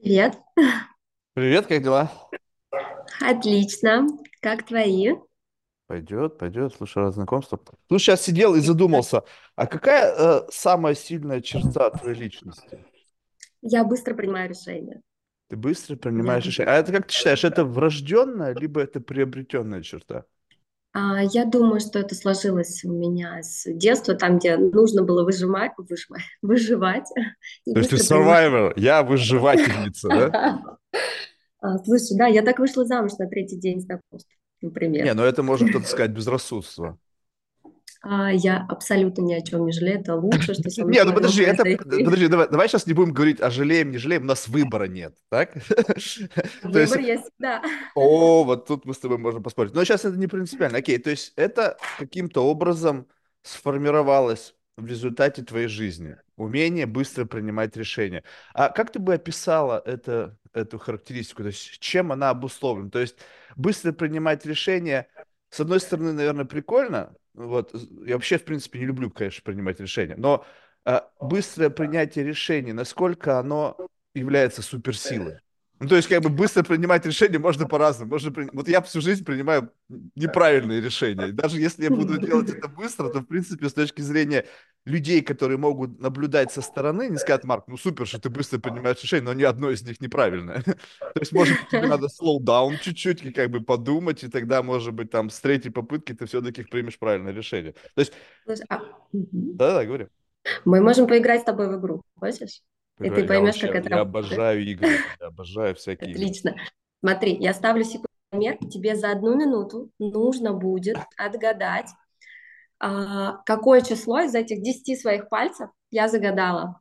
Привет. Привет, как дела? Отлично. Как твои? Пойдет. Слушай, раз знакомство. Ну, сейчас сидел и задумался, а какая самая сильная черта твоей личности? Я быстро принимаю решения. Ты быстро принимаешь решения. А это, как ты считаешь, это врожденная, либо это приобретенная черта? Я думаю, что это сложилось у меня с детства, там, где нужно было выживать. То есть ты survivor, я выживательница, да? Слушай, да, я так вышла замуж на третий день знакомства, например. Не, ну это можно кто-то сказать безрассудство. Я абсолютно ни о чем не жалею, это лучше, что со мной... Нет, ну подожди, давай сейчас не будем говорить о жалеем, не жалеем, у нас выбора нет, так? Выбор есть, да. О, вот тут мы с тобой можем поспорить. Но сейчас это не принципиально, окей, то есть это каким-то образом сформировалось в результате твоей жизни, умение быстро принимать решения. А как ты бы описала эту характеристику, то есть чем она обусловлена? То есть быстро принимать решения, с одной стороны, наверное, прикольно. Вот. Я вообще, в принципе, не люблю, конечно, принимать решения. Но быстрое принятие решений, насколько оно является суперсилой? Ну, то есть, как бы, быстро принимать решения можно по-разному. Вот я всю жизнь принимаю неправильные решения. И даже если я буду делать это быстро, то, в принципе, с точки зрения людей, которые могут наблюдать со стороны, не скажут: Марк, ну супер, что ты быстро принимаешь решения, но ни одно из них неправильное. То есть, может быть, тебе надо slow down чуть-чуть и как бы подумать, и тогда, может быть, там с третьей попытки ты все-таки примешь правильное решение. То есть... Да-да, говори. Мы можем поиграть с тобой в игру, хочешь? И ты поймешь, вообще, как это работает. Я обожаю игры, я обожаю всякие игры. Отлично. Смотри, я ставлю секундомер. Тебе за 1 минуту нужно будет отгадать, какое число из этих 10 своих пальцев я загадала.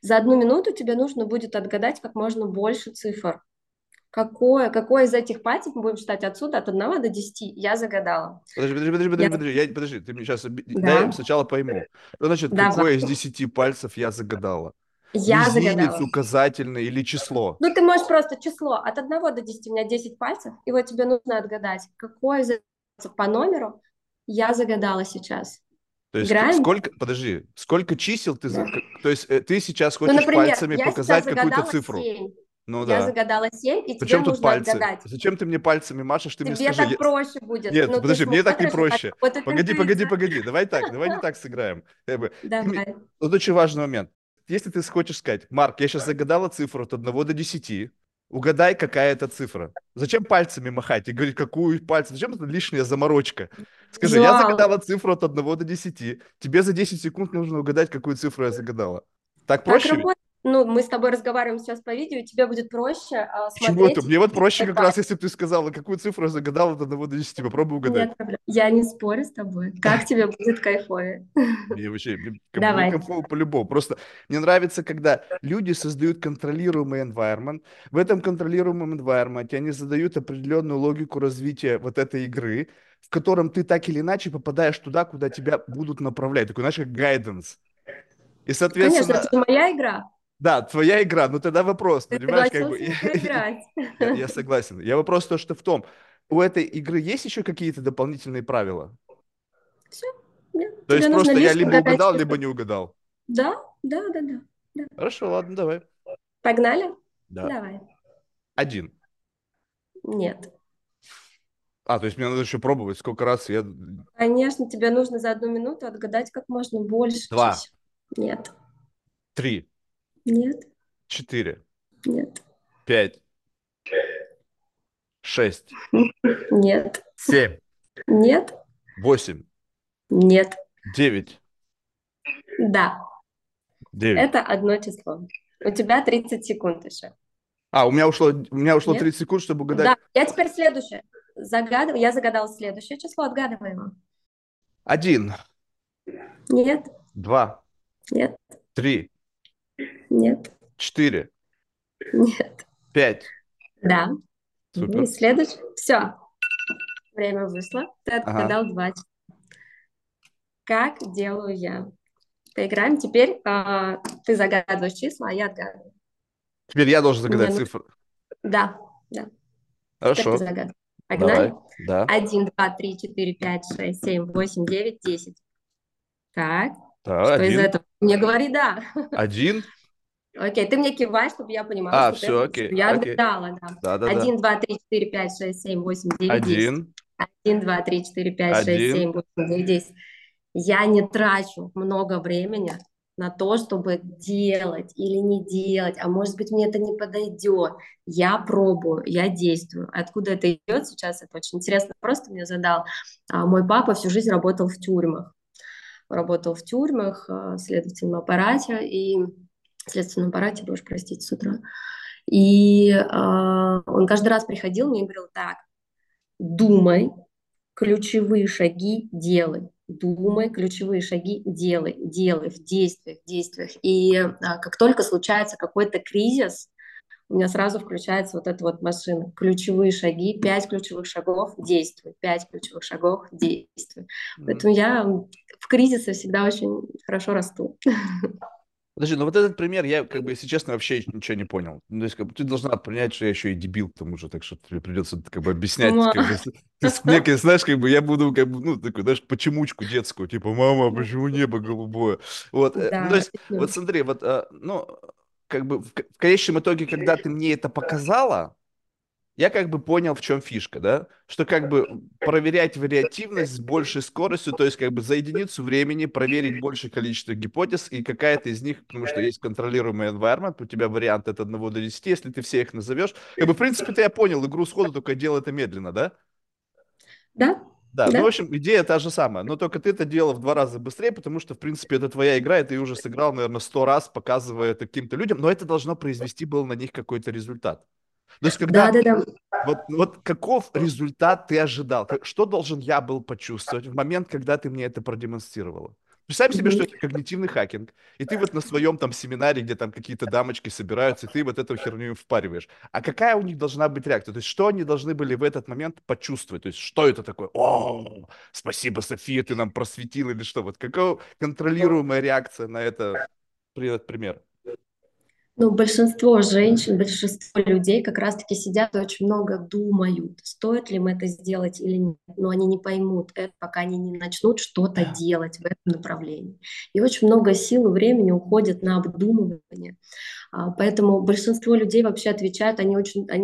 За 1 минуту тебе нужно будет отгадать как можно больше цифр. Какое из этих пальцев, мы будем считать отсюда, от 1 до 10, я загадала. Подожди, ты мне сейчас... Да. Я сначала пойму. Значит, давай. Какое из 10 пальцев я загадала? Я загадала. Указательный или число? Ну, ты можешь просто число. От 1 до 10 у меня 10 пальцев. И вот тебе нужно отгадать, какое из этих пальцев по номеру я загадала сейчас. То есть сколько чисел ты... Да. То есть ты сейчас хочешь, ну, например, пальцами показать какую-то цифру? 7. Ну, да. Я загадала 7, и тебе нужно отгадать. Зачем ты мне пальцами машешь? Ты мне скажи. Тебе так проще будет. Нет, ну, подожди, мне так не проще. Вот погоди. Давай не так сыграем. Давай. Вот очень важный момент. Если ты хочешь сказать: Марк, я сейчас загадала цифру от 1 до 10, угадай, какая это цифра. Зачем пальцами махать и говорить, какую пальцем? Зачем это лишняя заморочка? Скажи: я загадала цифру от 1 до 10, тебе за 10 секунд нужно угадать, какую цифру я загадала. Так проще? Ну, мы с тобой разговариваем сейчас по видео, и тебе будет проще смотреть. Почему? Мне вот проще как раз, если бы ты сказала, какую цифру я загадала от 1 до 10. Попробуй угадать. Нет проблем. Я не спорю с тобой. Как тебе будет кайфовее? Мне вообще кайфово по-любому. Просто мне нравится, когда люди создают контролируемый environment. В этом контролируемом environment они задают определенную логику развития вот этой игры, в котором ты так или иначе попадаешь туда, куда тебя будут направлять. Такой, знаешь, как guidance. И, соответственно... Конечно, это моя игра. Да, твоя игра, но тогда вопрос, ты понимаешь, как бы... Я согласен. Я вопрос то, что в том, у этой игры есть еще какие-то дополнительные правила? Все, нет. То есть просто я либо угадал, либо не угадал? Да. Хорошо, ладно, давай. Погнали? Да. Давай. 1. Нет. То есть мне надо еще пробовать, сколько раз я... Конечно, тебе нужно за 1 минуту отгадать как можно больше. 2. Нет. 3. Нет. 4. Нет. 5. 6. Нет. 7. Нет. 8. Нет. 9. Да. 9. Это одно число. У тебя 30 секунд еще. У меня ушло 30 секунд, чтобы угадать. Да, я теперь следующее. Я загадала следующее число, отгадывай его. 1. Нет. 2. Нет. 3. Нет. 4. Нет. 5. Да. Супер. И следующий. Все. Время вышло. Ты отгадал 2. Как делаю я? Поиграем. Теперь ты загадываешь числа, а я отгадываю. Теперь я должен загадать цифры. Да. Хорошо. Погнали. Да. 1, 2, 3, 4, 5, 6, 7, 8, 9, 10. Так. Что 1. Из этого? Мне говори, да. 1, Окей, ты мне киваешь, чтобы я понимала, что все, окей, я отгадала. Да. 1, 2, 3, 4, 5, 6, 7, 8, 9, 10. 1, 2, 3, 4, 5, 6, 7, 8, 9, 10. Я не трачу много времени на то, чтобы делать или не делать, а может быть, мне это не подойдет. Я пробую, я действую. Откуда это идет сейчас? Это очень интересно. Просто мне задал. Мой папа всю жизнь работал в тюрьмах. Работал в тюрьмах, в следственном аппарате и... в следственном аппарате, боже, простите, с утра. И он каждый раз приходил мне и говорил так: думай, ключевые шаги делай. Думай, ключевые шаги делай, делай в действиях. И как только случается какой-то кризис, у меня сразу включается вот эта вот машина. Ключевые шаги, 5 ключевых шагов, действуй, 5 ключевых шагов, действуй. Поэтому я в кризисе всегда очень хорошо расту. Подожди, ну вот этот пример, я, как бы, если честно, вообще ничего не понял. Ну, то есть, как бы, ты должна принять, что я еще и дебил к тому же, так что тебе придется, как бы, объяснять. Как бы, ты, знаешь, как бы, я буду, как бы, ну, такую, знаешь, почемучку детскую, типа, мама, почему небо голубое? Вот, да, ну, то есть, вот смотри, вот, ну, как бы, в конечном итоге, когда ты мне это показала, я, как бы, понял, в чем фишка, да? Что, как бы, проверять вариативность с большей скоростью, то есть, как бы, за единицу времени проверить большее количество гипотез, и какая-то из них, потому что есть контролируемый environment, у тебя вариант от 1 до 10, если ты все их назовешь. Как бы, в принципе, ты, я понял игру сходу, только делай это медленно, да? Да. Да, да, ну, в общем, идея та же самая, но только ты это делал в 2 раза быстрее, потому что, в принципе, это твоя игра, и ты уже сыграл, наверное, 100 раз, показывая это каким-то людям, но это должно произвести был на них какой-то результат. То есть, когда Вот каков результат ты ожидал? Что должен я был почувствовать в момент, когда ты мне это продемонстрировала? Представь себе, что это когнитивный хакинг, и ты вот на своем там семинаре, где там какие-то дамочки собираются, и ты вот эту херню впариваешь. А какая у них должна быть реакция? То есть, что они должны были в этот момент почувствовать? То есть, что это такое? О, спасибо, София, ты нам просветила, или что? Вот какая контролируемая реакция на это, пример? Ну, большинство женщин, большинство людей как раз-таки сидят и очень много думают, стоит ли им это сделать или нет, но они не поймут это, пока они не начнут что-то делать в этом направлении. И очень много сил и времени уходит на обдумывание. Поэтому большинство людей вообще отвечают, они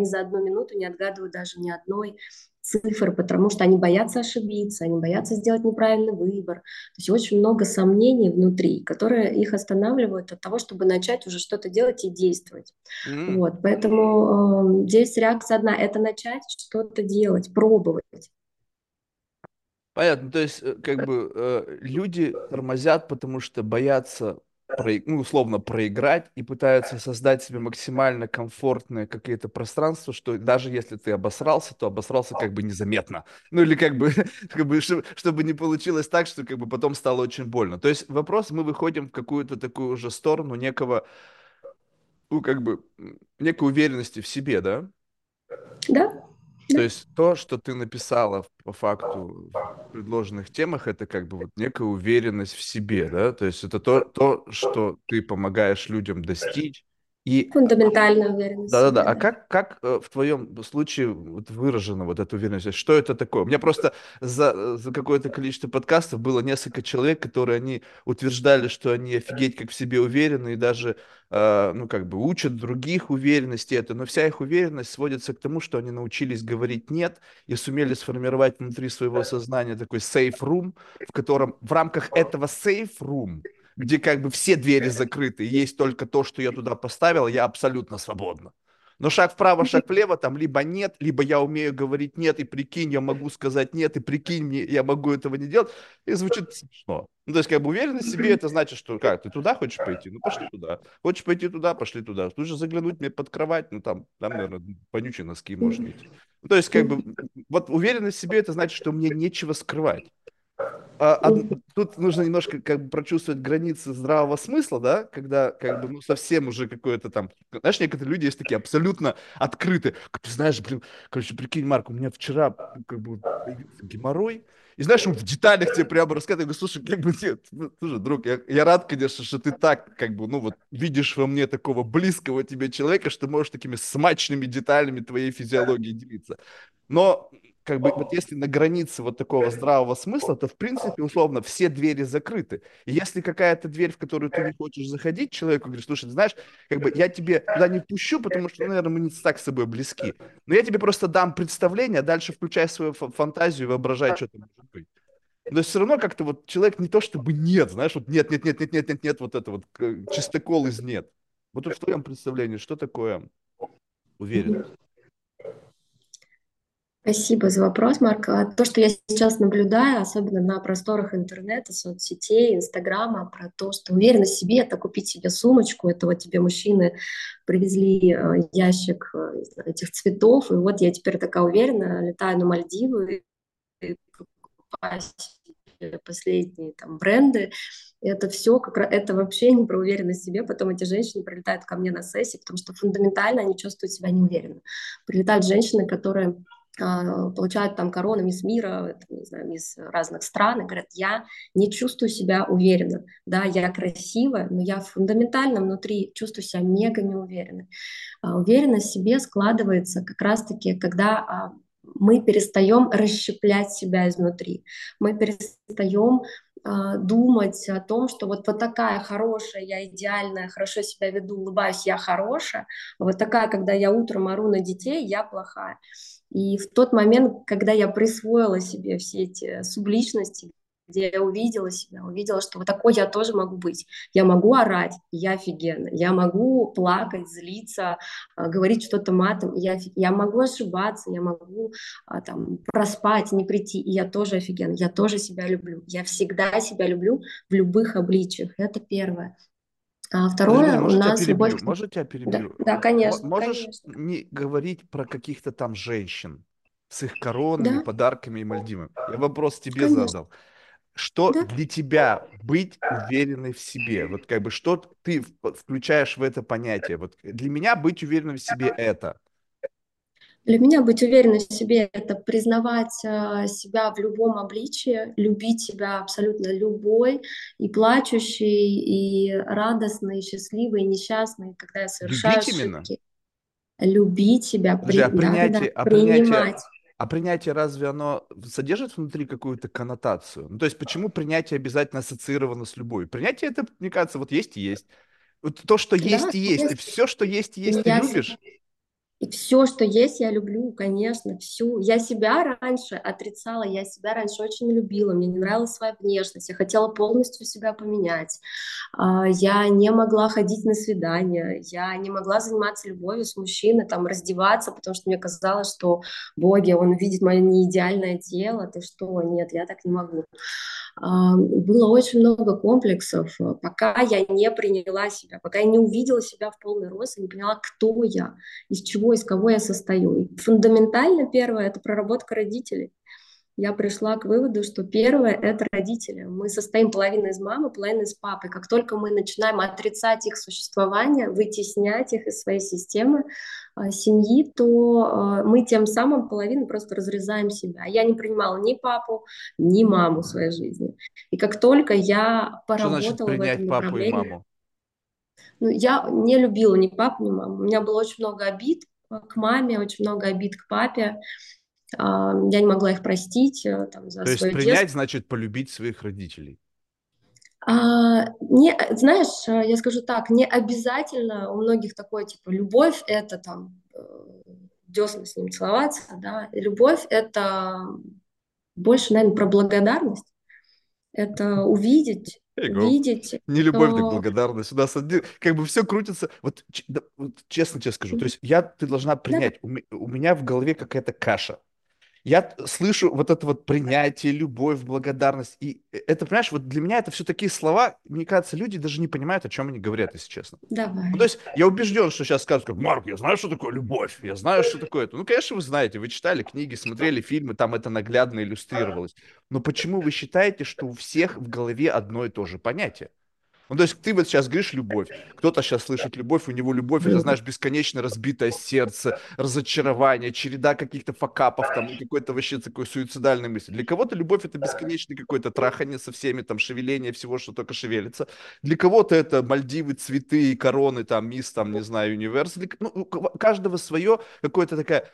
за 1 минуту не отгадывают даже ни одной цифры, потому что они боятся ошибиться, они боятся сделать неправильный выбор. То есть очень много сомнений внутри, которые их останавливают от того, чтобы начать уже что-то делать и действовать. Вот, поэтому здесь реакция одна – это начать что-то делать, пробовать. Понятно, то есть как бы люди тормозят, потому что боятся, условно, проиграть, и пытаются создать себе максимально комфортные какие-то пространства, что даже если ты обосрался, то обосрался как бы незаметно. Ну или как бы чтобы не получилось так, что как бы потом стало очень больно. То есть вопрос, мы выходим в какую-то такую уже сторону некого, ну как бы, некой уверенности в себе, да? Да. То есть то, что ты написала по факту в предложенных темах, это как бы вот некая уверенность в себе, да? То есть это то, что ты помогаешь людям достичь. И... фундаментальная уверенность. Да-да-да. А как в твоем случае вот выражена вот эта уверенность? Что это такое? У меня просто за какое-то количество подкастов было несколько человек, которые они утверждали, что они офигеть как в себе уверены и даже, как бы учат других уверенности это. Но вся их уверенность сводится к тому, что они научились говорить «нет» и сумели сформировать внутри своего сознания такой safe room, в котором в рамках этого safe room, где как бы все двери закрыты, есть только то, что я туда поставил, я абсолютно свободна. Но шаг вправо, шаг влево, там либо нет, либо я умею говорить нет, и прикинь, я могу сказать нет, и прикинь, я могу этого не делать. И звучит смешно. Ну, то есть, как бы уверенность в себе, это значит, что как, ты туда хочешь пойти? Ну, пошли туда. Хочешь пойти туда? Пошли туда. Тут же заглянуть мне под кровать, ну, там наверное, понючие носки можно идти. Ну, то есть, как бы, вот уверенность в себе, это значит, что мне нечего скрывать. Тут нужно немножко как бы прочувствовать границы здравого смысла, да, когда как бы совсем уже какое-то там, знаешь, некоторые люди есть такие абсолютно открытые, ты знаешь, прикинь, Марк, у меня вчера как бы появился геморрой, и знаешь, он в деталях тебе прямо рассказывает, я говорю, слушай, как бы нет, слушай, друг, я рад, конечно, что ты так как бы, ну вот видишь во мне такого близкого тебе человека, что можешь такими смачными деталями твоей физиологии делиться, но как бы вот если на границе вот такого здравого смысла, то в принципе условно все двери закрыты. И если какая-то дверь, в которую ты не хочешь заходить, человеку говорит, слушай, знаешь, как бы я тебе туда не пущу, потому что, наверное, мы не так с собой близки. Но я тебе просто дам представление, а дальше включай свою фантазию и воображай, что там может быть. Но все равно как-то вот человек не то чтобы нет, знаешь, вот нет, вот это вот чистокол из нет. Вот в твоем представлении что такое уверенность? Спасибо за вопрос, Марк. То, что я сейчас наблюдаю, особенно на просторах интернета, соцсетей, Инстаграма, про то, что уверенность в себе, это купить себе сумочку, это вот тебе мужчины привезли ящик этих цветов, и вот я теперь такая уверена, летаю на Мальдивы, и покупаю себе последние там бренды. Это все, как раз, это вообще не про уверенность в себе, потом эти женщины прилетают ко мне на сессии, потому что фундаментально они чувствуют себя неуверенно. Прилетают женщины, которые получают там короны мисс мира, не знаю, мисс разных стран, и говорят, я не чувствую себя уверенно, да, я красивая, но я фундаментально внутри чувствую себя мега неуверенной. Уверенность в себе складывается как раз-таки, когда мы перестаем расщеплять себя изнутри, мы перестаем думать о том, что вот такая хорошая, я идеальная, хорошо себя веду, улыбаюсь, я хорошая, а вот такая, когда я утром ору на детей, я плохая. И в тот момент, когда я присвоила себе все эти субличности, где я увидела себя, увидела, что вот такой я тоже могу быть. Я могу орать, я офигенно. Я могу плакать, злиться, говорить что-то матом, я могу ошибаться, я могу там, проспать, не прийти, и я тоже офигенно, я тоже себя люблю. Я всегда себя люблю в любых обличиях, это первое. А второе, Лена, у нас любовь... Может, я перебью? Да, да, конечно. Можешь конечно. Не говорить про каких-то там женщин с их коронами, да? Подарками и Мальдивами? Я вопрос тебе конечно. Задал. Что да? Для тебя быть уверенной в себе? Вот как бы что ты включаешь в это понятие? Вот для меня быть уверенной в себе это... Для меня быть уверенной в себе — это признавать себя в любом обличии, любить себя абсолютно любой, и плачущий, и радостный, и счастливый, и несчастный, когда я совершаю любить ошибки. Именно? Любить себя, принимать. А принятие разве оно содержит внутри какую-то коннотацию? Ну, то есть почему принятие обязательно ассоциировано с любовью? Принятие — это, мне кажется, вот есть и есть. Вот то, что есть, да, и есть, и все, что есть, ты любишь. И все, что есть, я люблю, конечно, всю. Я себя раньше отрицала, я себя раньше очень любила, мне не нравилась своя внешность, я хотела полностью себя поменять. Я не могла ходить на свидания, я не могла заниматься любовью с мужчиной, там, раздеваться, потому что мне казалось, что, боги, он видит мое неидеальное тело, ты что, нет, я так не могу. Было очень много комплексов, пока я не приняла себя, пока я не увидела себя в полный рост, не поняла, кто я, из чего, из кого я состою. И фундаментально первое — это проработка родителей. Я пришла к выводу, что первое — это родители. Мы состоим половина из мамы, половина из папы. Как только мы начинаем отрицать их существование, вытеснять их из своей системы семьи, то мы тем самым половину просто разрезаем себя. Я не принимала ни папу, ни маму в своей жизни. И как только я поработала что значит принять в этом папу и маму? Ну, я не любила ни папу, ни маму. У меня было очень много обид к маме, очень много обид к папе. Я не могла их простить там, за то свое есть принять детство. Значит полюбить своих родителей? Не, знаешь, я скажу так, не обязательно у многих такое, типа, любовь — это там десна с ним целоваться, да, любовь — это больше, наверное, про благодарность, это увидеть. Видите, не любовь, так благодарность. У нас один, как бы все крутится. Вот, да, вот честно тебе скажу, то есть ты должна принять. Да. У меня в голове какая-то каша. Я слышу вот это вот принятие, любовь, благодарность. И это, понимаешь, вот для меня это все такие слова, мне кажется, люди даже не понимают, о чем они говорят, если честно. Давай. Ну, то есть я убежден, что сейчас скажут, Марк, я знаю, что такое любовь, я знаю, что такое это. Ну, конечно, вы знаете, вы читали книги, смотрели фильмы, там это наглядно иллюстрировалось. Но почему вы считаете, что у всех в голове одно и то же понятие? Ну, то есть ты вот сейчас говоришь «любовь», кто-то сейчас слышит «любовь», у него любовь, это, знаешь, бесконечно разбитое сердце, разочарование, череда каких-то факапов, там, какой-то вообще такой суицидальной мысли. Для кого-то любовь – это бесконечное какое-то трахание со всеми, там, шевеление всего, что только шевелится. Для кого-то это Мальдивы, цветы, короны, там, мисс, там, не знаю, универс. Ну, у каждого свое какое-то такое...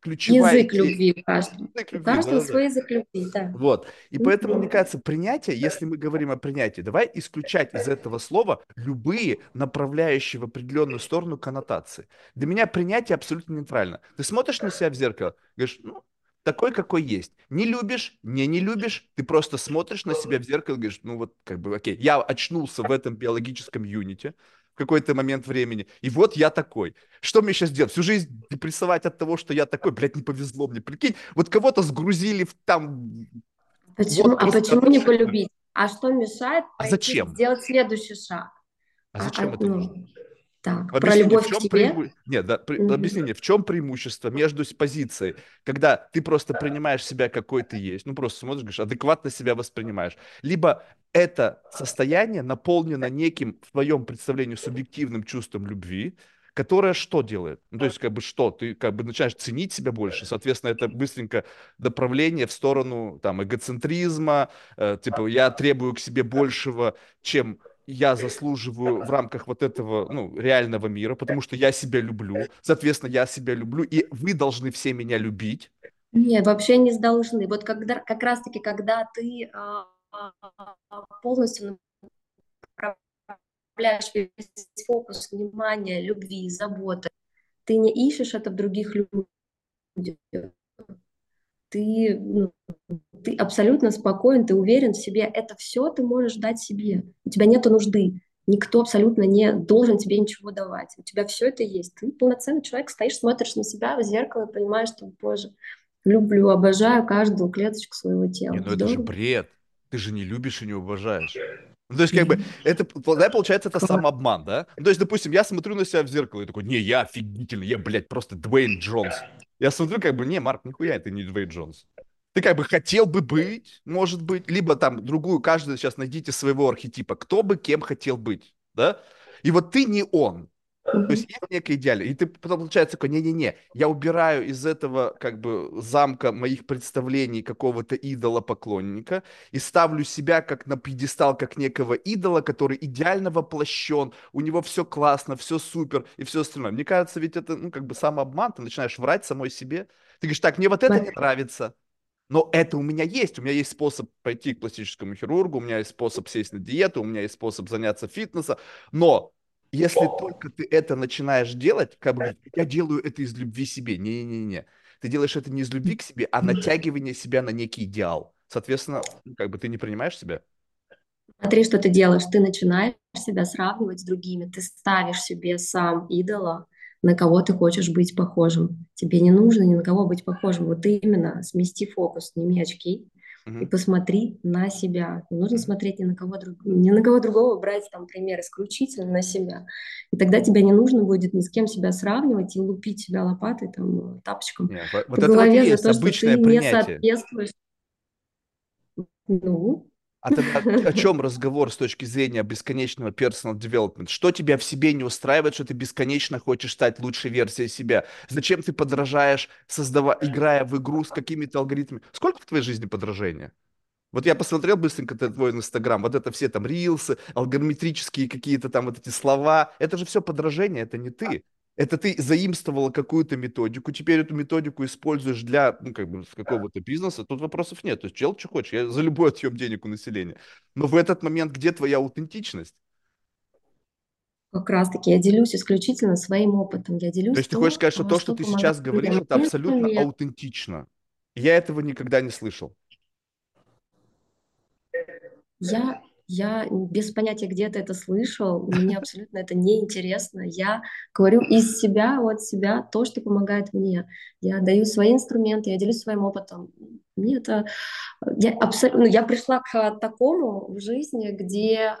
ключевая... Язык любви у каждого. У каждого свой язык любви, да. Вот. И поэтому, мне кажется, принятие, если мы говорим о принятии, давай исключать из этого слова любые направляющие в определенную сторону коннотации. Для меня принятие абсолютно нейтрально. Ты смотришь на себя в зеркало, говоришь, ну, такой, какой есть. Не любишь, не любишь, ты просто смотришь на себя в зеркало и говоришь, ну, вот, как бы, окей, я очнулся в этом биологическом юните, какой-то момент времени, и вот я такой. Что мне сейчас делать? Всю жизнь депрессовать от того, что я такой, блядь, не повезло мне, прикинь, вот кого-то сгрузили в там... Почему? Вот, почему не полюбить? А что мешает сделать следующий шаг? А зачем это нужно? Да. Про любовь к себе? Нет, да, объяснение, в чем преимущество между позицией, когда ты просто принимаешь себя, какой ты есть, ну просто смотришь, говоришь, адекватно себя воспринимаешь, либо это состояние наполнено неким, в твоем представлении, субъективным чувством любви, которое что делает? Ну, то есть, как бы, что? Ты, как бы, начинаешь ценить себя больше, соответственно, это быстренько направление в сторону, там, эгоцентризма, типа, я требую к себе большего, чем... я заслуживаю в рамках вот этого, ну, реального мира, потому что я себя люблю, соответственно, я себя люблю, и вы должны все меня любить. Нет, вообще не должны. Вот когда, как раз-таки, когда ты полностью направляешь весь фокус внимания, любви, заботы, ты не ищешь это в других людях. Ты абсолютно спокоен, ты уверен в себе, это все ты можешь дать себе. У тебя нет нужды, никто абсолютно не должен тебе ничего давать. У тебя все это есть. Ты полноценный человек, стоишь, смотришь на себя в зеркало и понимаешь, что, боже, люблю, обожаю каждую клеточку своего тела. Не, ну это же бред. Ты же не любишь и не уважаешь. Ну, то есть, как бы, это, да, получается, это самообман, да? Ну, то есть, допустим, я смотрю на себя в зеркало и такой, не, я офигительный, я, блядь, просто Dwayne Jones. Я смотрю, как бы, не, Марк, нихуя это не Dwayne Jones. Ты, как бы, хотел бы быть, может быть, либо там другую, каждый сейчас найдите своего архетипа, кто бы кем хотел быть, да? И вот ты не он. То есть есть некое идеальное. И ты потом получается такой, не-не-не, я убираю из этого, как бы, замка моих представлений какого-то идола-поклонника и ставлю себя как на пьедестал, как некого идола, который идеально воплощен, у него все классно, все супер и все остальное. Мне кажется, ведь это, ну, как бы, самообман, ты начинаешь врать самой себе. Ты говоришь, так, мне вот это не нравится. Но это у меня есть способ пойти к пластическому хирургу, у меня есть способ сесть на диету, у меня есть способ заняться фитнесом, но... Если только ты это начинаешь делать, как бы, я делаю это из любви себе. Не-не-не. Ты делаешь это не из любви к себе, а натягивание себя на некий идеал. Соответственно, как бы, ты не принимаешь себя. Смотри, что ты делаешь. Ты начинаешь себя сравнивать с другими. Ты ставишь себе сам идола, на кого ты хочешь быть похожим. Тебе не нужно ни на кого быть похожим. Вот именно смести фокус, сними очки. И посмотри на себя. Не нужно смотреть ни на кого другого, брать там пример исключительно на себя. И тогда тебя не нужно будет ни с кем себя сравнивать и лупить себя лопатой, там, тапочком. Нет, вот по голове вот за то, что ты принятие. Не соответствуешь. Ну? А о чем разговор с точки зрения бесконечного personal development? Что тебя в себе не устраивает, что ты бесконечно хочешь стать лучшей версией себя? Зачем ты подражаешь, играя в игру с какими-то алгоритмами? Сколько в твоей жизни подражения? Вот я посмотрел быстренько твой Инстаграм, вот это все там рилсы, алгоритмические какие-то там вот эти слова. Это же все подражение, это не ты. Это ты заимствовала какую-то методику, теперь эту методику используешь для, ну, как бы, какого-то бизнеса, тут вопросов нет. То есть, делай, что хочешь, я за любой отъем денег у населения. Но в этот момент где твоя аутентичность? Как раз-таки я делюсь исключительно своим опытом. Я делюсь. То есть, ты хочешь сказать, что то, что ты сейчас говоришь, это абсолютно аутентично. Я этого никогда не слышал. Я без понятия, где ты это слышал, мне абсолютно это неинтересно. Я говорю из себя, от себя, то, что помогает мне. Я даю свои инструменты, я делюсь своим опытом. Мне это... Я пришла к такому в жизни, где...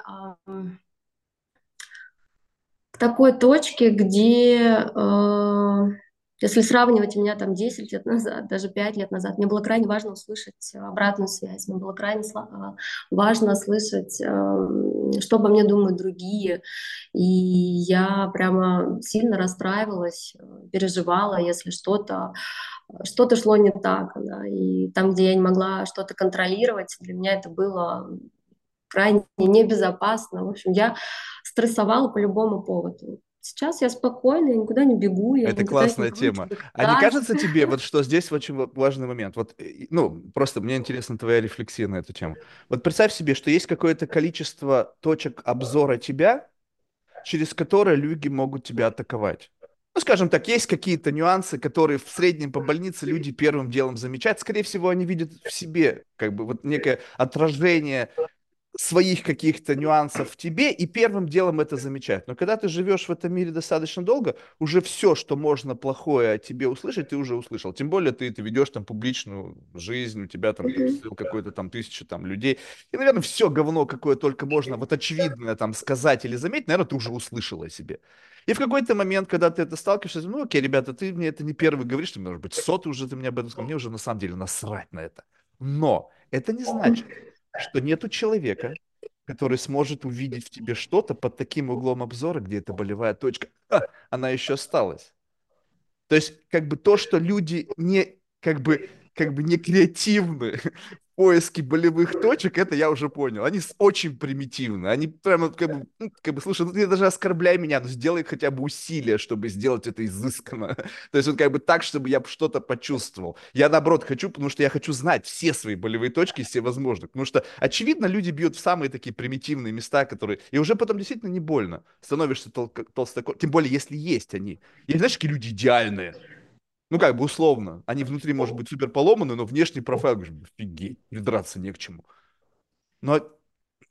К такой точке, где... Если сравнивать меня там 10 лет назад, даже 5 лет назад, мне было крайне важно услышать обратную связь, мне было крайне важно слышать, что обо мне думают другие. И я прямо сильно расстраивалась, переживала, если что-то шло не так. Да, и там, где я не могла что-то контролировать, для меня это было крайне небезопасно. В общем, я стрессовала по любому поводу. Сейчас я спокойна, я никуда не бегу. Это классная тема. А не кажется тебе, вот что здесь очень важный момент? Вот, ну, просто мне интересна твоя рефлексия на эту тему. Вот представь себе, что есть какое-то количество точек обзора тебя, через которые люди могут тебя атаковать. Ну, скажем так, есть какие-то нюансы, которые в среднем по больнице люди первым делом замечают. Скорее всего, они видят в себе как бы вот некое отражение своих каких-то нюансов в тебе, и первым делом это замечают. Но когда ты живешь в этом мире достаточно долго, уже все, что можно плохое о тебе услышать, ты уже услышал. Тем более ты ведешь там публичную жизнь, у тебя там какой-то там 1000 людей. И, наверное, все говно, какое только можно вот очевидно там сказать или заметить, наверное, ты уже услышал о себе. И в какой-то момент, когда ты это сталкиваешься, ну окей, ребята, ты мне это не первый говоришь, ты, может быть, 100 уже ты мне об этом сказал, мне уже на самом деле насрать на это. Но это не значит, что нету человека, который сможет увидеть в тебе что-то под таким углом обзора, где эта болевая точка, она еще осталась. То есть как бы то, что люди не, как бы не креативны в поиске болевых точек, это я уже понял. Они очень примитивны. Они прямо как бы слушай, ну ты даже оскорбляй меня, но сделай хотя бы усилие, чтобы сделать это изысканно. То есть вот как бы так, чтобы я что-то почувствовал. Я наоборот хочу, потому что я хочу знать все свои болевые точки, все возможные. Потому что, очевидно, люди бьют в самые такие примитивные места, которые... И уже потом действительно не больно. Становишься толстокожим. Тем более, если есть они. И знаешь, какие люди идеальные. Ну, как бы условно. Они внутри, может быть, супер поломаны, но внешний профайл, офигеть, придраться не к чему. Но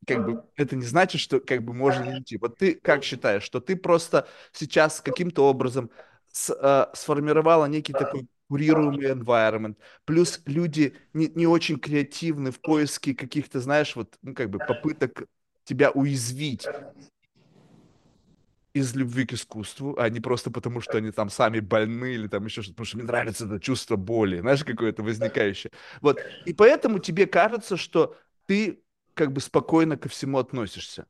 как бы это не значит, что как бы можно идти. Вот ты как считаешь, что ты просто сейчас каким-то образом сформировала некий такой курируемый environment, плюс люди не очень креативны в поиске каких-то, знаешь, вот, ну, как бы попыток тебя уязвить из любви к искусству, а не просто потому, что они там сами больны или там еще что-то, потому что мне нравится это чувство боли, знаешь, какое-то возникающее. Вот. И поэтому тебе кажется, что ты как бы спокойно ко всему относишься.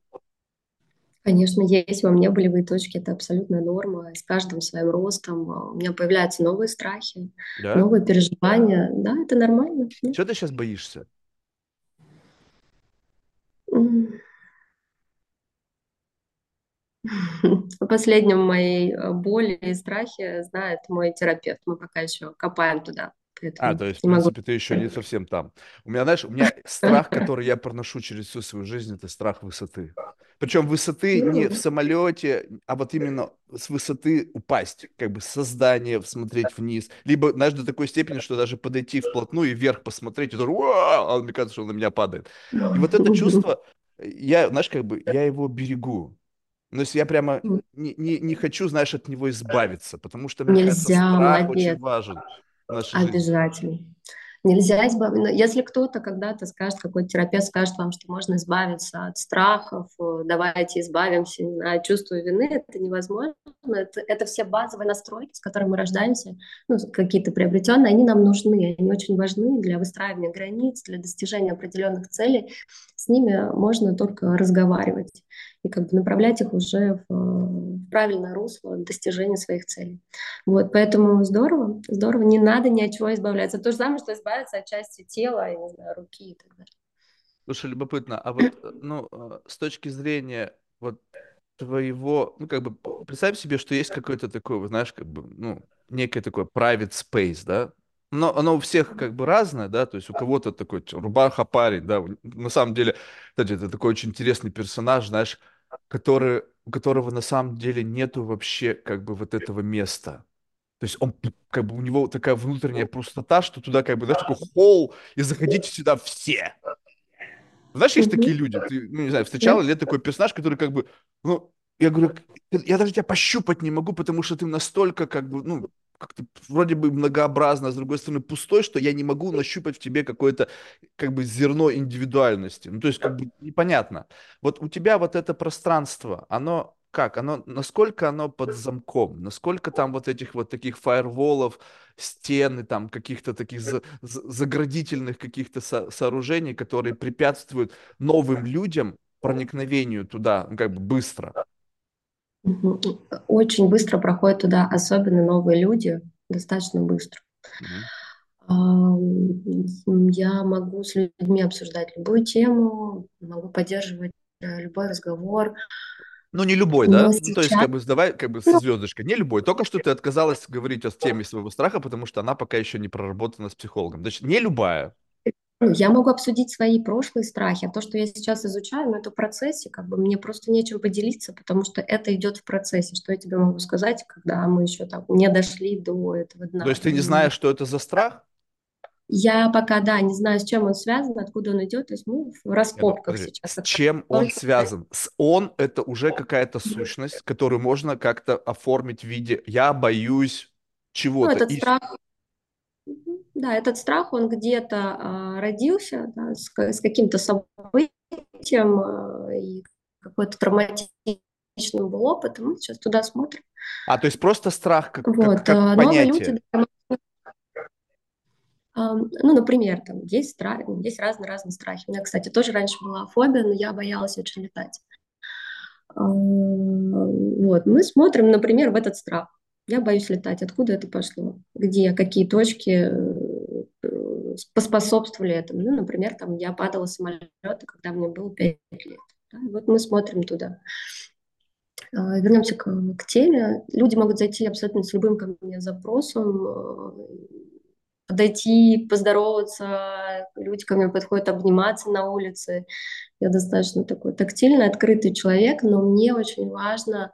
Конечно, есть во мне болевые точки, это абсолютная норма. С каждым своим ростом у меня появляются новые страхи, да? Новые переживания. Да, это нормально. Чего ты сейчас боишься? О последнем моей боли и страхе знает мой терапевт. Мы пока еще копаем туда. То есть, в принципе, ты еще не совсем там. У меня, знаешь, страх, который я проношу через всю свою жизнь, это страх высоты. Причем высоты не в самолете, а вот именно с высоты упасть, как бы со здания смотреть вниз. Либо, знаешь, до такой степени, что даже подойти вплотную и вверх посмотреть, и а мне кажется, что он на меня падает. И вот это чувство, я, знаешь, как бы, я его берегу. Но если я прямо не хочу, знаешь, от него избавиться, потому что мне кажется, страх очень важен в нашей жизни. Обязательно. Нельзя избавиться. Если кто-то когда-то скажет, какой-то терапевт скажет вам, что можно избавиться от страхов, давайте избавимся от чувства вины, это невозможно. Это все базовые настройки, с которыми мы рождаемся, ну, какие-то приобретенные, они нам нужны, они очень важны для выстраивания границ, для достижения определенных целей. С ними можно только разговаривать и как бы направлять их уже в правильное русло достижения своих целей. Вот, поэтому здорово, здорово, не надо ни от чего избавляться. То же самое, что избавиться от части тела, я не знаю, руки и так далее. Слушай, любопытно, а вот ну, с точки зрения вот твоего, ну как бы представь себе, что есть какой-то такой, знаешь, как бы, ну, некий такой private space, да? Но оно у всех как бы разное, да, то есть у кого-то такой рубаха-парень, да, на самом деле, кстати, это такой очень интересный персонаж, знаешь, у которого на самом деле нету вообще как бы вот этого места. То есть он как бы у него такая внутренняя пустота, что туда как бы, знаешь, такой холл, и заходите сюда все. Знаешь, есть такие люди, ты, ну, не знаю, встречала ли такой персонаж, который как бы, ну, я говорю, я даже тебя пощупать не могу, потому что ты настолько как бы, ну, как-то вроде бы многообразно, а с другой стороны пустой, что я не могу нащупать в тебе какое-то как бы зерно индивидуальности. Ну, то есть как бы непонятно. Вот у тебя вот это пространство, оно как? Оно, насколько оно под замком? Насколько там вот этих вот таких фаерволов, стены, там каких-то таких заградительных каких-то сооружений, которые препятствуют новым людям проникновению туда как бы быстро? Очень быстро проходят туда, особенно новые люди, достаточно быстро. Я могу с людьми обсуждать любую тему, могу поддерживать любой разговор. Ну, не любой, да? Сейчас... Ну, то есть, как бы, давай, как бы, со звездочкой. Не любой. Только что ты отказалась говорить о теме своего страха, потому что она пока еще не проработана с психологом. Значит, не любая. Я могу обсудить свои прошлые страхи, а то, что я сейчас изучаю, но это в процессе, как бы мне просто нечем поделиться, потому что это идет в процессе. Что я тебе могу сказать, когда мы еще так не дошли до этого дна? То есть ты не знаешь, что это за страх? Я пока, да, не знаю, с чем он связан, откуда он идет, то есть мы в раскопках сейчас. С чем он связан? Он – это уже какая-то сущность, которую можно как-то оформить в виде «я боюсь чего-то». Ну, этот страх... Да, этот страх, он где-то родился, да, с каким-то событием и какой-то травматичным был опытом. Мы сейчас туда смотрим. А, то есть просто страх как понятие? Люди, ну, например, там есть разные страхи. У меня, кстати, тоже раньше была фобия, но я боялась очень летать. Вот, мы смотрим, например, в этот страх. Я боюсь летать. Откуда это пошло? Где? Какие точки поспособствовали этому? Ну, например, там я падала с самолета, когда мне было 5 лет. Да? Вот мы смотрим туда. Вернемся к теме. Люди могут зайти абсолютно с любым ко мне запросом, подойти, поздороваться. Люди ко мне подходят обниматься на улице. Я достаточно такой тактильный, открытый человек, но мне очень важно...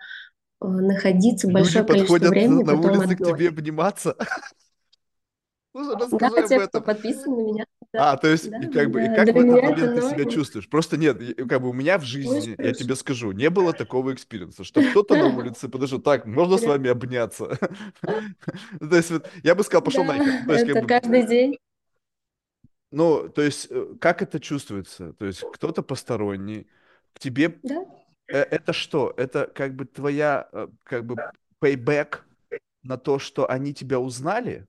находиться большое количество времени. Люди подходят на улице к тебе обниматься? Да, те, кто подписан на меня. А, то есть, как бы, и как в этот момент ты себя чувствуешь? Просто нет, как бы у меня в жизни, я тебе скажу, не было такого экспириенса, что кто-то на улице подошел, так, можно с вами обняться? То есть, я бы сказал, пошел нахер. Это каждый день. Ну, то есть, как это чувствуется? То есть, кто-то посторонний, к тебе... Это что? Это как бы твоя, как бы, payback на то, что они тебя узнали?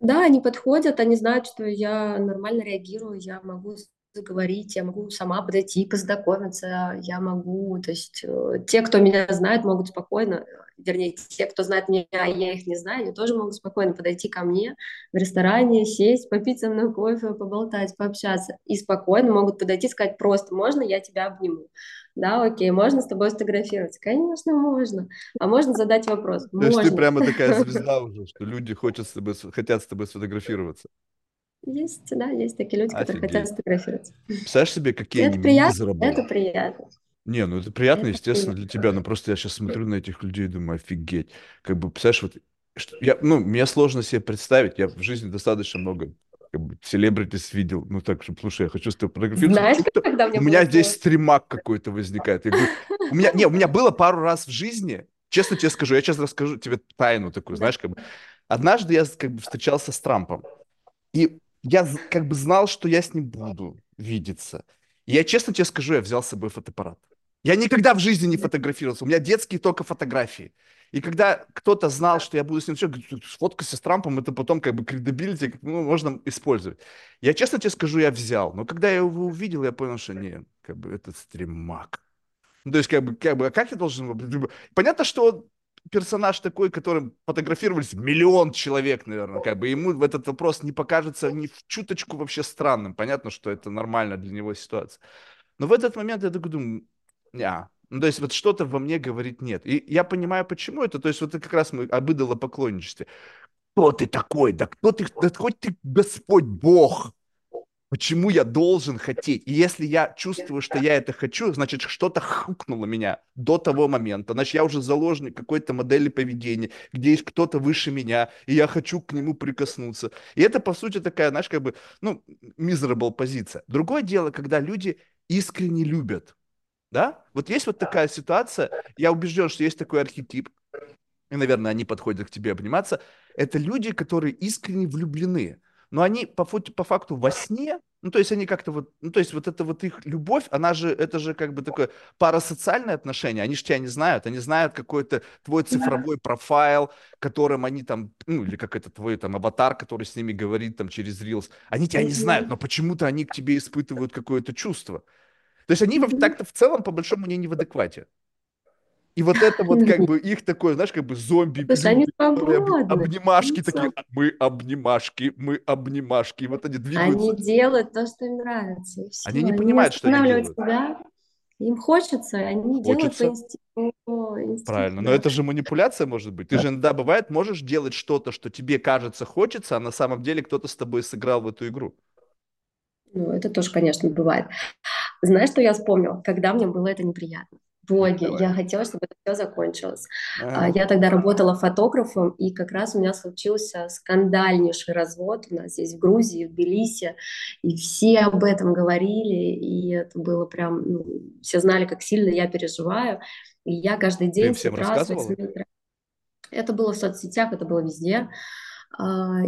Да, они подходят, они знают, что я нормально реагирую, я могу заговорить, я могу сама подойти, познакомиться, я могу, то есть те, кто меня знает, могут спокойно, вернее, те, кто знает меня, а я их не знаю, они тоже могут спокойно подойти ко мне в ресторане, сесть, попить со мной кофе, поболтать, пообщаться, и спокойно могут подойти и сказать просто «можно я тебя обниму?» Да, окей, можно с тобой сфотографировать? Конечно, можно. А можно задать вопрос? Можно. То есть ты прямо такая звезда уже, что люди хотят с тобой сфотографироваться? Есть, да, есть такие люди, которые хотят сфотографироваться. Представляешь себе, какие они заработали? Это приятно. Не, ну это приятно, естественно, для тебя, но просто я сейчас смотрю на этих людей и думаю, офигеть. Как бы, представляешь, вот, мне сложно себе представить, я в жизни достаточно много... Как бы селебритис видел, ну так, чтобы, слушай, я хочу с тобой фотографироваться. У меня здесь стримак какой-то возникает. У меня было пару раз в жизни, честно тебе скажу, я сейчас расскажу тебе тайну такую, знаешь, как бы. Однажды я как бы встречался с Трампом, и я как бы знал, что я с ним буду видеться. И я, честно тебе скажу, я взял с собой фотоаппарат. Я никогда в жизни не фотографировался, у меня детские только фотографии. И когда кто-то знал, что я буду с ним, фоткайся с Трампом, это потом как бы кредабилити, ну, можно использовать. Я честно тебе скажу, я взял. Но когда я его увидел, я понял, что не, как бы этот стримак. Ну, то есть как бы, а как я должен... Понятно, что он персонаж такой, которым фотографировались миллион человек, наверное, как бы. Ему этот вопрос не покажется ни в чуточку вообще странным. Понятно, что это нормально для него ситуация. Но в этот момент я такой думаю, ну, то есть вот что-то во мне говорит «нет». И я понимаю, почему это. То есть вот это как раз мы об идолопоклонничестве. Кто ты такой? Да кто ты? Да хоть ты Господь Бог. Почему я должен хотеть? И если я чувствую, что я это хочу, значит, что-то хукнуло меня до того момента. Значит, я уже заложник какой-то модели поведения, где есть кто-то выше меня, и я хочу к нему прикоснуться. И это, по сути, такая, знаешь, как бы, ну, miserable позиция. Другое дело, когда люди искренне любят. Да? Вот есть вот такая ситуация, я убежден, что есть такой архетип, и, наверное, они подходят к тебе обниматься, это люди, которые искренне влюблены, но они по факту во сне, ну, то есть они как-то вот, ну, то есть вот эта вот их любовь, она же, это же как бы такое парасоциальное отношение, они же тебя не знают, они знают какой-то твой цифровой профайл, которым они там, ну, или как это твой там аватар, который с ними говорит там через Reels, они тебя не знают, но почему-то они к тебе испытывают какое-то чувство. То есть они так-то в целом, по большому, не в адеквате. И вот это вот как бы их такое, знаешь, как бы зомби. То есть они свободны. Обнимашки такие, мы обнимашки, мы обнимашки. И вот они двигаются. Они делают то, что им нравится. Они не понимают, что они делают. Им хочется, они делают по инстинкту. Правильно, но это же манипуляция может быть. Ты же иногда, бывает, можешь делать что-то, что тебе кажется хочется, а на самом деле кто-то с тобой сыграл в эту игру. Ну, это тоже, конечно, бывает. Знаешь, что я вспомнила? Когда мне было это неприятно. Боги, я хотела, чтобы это все закончилось. Я тогда работала фотографом, и как раз у меня случился скандальнейший развод. У нас здесь в Грузии, в Тбилиси, и все об этом говорили, и это было прям... Ну, все знали, как сильно я переживаю. И я каждый день... Ты им всем рассказывала? Это было в соцсетях, это было везде.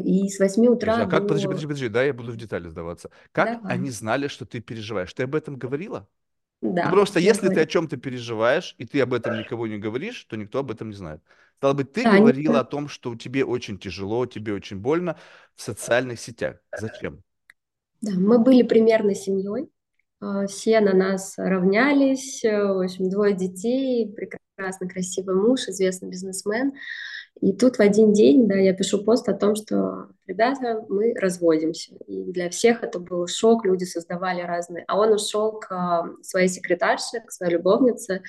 И с 8 утра... А как, подожди, да, я буду в детали сдаваться. Как они знали, что ты переживаешь? Ты об этом говорила? Да. Ну, просто если ты о чем-то переживаешь, и ты об этом никого не говоришь, то никто об этом не знает. Стало быть, ты говорила о том, что тебе очень тяжело, тебе очень больно в социальных сетях. Зачем? Да, мы были примерной семьей. Все на нас равнялись. В общем, 2 детей, прекрасно красивый муж, известный бизнесмен. И тут в один день, да, я пишу пост о том, что, ребята, мы разводимся. И для всех это был шок, люди создавали разные. А он ушел к своей секретарше, к своей любовнице.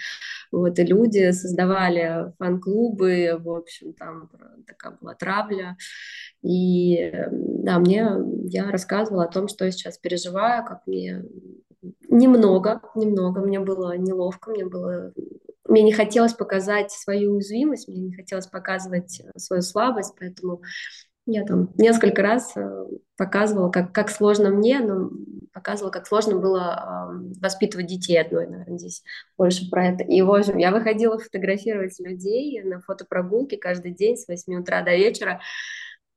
Вот, и люди создавали фан-клубы, в общем, там такая была травля. И, да, я рассказывала о том, что я сейчас переживаю, как мне... Немного, мне было неловко, мне не хотелось показать свою уязвимость, мне не хотелось показывать свою слабость, поэтому я там несколько раз показывала, как сложно мне, но показывала, как сложно было воспитывать детей одной, наверное, здесь больше про это. И, в общем, я выходила фотографировать людей на фотопрогулке каждый день с 8 утра до вечера,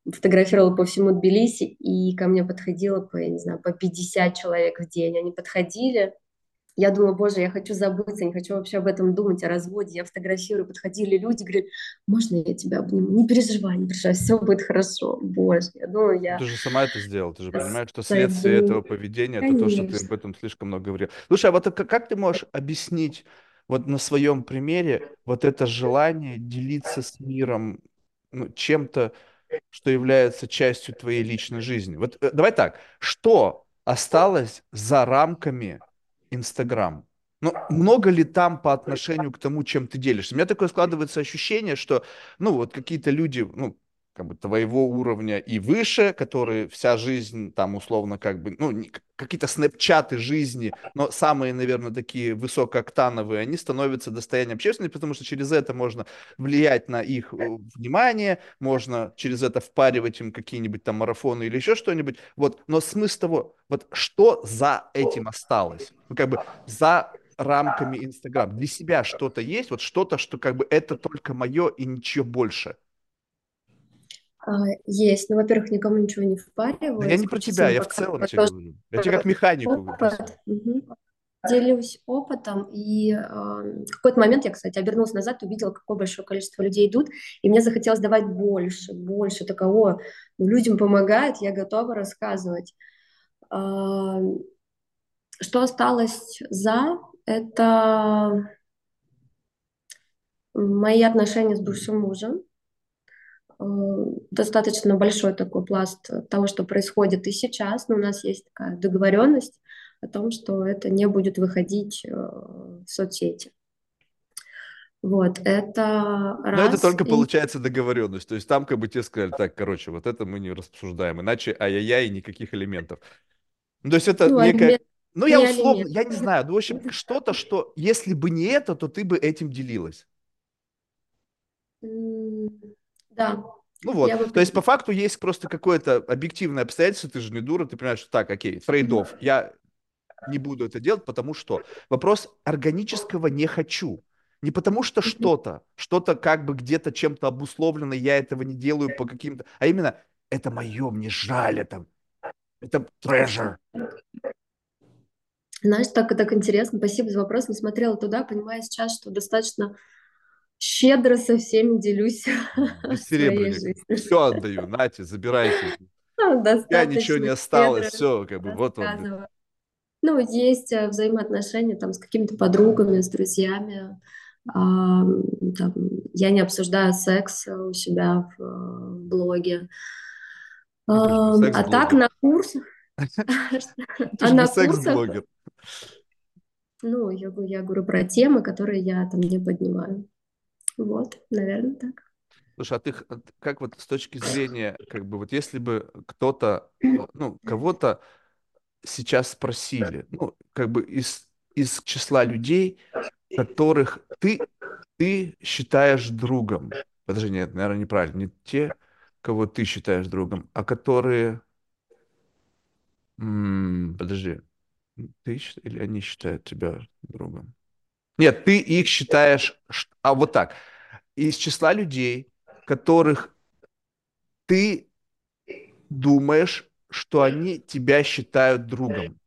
фотографировала по всему Тбилиси, и ко мне подходило по 50 человек в день. Они подходили, я думала, боже, я хочу забыться, не хочу вообще об этом думать, о разводе. Я фотографирую, подходили люди, говорят, можно я тебя обниму? Не переживай, все будет хорошо. Боже, я думала, я... Ты же сама это сделала, ты же понимаешь, что следствие этого поведения, это то, что ты об этом слишком много говорила. Слушай, а вот как ты можешь объяснить вот на своем примере вот это желание делиться с миром чем-то, что является частью твоей личной жизни? Вот давай так, что осталось за рамками Инстаграм? Много ли там по отношению к тому, чем ты делишься? У меня такое складывается ощущение, что, вот какие-то люди, твоего уровня и выше, которые вся жизнь там условно какие-то снэпчаты жизни, но самые, наверное, такие высокооктановые, они становятся достоянием общественности, потому что через это можно влиять на их внимание, можно через это впаривать им какие-нибудь там марафоны или еще что-нибудь. Но смысл того, что за этим осталось? За рамками Инстаграм. Для себя что-то есть, что-то, что это только мое и ничего больше. Есть, во-первых, никому ничего не впариваю. Да я не про тебя, я в целом тебе говорю. Я тебе как механику говорю. Делюсь опытом, и в какой-то момент я, кстати, обернулась назад, увидела, какое большое количество людей идут, и мне захотелось давать больше такого. Людям помогает, я готова рассказывать. Что осталось за, это мои отношения с бывшим мужем. Достаточно большой такой пласт того, что происходит и сейчас, но у нас есть такая договоренность о том, что это не будет выходить в соцсети. Это раз. Но это только получается договоренность, то есть там тебе сказали, так, это мы не рассуждаем, иначе ай-яй-яй, никаких элементов. То есть это некая... я условно, я не знаю, в общем, что-то, что если бы не это, то ты бы этим делилась. Да. То есть по факту есть просто какое-то объективное обстоятельство, ты же не дура, ты понимаешь, что так, окей, трейд-офф, я не буду это делать, потому что вопрос органического не хочу, не потому что что-то где-то чем-то обусловлено, я этого не делаю по каким-то, а именно это мое, мне жаль, это treasure. Знаешь, так интересно, спасибо за вопрос, не смотрела туда, понимаю сейчас, что достаточно... щедро со всеми делюсь своей жизнью. Все отдаю, нате, забирайте. Я ничего не осталось, все, вот. Есть взаимоотношения с какими-то подругами, с друзьями. Я не обсуждаю секс у себя в блоге. А так на курсах... Ты же не секс-блогер. Ну, я говорю про темы, которые я там не поднимаю. Вот, наверное, так. Слушай, а ты как вот с точки зрения, как бы вот если бы кто-то, ну, кого-то сейчас спросили, ну, как бы из числа людей, которых ты считаешь другом. Подожди, нет, наверное, неправильно. Не те, кого ты считаешь другом, а которые... Подожди. Ты или они считают тебя другом? Нет, ты их считаешь... А вот так. Из числа людей, которых ты думаешь, что они тебя считают другом.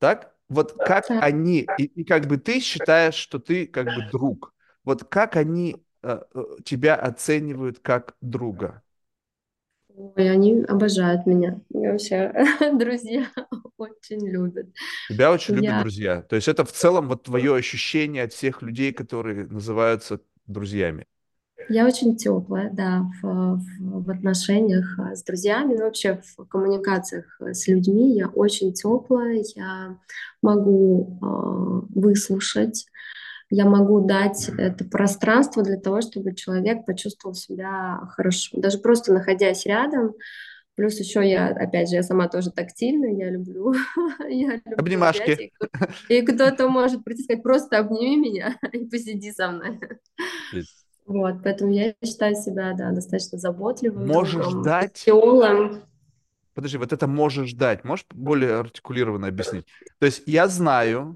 Так? Вот как они... И как бы ты считаешь, что ты как бы друг. Вот как они тебя оценивают как друга? Ой, они обожают меня. Меня вообще друзья очень любят. Тебя очень любят друзья. То есть это в целом вот твое ощущение от всех людей, которые называются друзьями. Я очень теплая, да, в отношениях с друзьями, но вообще в коммуникациях с людьми я очень теплая, я могу выслушать. Я могу дать это пространство для того, чтобы человек почувствовал себя хорошо. Даже просто находясь рядом. Плюс еще я, опять же, я сама тоже тактильная, я люблю обнимашки. И кто-то может прийти и сказать, просто обними меня и посиди со мной. Вот, поэтому я считаю себя, да, достаточно заботливым. Можешь дать... Веселым. Подожди, вот это можешь дать. Можешь более артикулированно объяснить? То есть я знаю...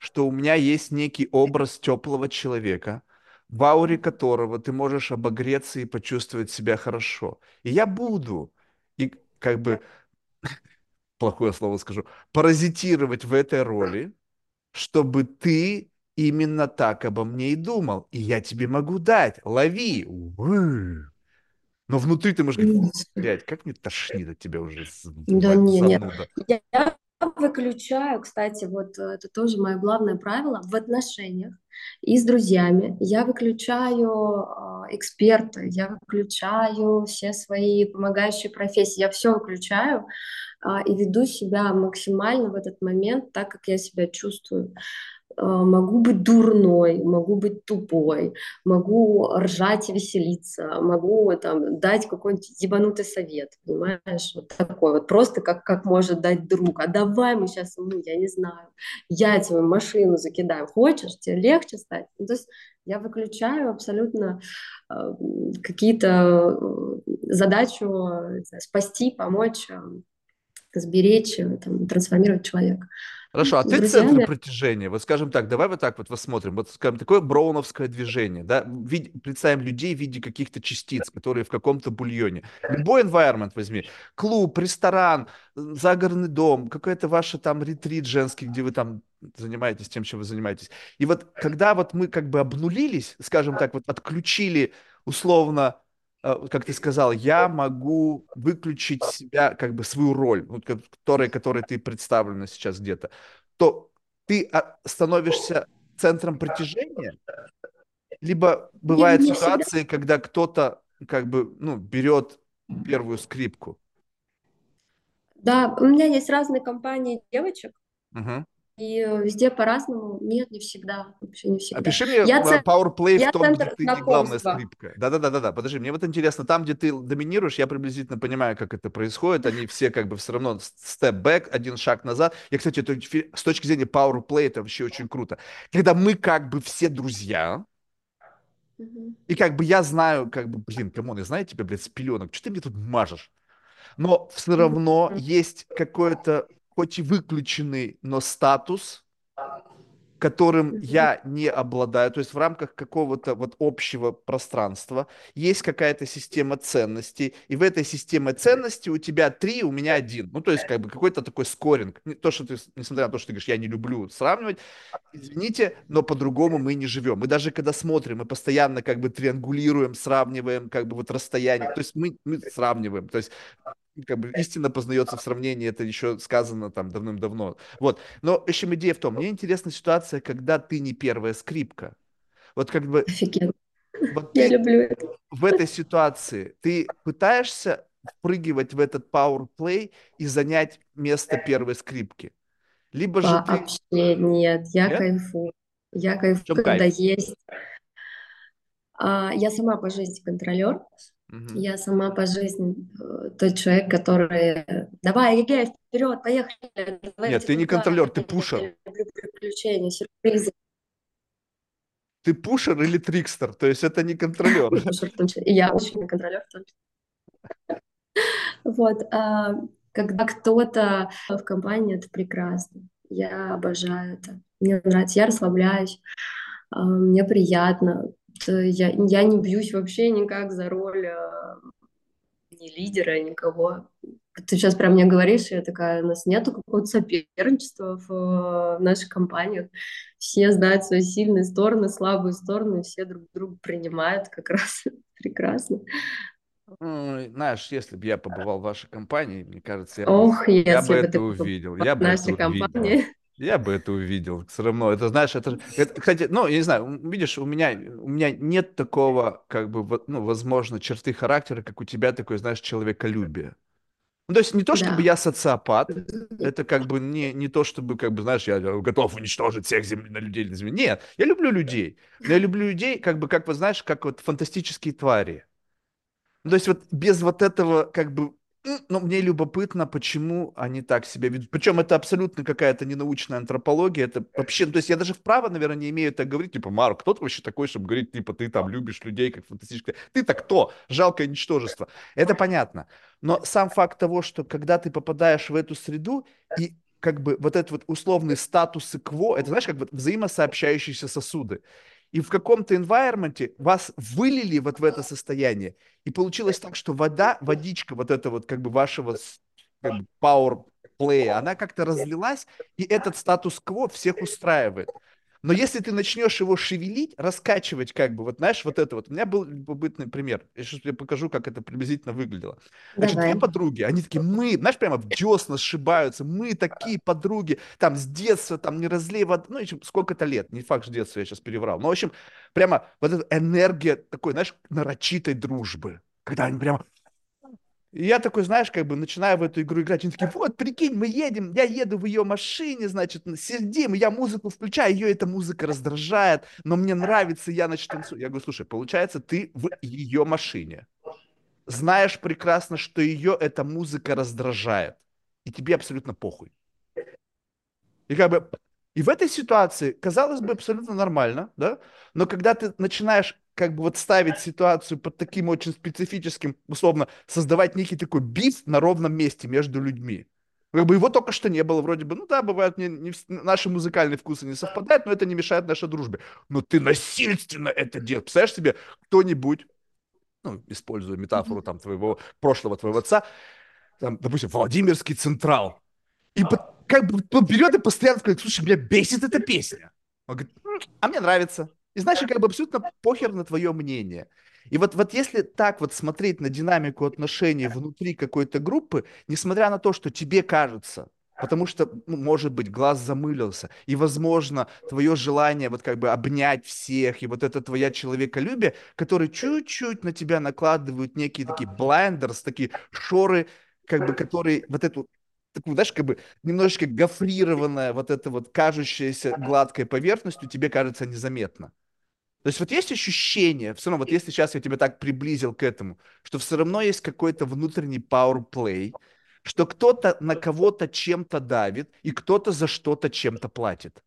что у меня есть некий образ теплого человека, в ауре которого ты можешь обогреться и почувствовать себя хорошо. И я буду, и как бы, плохое слово скажу, паразитировать в этой роли, чтобы ты именно так обо мне и думал. И я тебе могу дать, лови. Но внутри ты можешь говорить, блядь, как мне тошнит от тебя уже. Да нет, нет. Выключаю, кстати, вот это тоже мое главное правило в отношениях и с друзьями. Я выключаю эксперта, я выключаю все свои помогающие профессии, я все выключаю и веду себя максимально в этот момент так, как я себя чувствую. Могу быть дурной, могу быть тупой, могу ржать и веселиться, могу там дать какой-нибудь ебанутый совет, понимаешь, вот такой вот, просто как может дать друг, а давай мы сейчас, ну, я не знаю, я тебе машину закидаю, хочешь, тебе легче стать, ну, то есть я выключаю абсолютно какие-то задачу, не знаю, спасти, помочь, сберечь, там, трансформировать человека. Хорошо, а ты центр притяжения, вот скажем так, давай вот так вот посмотрим, вот скажем, такое броуновское движение, да, представим людей в виде каких-то частиц, которые в каком-то бульоне, любой environment возьми, клуб, ресторан, загородный дом, какой-то ваш там ретрит женский, где вы там занимаетесь тем, чем вы занимаетесь, и вот когда вот мы как бы обнулились, скажем так, вот отключили условно, как ты сказал, я могу выключить себя, как бы свою роль, которой ты представлена сейчас где-то, то ты становишься центром притяжения? Либо бывают ситуации, когда кто-то как бы, ну, берет первую скрипку? Да, у меня есть разные компании девочек, и везде по-разному. Нет, не всегда. Вообще не всегда. Опиши мне Powerplay в том, где ты не главная скрипка. Да-да-да, подожди, мне вот интересно, там, где ты доминируешь, я приблизительно понимаю, как это происходит, они все как бы все равно степ-бэк, один шаг назад. Я, кстати, это, с точки зрения Powerplay это вообще очень круто. Когда мы как бы все друзья, и как бы я знаю, как бы, блин, камон, я знаю тебя, блядь, с пеленок, что ты мне тут мажешь? Но все равно есть какое-то... хоть и выключенный, но статус, которым я не обладаю, то есть в рамках какого-то вот общего пространства есть какая-то система ценностей, и в этой системе ценностей у тебя 3, у меня 1, ну то есть как бы какой-то такой скоринг, то, что ты, несмотря на то, что ты говоришь, я не люблю сравнивать, извините, но по-другому мы не живем, мы даже когда смотрим, мы постоянно как бы триангулируем, сравниваем как бы вот расстояние, то есть мы сравниваем, то есть как бы истина познается в сравнении, это еще сказано там давным-давно. Вот. Но, в общем, идея в том, мне интересна ситуация, когда ты не первая скрипка. Вот как бы... Офигенно. Вот я люблю это. В этой ситуации ты пытаешься впрыгивать в этот powerplay и занять место первой скрипки? Либо же ты... Вообще нет, я Нет? кайфую. Я кайфую, когда кайф? Есть. Я сама по жизни контролер. Угу. Я сама по жизни тот человек, который... Давай, Егей, вперед, поехали. Давайте. Нет, ты не контролер, ты пушер. Я люблю приключения, сюрпризы. Ты пушер или трикстер? То есть это не контролер. Я очень не контролер. Вот. Когда кто-то в компании, это прекрасно. Я обожаю это. Мне нравится, я расслабляюсь, мне приятно. Я не бьюсь вообще никак за роль ни лидера, никого. Ты сейчас прям мне говоришь, я такая, у нас нету какого-то соперничества в наших компаниях. Все знают свои сильные стороны, слабые стороны, все друг друга принимают, как раз прекрасно. Знаешь, если бы я побывал в вашей компании, мне кажется, я бы это увидел. Я бы это увидел. Все равно. Это, знаешь, это, кстати, ну, я не знаю, видишь, у меня нет такого, как бы, ну, возможно, черты характера, как у тебя, такое, знаешь, человеколюбие. Ну, то есть не то, чтобы я социопат, это как бы не то, чтобы, как бы, знаешь, я готов уничтожить всех людей на земле. Нет, я люблю людей. Но я люблю людей, как бы, как вот, знаешь, как вот фантастические твари. То есть вот без вот этого как бы... Ну, мне любопытно, почему они так себя ведут. Причем это абсолютно какая-то ненаучная антропология. Это вообще... То есть я даже вправо, наверное, не имею так говорить. Типа, Марк, кто ты вообще такой, чтобы говорить, типа, ты там любишь людей, как фантастическое... Ты-то кто? Жалкое ничтожество. Это понятно. Но сам факт того, что когда ты попадаешь в эту среду, и как бы вот этот вот условный статус и кво... Это, знаешь, как бы взаимосообщающиеся сосуды. И в каком-то environment вас вылили вот в это состояние. И получилось так, что водичка вот эта вот как бы вашего как бы power play, она как-то разлилась, и этот статус-кво всех устраивает. Но если ты начнешь его шевелить, раскачивать как бы, вот знаешь, вот это вот. У меня был любопытный пример. Я сейчас тебе покажу, как это приблизительно выглядело. Значит, две подруги, они такие, мы, знаешь, прямо в десна сшибаются, мы такие подруги, там, с детства, там, не разлей воды, ну, сколько-то лет, не факт, что детство я сейчас переврал. Но, в общем, прямо вот эта энергия такой, знаешь, нарочитой дружбы, когда они прямо... И я такой, знаешь, как бы начинаю в эту игру играть. Они такие, вот, прикинь, мы едем, я еду в ее машине, значит, сидим, я музыку включаю, ее эта музыка раздражает, но мне нравится, я, значит, танцую. Я говорю, слушай, получается, ты в ее машине. Знаешь прекрасно, что ее эта музыка раздражает, и тебе абсолютно похуй. И как бы, и в этой ситуации, казалось бы, абсолютно нормально, да, но когда ты начинаешь... как бы вот ставить ситуацию под таким очень специфическим, условно, создавать некий такой биф на ровном месте между людьми. Как бы его только что не было вроде бы. Ну да, бывают, наши музыкальные вкусы не совпадают, но это не мешает нашей дружбе. Но ты насильственно это делаешь. Представляешь себе, кто-нибудь, ну, используя метафору там твоего, прошлого твоего отца, там, допустим, Владимирский централ. И как бы он берет и постоянно говорит, слушай, меня бесит эта песня. Он говорит, а мне нравится. И значит, как бы абсолютно похер на твое мнение. И вот если так вот смотреть на динамику отношений внутри какой-то группы, несмотря на то, что тебе кажется, потому что, ну, может быть, глаз замылился, и, возможно, твое желание вот как бы обнять всех, и вот это твоя человеколюбие, которые чуть-чуть на тебя накладывают некие такие блайндерс, такие шоры, как бы, которые вот эту... такую, знаешь, как бы немножечко гофрированная вот эта вот кажущаяся гладкой поверхностью тебе кажется незаметно. То есть вот есть ощущение, все равно вот если сейчас я тебя так приблизил к этому, что все равно есть какой-то внутренний powerplay, что кто-то на кого-то чем-то давит и кто-то за что-то чем-то платит.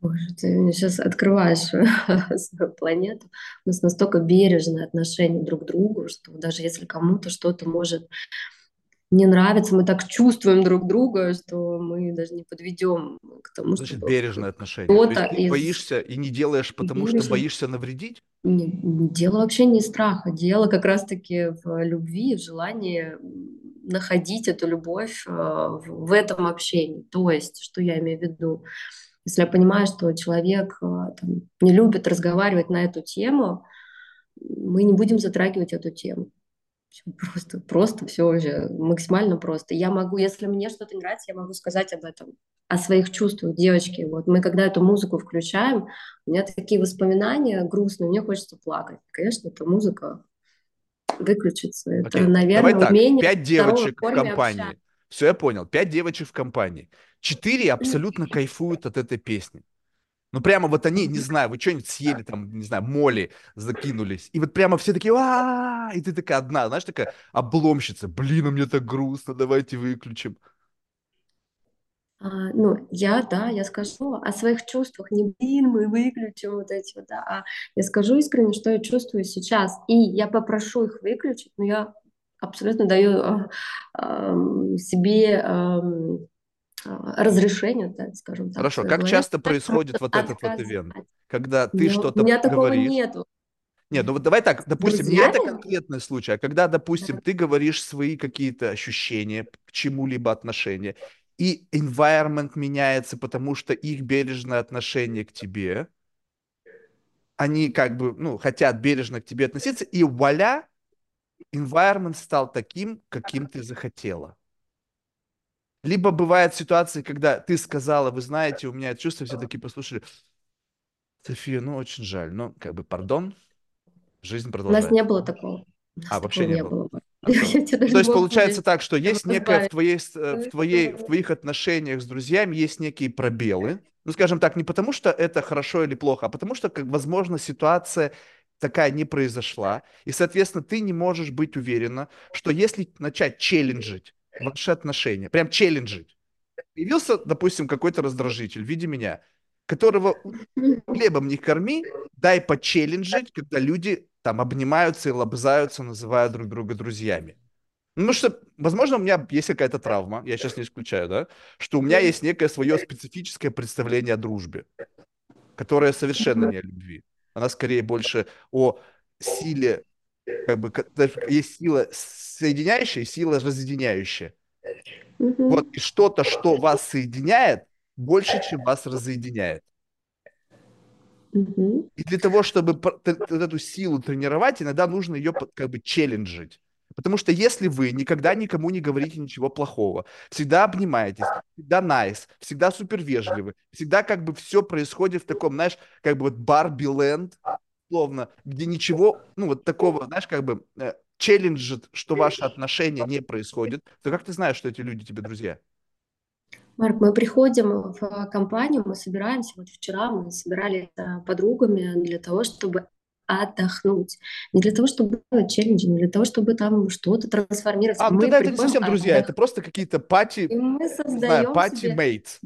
Боже, ты мне сейчас открываешь свою планету. У нас настолько бережное отношение друг к другу, что даже если кому-то что-то может... не нравится, мы так чувствуем друг друга, что мы даже не подведем к тому, значит, что... Значит, бережное отношение. То есть ты боишься и не делаешь, потому бережное... что боишься навредить? Нет, дело вообще не страха. Дело как раз-таки в любви, в желании находить эту любовь в этом общении. То есть, что я имею в виду? Если я понимаю, что человек там, не любит разговаривать на эту тему, мы не будем затрагивать эту тему. Просто все уже максимально просто. Я могу, если мне что-то не нравится, я могу сказать об этом, о своих чувствах, девочки. Вот мы когда эту музыку включаем, у меня такие воспоминания грустные, мне хочется плакать. Конечно, эта музыка выключится. Это, наверное, умение. Пять девочек в компании. Общаться. Все, я понял. 5 девочек в компании. 4 абсолютно кайфуют от этой песни. Ну, прямо вот они, не знаю, вы что-нибудь съели там, не знаю, моли закинулись. И вот прямо все такие, а-а-а, и ты такая одна, знаешь, такая обломщица. Блин, а мне так грустно, давайте выключим. Ну, я скажу о своих чувствах, не блин, мы выключим вот эти вот, да, а я скажу искренне, что я чувствую сейчас, и я попрошу их выключить, но я абсолютно даю себе разрешение, да, скажем так. Хорошо, как часто происходит вот этот вот ивент, когда ты что-то говоришь? У меня такого нету. Нет, ну вот давай так, допустим, не это конкретный случай, а когда, допустим, ты говоришь свои какие-то ощущения к чему-либо отношения, и environment меняется, потому что их бережное отношение к тебе, они как бы, ну, хотят бережно к тебе относиться, и вуаля, environment стал таким, каким ты захотела. Либо бывают ситуации, когда ты сказала, вы знаете, у меня это чувство, все такие послушали, София, ну, очень жаль, ну, как бы, пардон, жизнь продолжается. У нас не было такого. Вообще не было. То есть получается так, что есть некое в твоих отношениях с друзьями есть некие пробелы. Ну, скажем так, не потому что это хорошо или плохо, а потому что, как, возможно, ситуация такая не произошла. И, соответственно, ты не можешь быть уверена, что если начать челленджить ваши отношения, прям челленджить, появился, допустим, какой-то раздражитель в виде меня, которого хлебом не корми, дай почелленджить, когда люди там обнимаются и лобзаются, называя друг друга друзьями. Ну, что, возможно, у меня есть какая-то травма, я сейчас не исключаю, да, что у меня есть некое свое специфическое представление о дружбе, которое совершенно не о любви. Она скорее больше о силе, как бы, есть сила соединяющая и сила разъединяющая. Вот, и что-то, что вас соединяет, больше, чем вас разъединяет. И для того, чтобы эту силу тренировать, иногда нужно ее как бы челленджить. Потому что если вы никогда никому не говорите ничего плохого, всегда обнимаетесь, всегда nice, всегда супервежливы, всегда как бы все происходит в таком, знаешь, как бы вот Барби-ленд, словно, где ничего, ну вот такого, знаешь, как бы челленджит, что ваши отношения не происходят, то как ты знаешь, что эти люди тебе друзья? Марк, мы приходим в компанию, мы собираемся, вот вчера мы собирались подругами для того, чтобы отдохнуть, не для того, чтобы делать челленджи, не для того, чтобы там что-то трансформировать. Мы тогда это не совсем друзья, это просто какие-то пати, и мы создаем пати-мейтс.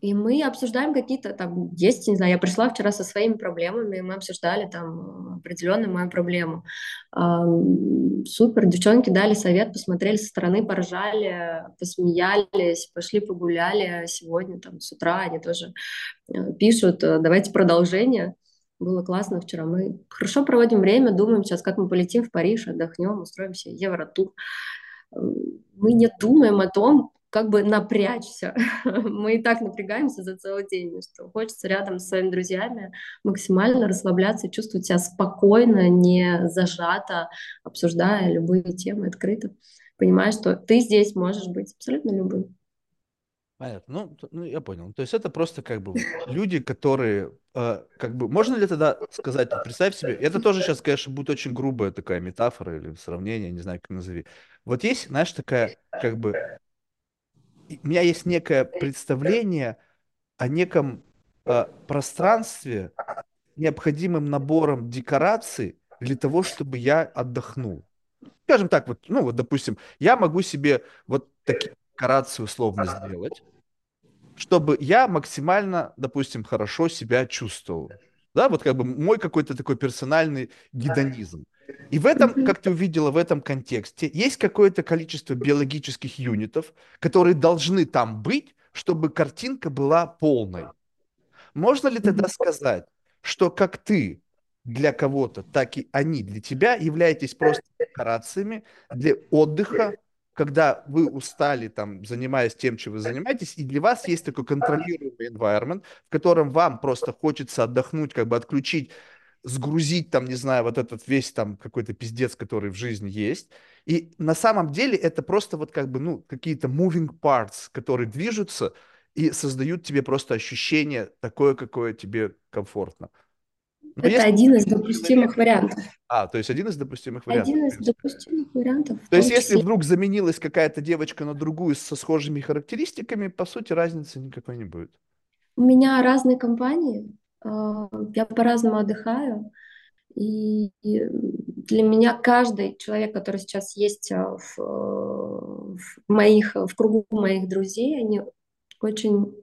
И мы обсуждаем какие-то там, есть, не знаю, я пришла вчера со своими проблемами, и мы обсуждали там определенную мою проблему. Супер, девчонки дали совет, посмотрели со стороны, поржали, посмеялись, пошли погуляли. Сегодня там с утра они тоже пишут, давайте продолжение. Было классно вчера. Мы хорошо проводим время, думаем сейчас, как мы полетим в Париж, отдохнем, устроимся, евротур. Мы не думаем о том, как бы напрячься. Мы и так напрягаемся за целый день, что хочется рядом со своими друзьями максимально расслабляться и чувствовать себя спокойно, не зажато, обсуждая любые темы открыто, понимая, что ты здесь можешь быть абсолютно любым. Понятно. Ну, я понял. То есть это просто как бы люди, которые... как бы, можно ли тогда сказать, представь себе, это тоже сейчас, конечно, будет очень грубая такая метафора или сравнение, не знаю, как назови. Вот есть, знаешь, такая как бы... У меня есть некое представление о неком пространстве, необходимым набором декораций для того, чтобы я отдохнул. Скажем так, вот, ну вот, допустим, я могу себе вот такие декорации условно сделать, чтобы я максимально, допустим, хорошо себя чувствовал. Да, вот как бы мой какой-то такой персональный гедонизм. И в этом, как ты увидела, в этом контексте есть какое-то количество биологических юнитов, которые должны там быть, чтобы картинка была полной. Можно ли тогда сказать, что как ты для кого-то, так и они для тебя являетесь просто декорациями для отдыха, когда вы устали, там, занимаясь тем, чем вы занимаетесь, и для вас есть такой контролируемый environment, в котором вам просто хочется отдохнуть, как бы отключить, сгрузить, там, не знаю, вот этот весь там какой-то пиздец, который в жизни есть. И на самом деле это просто вот как бы, ну, какие-то moving parts, которые движутся и создают тебе просто ощущение такое, какое тебе комфортно. Но это один из допустимых вариантов. То есть один из допустимых вариантов. Один из допустимых вариантов. То есть если вдруг заменилась какая-то девочка на другую со схожими характеристиками, по сути, разницы никакой не будет. У меня разные компании, я по-разному отдыхаю, и для меня каждый человек, который сейчас есть в кругу моих друзей, они очень,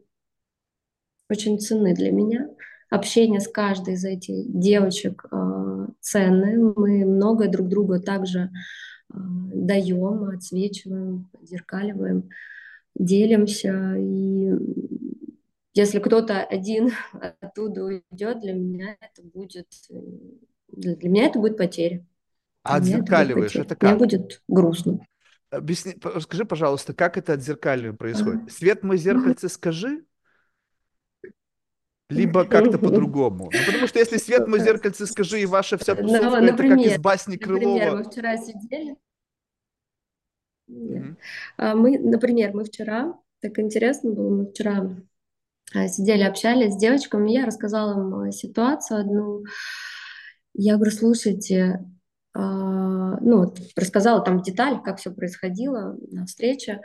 очень ценны для меня. Общение с каждой из этих девочек ценное. Мы многое друг другу также даем, отсвечиваем, зеркаливаем, делимся. И если кто-то один оттуда уйдет, для меня это будет потеря. А отзеркаливаешь? Это как? Мне будет грустно. Объясни, скажи, пожалуйста, как это отзеркаливание происходит? Свет мой зеркальце, скажи. Либо как-то по-другому. Ну, потому что если свет мой зеркальце, скажи, и ваша вся тусовка, например, это как из басни Крылова. Например, мы вчера сидели. Мы вчера, так интересно было, мы вчера сидели, общались с девочками, я рассказала им ситуацию одну. Я говорю, слушайте, рассказала там в деталях, как все происходило на встрече.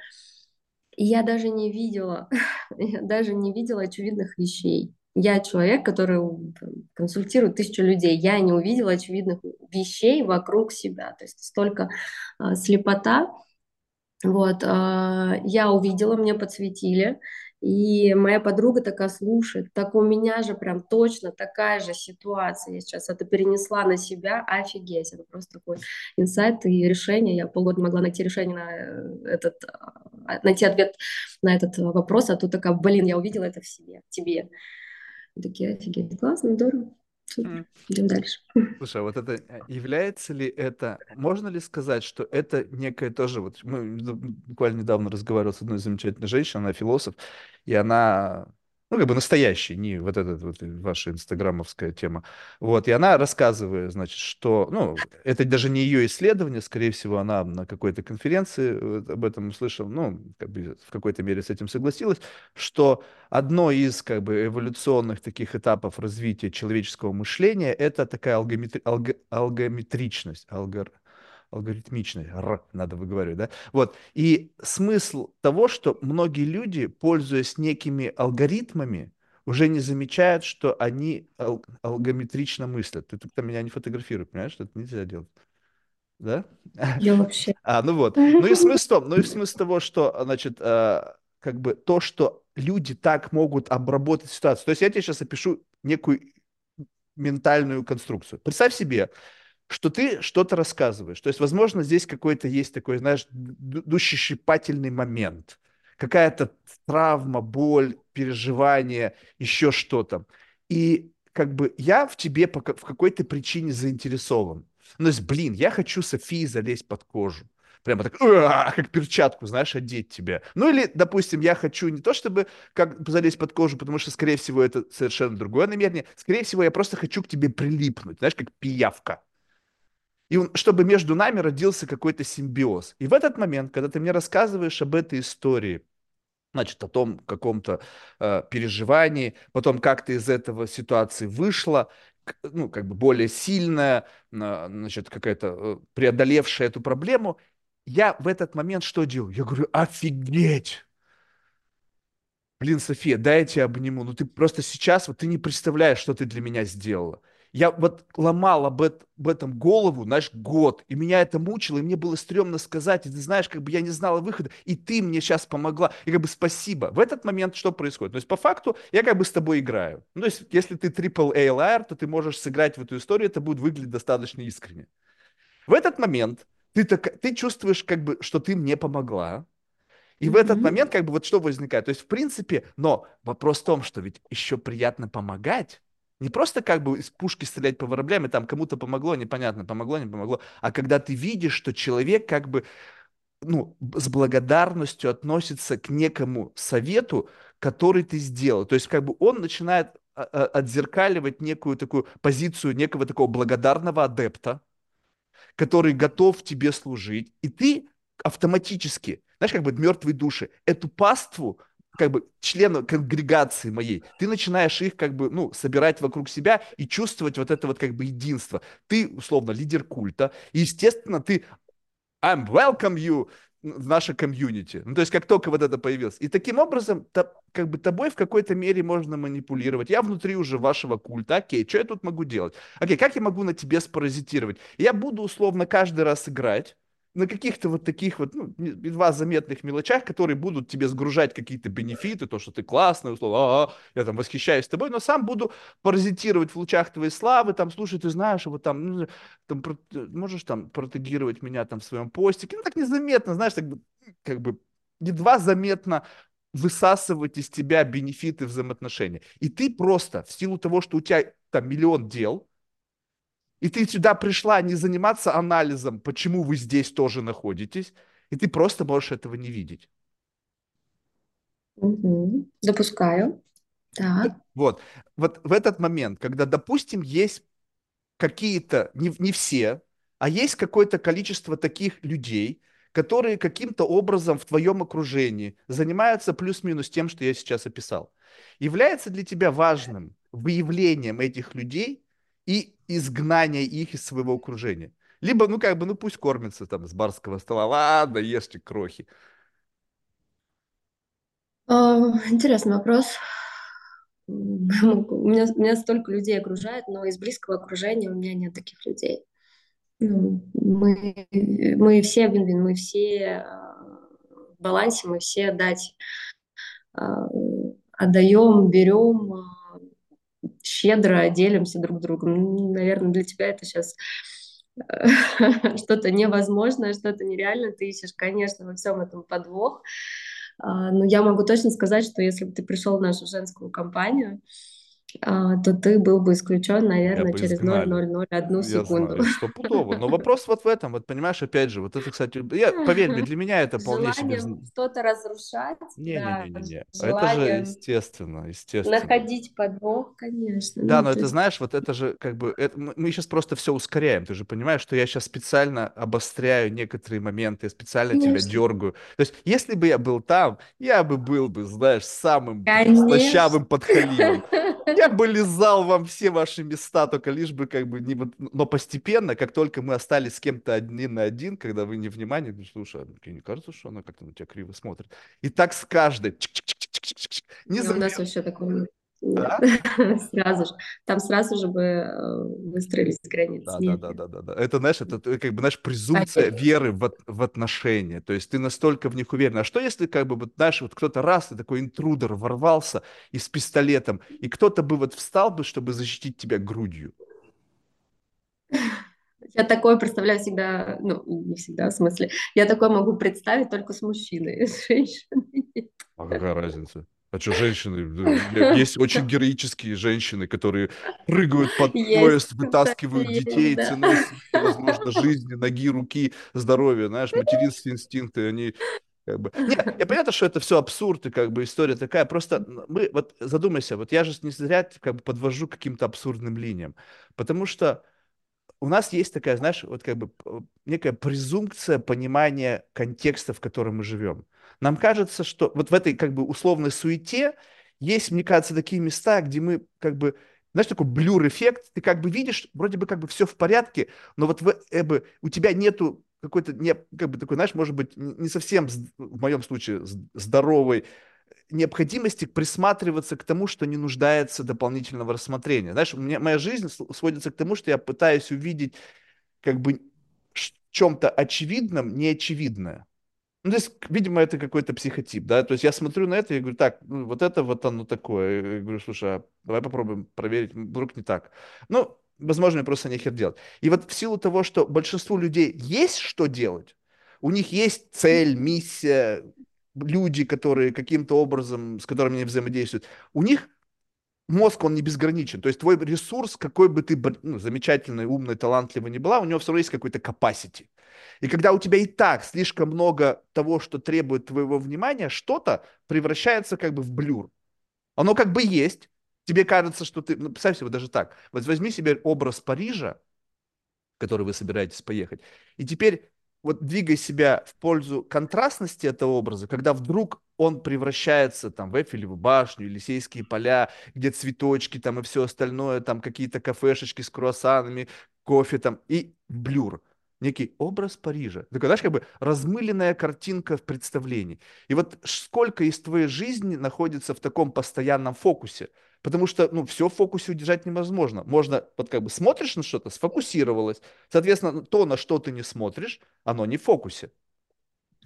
И я даже не видела очевидных вещей. Я человек, который консультирует 1000 людей. Я не увидела очевидных вещей вокруг себя. То есть столько слепота. Вот, я увидела, мне подсветили. И моя подруга такая слушает. Так у меня же прям точно такая же ситуация. Я сейчас это перенесла на себя. Офигеть. Это просто такой инсайт и решение. Я полгода могла найти решение найти ответ на этот вопрос. А тут такая, я увидела это в себе, в тебе. И такие, офигеть, классно, здорово. Идем дальше. Слушай, вот это является ли это, можно ли сказать, что это некое тоже, вот мы буквально недавно разговаривали с одной замечательной женщиной, она философ, и она, настоящая, не вот эта вот ваша инстаграмовская тема, вот, и она рассказывает, значит, что, это даже не ее исследование, скорее всего, она на какой-то конференции об этом услышала, в какой-то мере с этим согласилась, что одно из, эволюционных таких этапов развития человеческого мышления – это такая алгоритмичность, надо выговаривать, да? Вот. И смысл того, что многие люди, пользуясь некими алгоритмами, уже не замечают, что они алгоритмично мыслят. Ты там меня не фотографируй, понимаешь, что это нельзя делать. Да? Я вообще. Ну и смысл того, что, значит, то, что люди так могут обработать ситуацию. То есть я тебе сейчас опишу некую ментальную конструкцию. Представь себе, что ты что-то рассказываешь. То есть, возможно, здесь какой-то есть такой, знаешь, душещипательный момент. Какая-то травма, боль, переживание, еще что-то. И я в тебе по какой-то причине заинтересован. То есть, я хочу Софии залезть под кожу. Прямо так, как перчатку, знаешь, одеть тебя. Ну или, допустим, я хочу не то, чтобы залезть под кожу, потому что, скорее всего, это совершенно другое намерение. Скорее всего, я просто хочу к тебе прилипнуть, знаешь, как пиявка. И чтобы между нами родился какой-то симбиоз. И в этот момент, когда ты мне рассказываешь об этой истории, значит, о том каком-то переживании, потом как ты из этого ситуации вышла, более сильная, значит, какая-то преодолевшая эту проблему, я в этот момент что делаю? Я говорю, офигеть! София, дай я тебя обниму. Ты просто сейчас, ты не представляешь, что ты для меня сделала. Я ломал об этом голову, знаешь, год, и меня это мучило, и мне было стрёмно сказать, и ты знаешь, я не знала выхода, и ты мне сейчас помогла, и спасибо. В этот момент что происходит? То есть по факту я с тобой играю. То есть если ты AAA liar, то ты можешь сыграть в эту историю, это будет выглядеть достаточно искренне. В этот момент ты чувствуешь, что ты мне помогла, и в этот момент что возникает? То есть в принципе, но вопрос в том, что ведь еще приятно помогать. Не просто из пушки стрелять по воробьям, и там кому-то помогло, непонятно, помогло, не помогло. А когда ты видишь, что человек с благодарностью относится к некому совету, который ты сделал. То есть он начинает отзеркаливать некую такую позицию некого такого благодарного адепта, который готов тебе служить. И ты автоматически, знаешь, мертвые души, эту паству как бы членов конгрегации моей, ты начинаешь их как бы, ну, собирать вокруг себя и чувствовать вот это вот как бы единство. Ты, условно, лидер культа, и, естественно, ты «I'm welcome you» в наше комьюнити. Ну, то есть, как только вот это появилось. И таким образом, как бы тобой в какой-то мере можно манипулировать. Я внутри уже вашего культа. Окей, что я тут могу делать? Окей, как я могу на тебе спаразитировать? Я буду, условно, каждый раз играть на каких-то вот таких вот, ну, едва заметных мелочах, которые будут тебе сгружать какие-то бенефиты, то, что ты классный, условно, я там восхищаюсь тобой, но сам буду паразитировать в лучах твоей славы, там, слушай, ты знаешь, вот там, ну, там можешь там протегировать меня там в своем постике, ну, так незаметно, знаешь, так, как бы едва заметно высасывать из тебя бенефиты взаимоотношений. И ты просто, в силу того, что у тебя там миллион дел, и ты сюда пришла не заниматься анализом, почему вы здесь тоже находитесь, и ты просто можешь этого не видеть. Угу. Допускаю. Да. Вот в этот момент, когда, допустим, есть какие-то, не все, а есть какое-то количество таких людей, которые каким-то образом в твоем окружении занимаются плюс-минус тем, что я сейчас описал, является для тебя важным выявлением этих людей и изгнание их из своего окружения. Либо, ну, как бы, ну, пусть кормится там с барского стола. Ладно, ешьте крохи. Интересный вопрос. У меня столько людей окружает, но из близкого окружения у меня нет таких людей. Мы все вин-вин, мы все в балансе, мы все отдаем, берем, щедро делимся друг другом. Наверное, для тебя это сейчас что-то невозможное, что-то нереальное. Ты ищешь, конечно, во всем этом подвох. Но я могу точно сказать, что если бы ты пришел в нашу женскую компанию, то ты был бы исключен, наверное, через 0,001 секунду. Я знаю, стопудово. Но вопрос вот в этом. Вот понимаешь, опять же, вот это, кстати, поверь мне, для меня это вполне себе... Желание что-то разрушать. Не-не-не. Да, это же естественно. Находить подвох, конечно. Да, но это, знаешь, вот это же как бы... мы сейчас просто все ускоряем. Ты же понимаешь, что я сейчас специально обостряю некоторые моменты, специально тебя дергаю. То есть, если бы я был там, я бы был, знаешь, самым слащавым подхалимом. Я бы лизал вам все ваши места, только лишь бы как бы... Но постепенно, как только мы остались с кем-то один на один, когда вы не внимание, слушай, мне не кажется, что она как-то на тебя криво смотрит. И так с каждой. У нас вообще такое... Да? Сразу же. Там сразу же бы выстроились границы. Да. Это, знаешь, как бы, знаешь, презумпция веры в отношения. То есть ты настолько в них уверен. А что если, как бы, вот, знаешь, вот кто-то раз, и такой интрудер ворвался и с пистолетом, и кто-то бы вот встал бы, чтобы защитить тебя грудью? Я такое представляю всегда, ну, не всегда, в смысле. Я такое могу представить только с мужчиной, с женщиной. А какая разница? А что, женщины? Есть очень героические женщины, которые прыгают под поезд, вытаскивают детей, ценой, возможно, жизни, ноги, руки, здоровья, знаешь, материнские инстинкты, они как бы... Нет, я понятно, что это все абсурд, и как бы история такая, просто мы, вот задумайся, вот я же не зря как бы подвожу к каким-то абсурдным линиям, потому что у нас есть такая, знаешь, вот как бы некая презумпция понимания контекста, в котором мы живем. Нам кажется, что вот в этой как бы условной суете есть, мне кажется, такие места, где мы как бы, знаешь, такой блюр-эффект, ты как бы видишь, вроде бы как бы все в порядке, но вот у тебя нету какой-то, как бы такой, знаешь, может быть, не совсем, в моем случае, здоровой необходимости присматриваться к тому, что не нуждается дополнительного рассмотрения. Знаешь, моя жизнь сводится к тому, что я пытаюсь увидеть как бы в чем-то очевидном неочевидное. Ну, то есть, видимо, это какой-то психотип, да, то есть я смотрю на это и говорю, так, ну, вот это вот оно такое, я говорю, слушай, а давай попробуем проверить, вдруг не так. Ну, возможно, мне просто нехер делать. И вот в силу того, что большинству людей есть что делать, у них есть цель, миссия, люди, которые каким-то образом, с которыми они взаимодействуют, у них мозг, он не безграничен, то есть твой ресурс, какой бы ты, ну, замечательный, умный, талантливый ни была, у него все равно есть какой-то capacity. И когда у тебя и так слишком много того, что требует твоего внимания, что-то превращается как бы в блюр. Оно как бы есть. Тебе кажется, что ты... Ну, представь себе вот даже так. Вот возьми себе образ Парижа, в который вы собираетесь поехать, и теперь вот двигай себя в пользу контрастности этого образа, когда вдруг он превращается там в Эйфелеву башню, Елисейские поля, где цветочки там и все остальное, там какие-то кафешечки с круассанами, кофе там и блюр. Некий образ Парижа. Такой, знаешь, как бы размыленная картинка в представлении. И вот сколько из твоей жизни находится в таком постоянном фокусе? Потому что, ну, все в фокусе удержать невозможно. Можно, вот как бы смотришь на что-то, сфокусировалось. Соответственно, то, на что ты не смотришь, оно не в фокусе.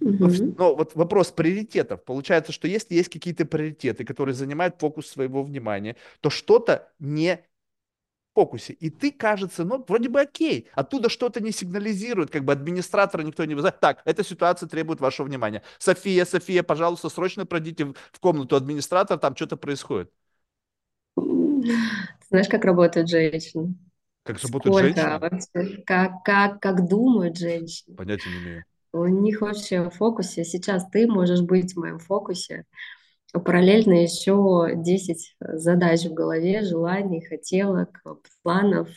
Mm-hmm. Но вот вопрос приоритетов. Получается, что если есть какие-то приоритеты, которые занимают фокус своего внимания, то что-то не фокусе. И ты, кажется, ну, вроде бы окей. Оттуда что-то не сигнализирует, как бы администратора никто не вызывает. Так, эта ситуация требует вашего внимания. София, пожалуйста, срочно пройдите в комнату администратора, там что-то происходит. Знаешь, как работают женщины? Как работают женщины? Вообще, как думают женщины? Понятия не имею. У них вообще в фокусе. Сейчас ты можешь быть в моем фокусе. Параллельно еще 10 задач в голове, желаний, хотелок, планов,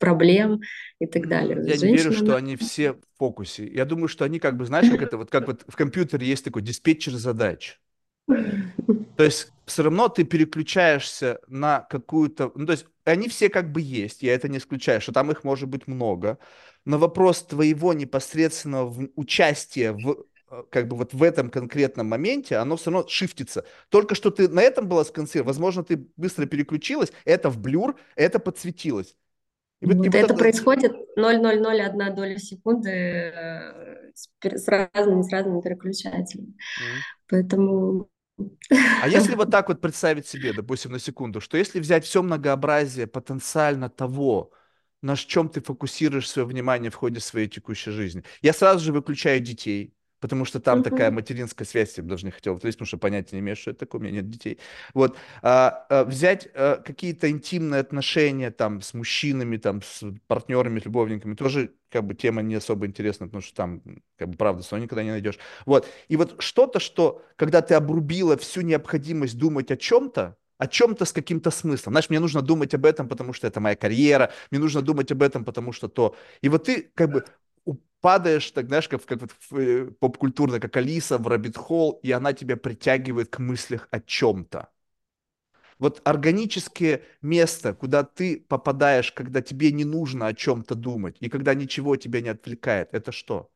проблем и так далее. Я не верю, что они все в фокусе. Я думаю, что они как бы, знаешь, как это, вот как вот в компьютере есть такой диспетчер задач. То есть все равно ты переключаешься на какую-то... Ну, то есть они все как бы есть, я это не исключаю, что там их может быть много. Но вопрос твоего непосредственного участия в... как бы вот в этом конкретном моменте, оно все равно шифтится. Только что ты на этом была сконцентрирована, возможно, ты быстро переключилась, это в блюр, это подсветилось. И это происходит 0,001 доля секунды с разными переключателями. Mm-hmm. Поэтому... А если вот так вот представить себе, допустим, на секунду, что если взять все многообразие потенциально того, на чем ты фокусируешь свое внимание в ходе своей текущей жизни. Я сразу же выключаю детей, потому что там такая материнская связь, я бы даже не хотел ответить, потому что понятия не имею, что это такое, у меня нет детей. Вот. Взять какие-то интимные отношения там, с мужчинами, там, с партнерами, с любовниками, тоже как бы тема не особо интересна, потому что там, как бы, правда, своё никогда не найдешь. Вот. И вот что-то, что, когда ты обрубила всю необходимость думать о чем-то с каким-то смыслом. Знаешь, мне нужно думать об этом, потому что это моя карьера, мне нужно думать об этом, потому что то. И вот ты как бы... падаешь, так, знаешь, как вот поп-культурно, как Алиса в рэббит-холл, и она тебя притягивает к мыслях о чем-то. Вот органическое место, куда ты попадаешь, когда тебе не нужно о чем-то думать, и когда ничего тебя не отвлекает, это что?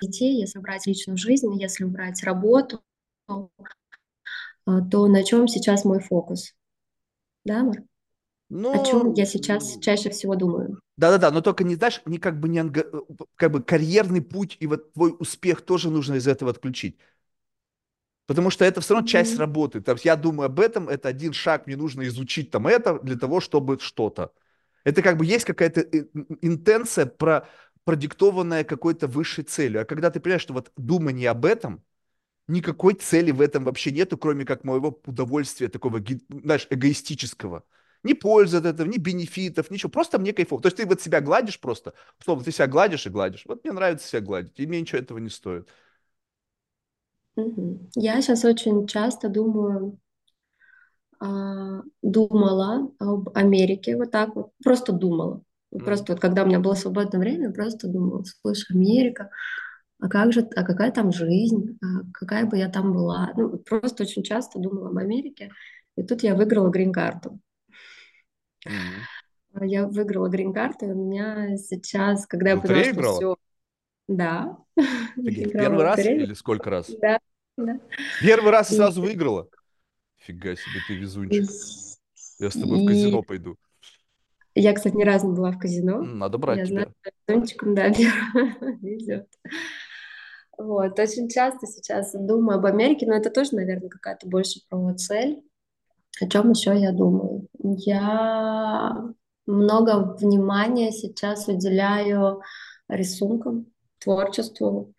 Детей, если брать личную жизнь, если брать работу, то на чем сейчас мой фокус? Да, Мар? Но... О чем я сейчас чаще всего думаю. Да-да-да, но только не, знаешь, не как бы, не как бы карьерный путь и вот твой успех тоже нужно из этого отключить. Потому что это все равно часть работы. То есть я думаю об этом, это один шаг, мне нужно изучить там это для того, чтобы что-то. Это как бы есть какая-то интенция, продиктованная какой-то высшей целью. А когда ты понимаешь, что вот думание об этом, никакой цели в этом вообще нету, кроме как моего удовольствия такого, знаешь, эгоистического. Ни пользы от этого, ни бенефитов, ничего. Просто мне кайфово. То есть ты вот себя гладишь просто. Словно ты себя гладишь и гладишь. Вот мне нравится себя гладить, и мне ничего этого не стоит. Я сейчас очень часто думала об Америке. Вот так вот. Просто думала. Просто вот когда у меня было свободное время, просто думала. Слышь, Америка, какая там жизнь? Какая бы я там была? Ну, просто очень часто думала об Америке. И тут я выиграла грин-карту. Mm-hmm. Я выиграла грин-карту, и у меня сейчас, когда я поняла, что все... Да. Первый раз или сколько раз? Да. Первый раз и сразу выиграла? Фига себе, ты везунчик. Я с тобой в казино пойду. Я, кстати, ни разу не была в казино. Надо брать я тебя. Я знаю, что везунчиком, да, везет. Вот, очень часто сейчас думаю об Америке, но это тоже, наверное, какая-то больше про цель. О чем еще я думаю? Я много внимания сейчас уделяю рисункам, творчеству,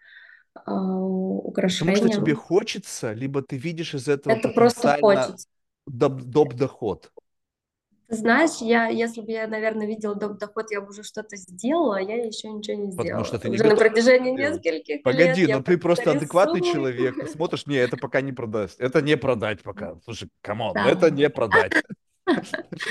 украшениям. Потому что тебе хочется, либо ты видишь из этого это просто хочется. Доп-доход. Знаешь, если бы я, наверное, видела доп-доход, я бы уже что-то сделала, а я еще ничего не сделала. Потому что ты не готова. Уже на протяжении нескольких лет. Погоди, но ты просто адекватный человек. Смотришь, не, это пока не продать. Это не продать пока. Слушай, камон, это не продать.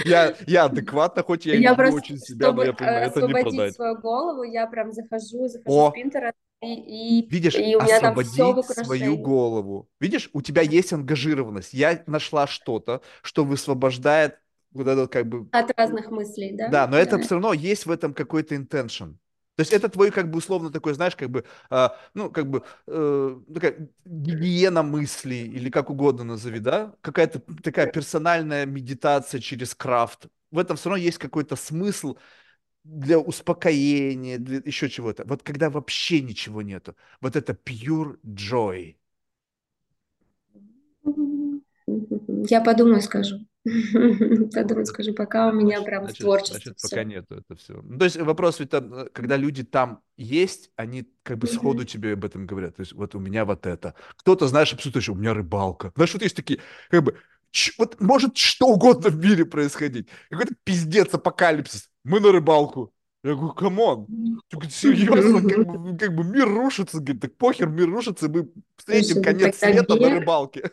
Я адекватно, хоть я и не могу очень себя, но я понимаю, это не продать. Чтобы освободить свою голову, я прям захожу в Pinterest, и у меня там все в украшении. Свою голову. Видишь, у тебя есть ангажированность. Я нашла что-то, что высвобождает вот это как бы... От разных мыслей, да? Да, но это все равно есть в этом какой-то intention. То есть это твой как бы условно такой, знаешь, как бы, такая гигиена мыслей или как угодно назови, да? Какая-то такая персональная медитация через крафт. В этом все равно есть какой-то смысл для успокоения, для еще чего-то. Вот когда вообще ничего нету. Вот это pure joy. Я подумаю, скажу. Пока у меня прям творчество. Значит, все. Пока нету это все. Ну, то есть вопрос ведь там, когда люди там есть, они как бы сходу тебе об этом говорят. То есть вот у меня вот это. Кто-то, знаешь, абсолютно еще у меня рыбалка. Знаешь, вот есть такие, как бы, вот может что угодно в мире происходить. Какой-то пиздец, апокалипсис. Мы на рыбалку. Я говорю, камон, серьезно, как бы мир рушится, говорит, так похер, мир рушится, мы встретим конец света на рыбалке.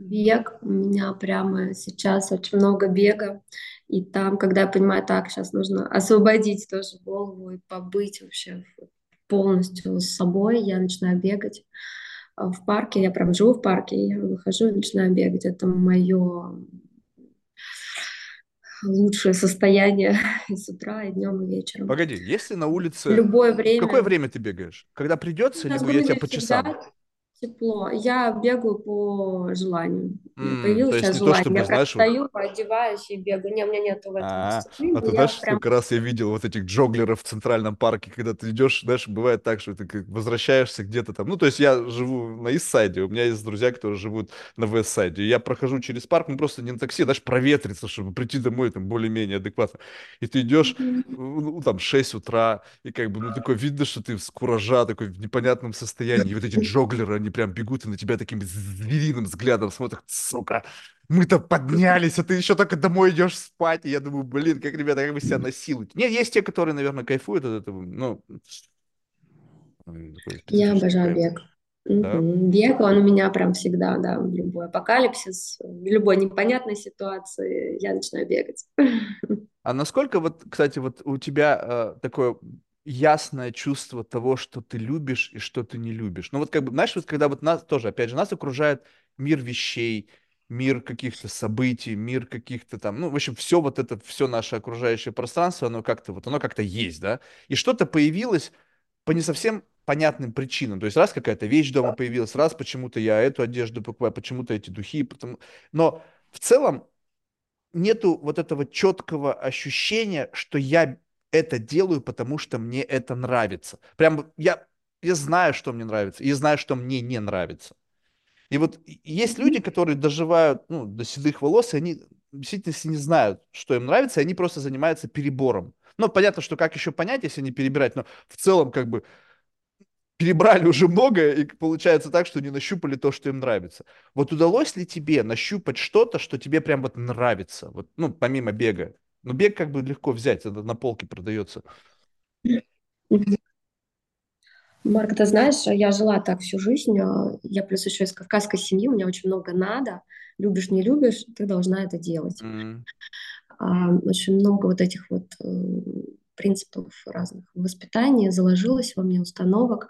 Бег, у меня прямо сейчас очень много бега, и там, когда я понимаю, так, сейчас нужно освободить тоже голову и побыть вообще полностью с собой, я начинаю бегать в парке, я прям живу в парке, я выхожу и начинаю бегать, это мое... лучшее состояние и с утра, и днем, и вечером. Погоди, если на улице... Любое время. В какое время ты бегаешь? Когда придется, либо я тебя по часам? Тепло. Я бегаю по желанию. Появилось сейчас желание. Я просто стою, одеваюсь и бегаю. Не, у меня нету в этом дисциплины. А ты знаешь, сколько раз я видел вот этих джоглеров в Центральном парке, когда ты идешь, знаешь, бывает так, что ты возвращаешься где-то там. Ну, то есть я живу на Ист-Сайде, у меня есть друзья, которые живут на Вест-Сайде. Я прохожу через парк, ну, просто не на такси, даже проветриться, чтобы прийти домой там более-менее адекватно. И ты идешь, ну, там, 6 утра, и как бы, ну, такое видно, что ты с куража, такой в непонятном состоянии. И вот эти джоглеры, они прям бегут и на тебя таким звериным взглядом смотрят, сука, мы-то поднялись, а ты еще только домой идешь спать. И я думаю, блин, как, ребята, как бы себя насилуют. Нет, есть те, которые, наверное, кайфуют от этого, но... Я обожаю бег. Да? Бег, он у меня прям всегда, да, в любой апокалипсис, в любой непонятной ситуации я начинаю бегать. А насколько вот, кстати, вот у тебя такое... ясное чувство того, что ты любишь и что ты не любишь. Ну вот как бы, знаешь, вот когда вот нас тоже, опять же, нас окружает мир вещей, мир каких-то событий, мир каких-то там, ну, в общем, все вот это, все наше окружающее пространство, оно как-то есть, да, и что-то появилось по не совсем понятным причинам, то есть раз какая-то вещь дома появилась, раз почему-то я эту одежду покупаю, почему-то эти духи, но в целом нету вот этого четкого ощущения, что я это делаю, потому что мне это нравится. Прям я знаю, что мне нравится, и знаю, что мне не нравится. И вот есть люди, которые доживают до седых волос, и они действительно не знают, что им нравится, и они просто занимаются перебором. Ну, понятно, что как еще понять, если не перебирать, но в целом как бы перебрали уже многое, и получается так, что не нащупали то, что им нравится. Вот удалось ли тебе нащупать что-то, что тебе прям вот нравится, вот, ну, помимо бега? Но бег как бы легко взять, это на полке продается. Марк, ты знаешь, я жила так всю жизнь, я плюс еще из кавказской семьи, у меня очень много надо, любишь, не любишь, ты должна это делать. Очень много вот этих вот принципов разных воспитания заложилось во мне, установок,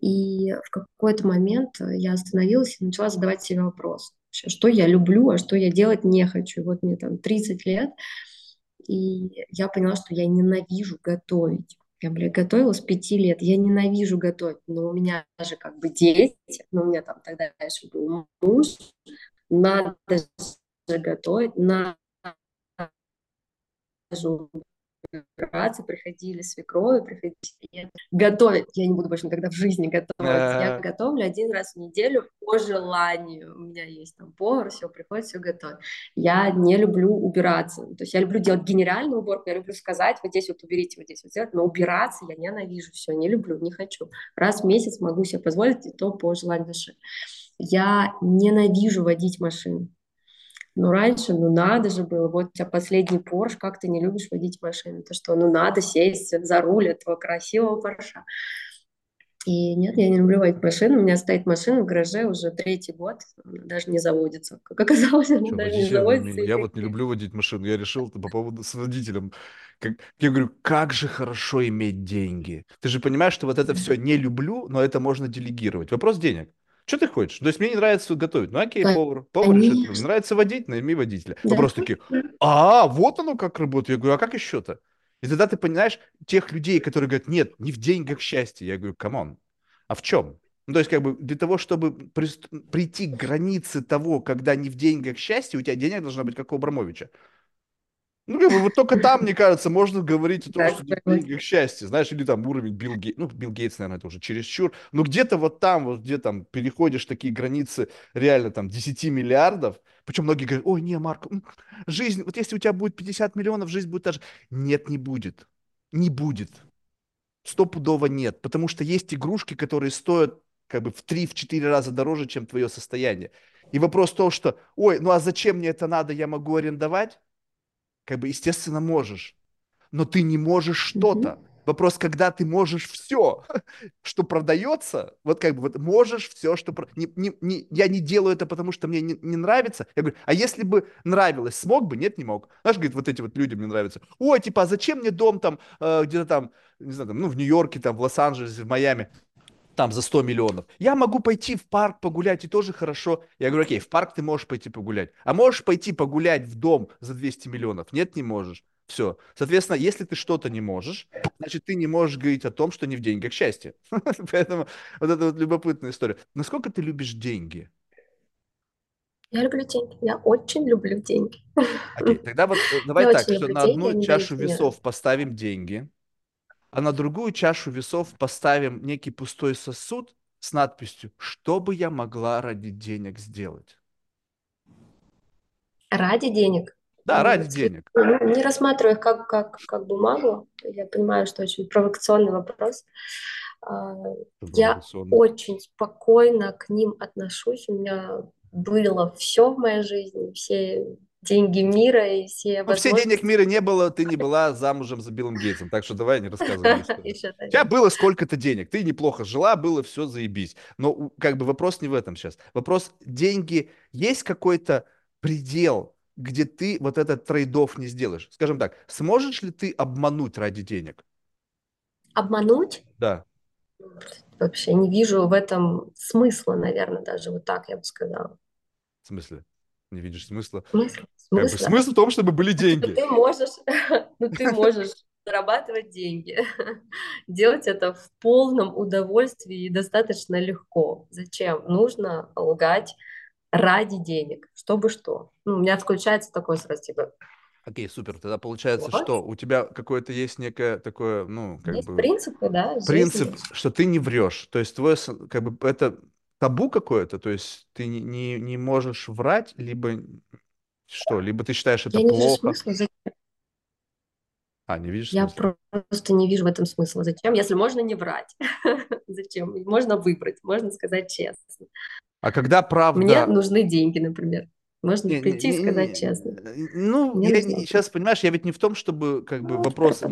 и в какой-то момент я остановилась и начала задавать себе вопрос, что я люблю, а что я делать не хочу. И вот мне там 30 лет, и я поняла, что я ненавижу готовить. Я, готовила с 5 лет. Я ненавижу готовить. Но у меня же как бы дети, но у меня там тогда, конечно, был муж. Надо же готовить, надо же убираться. Приходили свекрови, приходили готовить. Я не буду больше никогда в жизни готовить. Я готовлю 1 раз в неделю по желанию. У меня есть там повар, все приходит, все готовит. Я не люблю убираться. То есть я люблю делать генеральную уборку, я люблю сказать, вот здесь вот уберите, вот здесь вот сделать, но убираться я ненавижу, все, не люблю, не хочу. Раз в месяц могу себе позволить, и то по желанию души. Я ненавижу водить машину. Ну, раньше, надо же было, вот у тебя последний Порш, как ты не любишь водить машину, то что, надо сесть за руль этого красивого Порша. И нет, я не люблю водить машину. У меня стоит машина в гараже уже третий год, даже не заводится. Как оказалось, она даже не заводится. Я вот не люблю водить машину. Я решил по поводу с водителем. Я говорю, как же хорошо иметь деньги. Ты же понимаешь, что вот это все не люблю, но это можно делегировать. Вопрос денег. Что ты хочешь? То есть мне не нравится готовить. Ну окей, повар. Повар решит. Мне нравится водить, найми водителя. Да. Вопрос такие, вот оно как работает. Я говорю, а как еще-то? И тогда ты понимаешь тех людей, которые говорят, нет, не в деньгах счастье. Я говорю, камон, а в чем? Ну, то есть, как бы, для того, чтобы прийти к границе того, когда не в деньгах счастье, у тебя денег должно быть, как у Абрамовича. Ну, как бы, вот только там, мне кажется, можно говорить о том, что не в деньгах счастье, знаешь, или там уровень Билл Гейтс. Ну, Билл Гейтс, наверное, это уже чересчур. Но где-то вот где там переходишь такие границы реально там 10 миллиардов, причем многие говорят, ой, не, Марк, жизнь, вот если у тебя будет 50 миллионов, жизнь будет та же. Нет, не будет. Не будет. Стопудово нет. Потому что есть игрушки, которые стоят как бы в 3-4 раза дороже, чем твое состояние. И вопрос в том, что, ой, ну а зачем мне это надо, я могу арендовать? Как бы, естественно, можешь. Но ты не можешь что-то. Вопрос, когда ты можешь все, что продается, вот как бы вот можешь все, что продается. Я не делаю это, потому что мне не нравится. Я говорю, а если бы нравилось, смог бы? Нет, не мог. Знаешь, говорит, вот эти вот люди мне нравятся. Ой, типа, а зачем мне дом там, где-то там, не знаю, там, ну, в Нью-Йорке, там, в Лос-Анджелесе, в Майами, там, за 100 миллионов. Я могу пойти в парк погулять, и тоже хорошо. Я говорю, окей, в парк ты можешь пойти погулять. А можешь пойти погулять в дом за 200 миллионов? Нет, не можешь. Все. Соответственно, если ты что-то не можешь, значит, ты не можешь говорить о том, что не в деньгах счастье. Поэтому вот это вот любопытная история. Насколько ты любишь деньги? Я люблю деньги. Я очень люблю деньги. Окей, тогда вот давай так, что на одну чашу весов поставим деньги, а на другую чашу весов поставим некий пустой сосуд с надписью «Что бы я могла ради денег сделать?» Ради денег? Да, ради денег. Не рассматриваю их как бумагу. Я понимаю, что очень провокационный вопрос. Я очень спокойно к ним отношусь. У меня было все в моей жизни, все деньги мира и все возможности. Ну, все денег мира не было, ты не была замужем за Биллом Гейтсом, так что давай не рассказывай. У тебя было сколько-то денег, ты неплохо жила, было все заебись. Но как бы вопрос не в этом сейчас. Вопрос деньги. Есть какой-то предел, где ты вот этот трейд-офф не сделаешь? Скажем так, сможешь ли ты обмануть ради денег? Обмануть? Да. Вообще не вижу в этом смысла, наверное, даже вот так я бы сказала. В смысле? Не видишь смысла? Смысл в том, чтобы были деньги. Ты можешь зарабатывать деньги, делать это в полном удовольствии и достаточно легко. Зачем? Нужно лгать ради денег, чтобы что. Ну, у меня включается такое сразу типа. Окей, супер. Тогда получается, что у тебя какое-то есть некое такое, ну, как есть бы... принципы, да? Принцип, что ты не врешь. То есть твое, как бы, это... табу какое-то, то есть ты не можешь врать, либо что, либо ты считаешь это плохо. Не видишь смысла? Я просто не вижу в этом смысла. Зачем? Если можно не врать. Зачем? Можно выбрать, можно сказать честно. А когда правда... Мне нужны деньги, например. Можно прийти и сказать честно. Ну, сейчас, понимаешь, я ведь не в том, чтобы как бы вопрос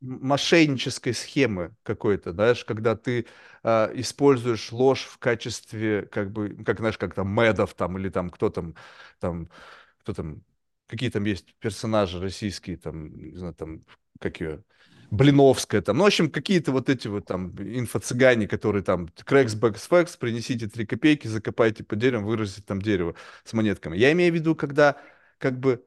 мошеннической схемы какой-то, знаешь, когда ты используешь ложь в качестве, как бы, как, знаешь, как там Мэдов там, или там кто там, какие там есть персонажи российские, там, не знаю, там, как ее... Блиновская там, ну, в общем, какие-то вот эти вот там инфо-цыгане, которые там крэкс, бэкс, фэкс, принесите 3 копейки, закопайте под деревом, выразите там дерево с монетками. Я имею в виду, когда как бы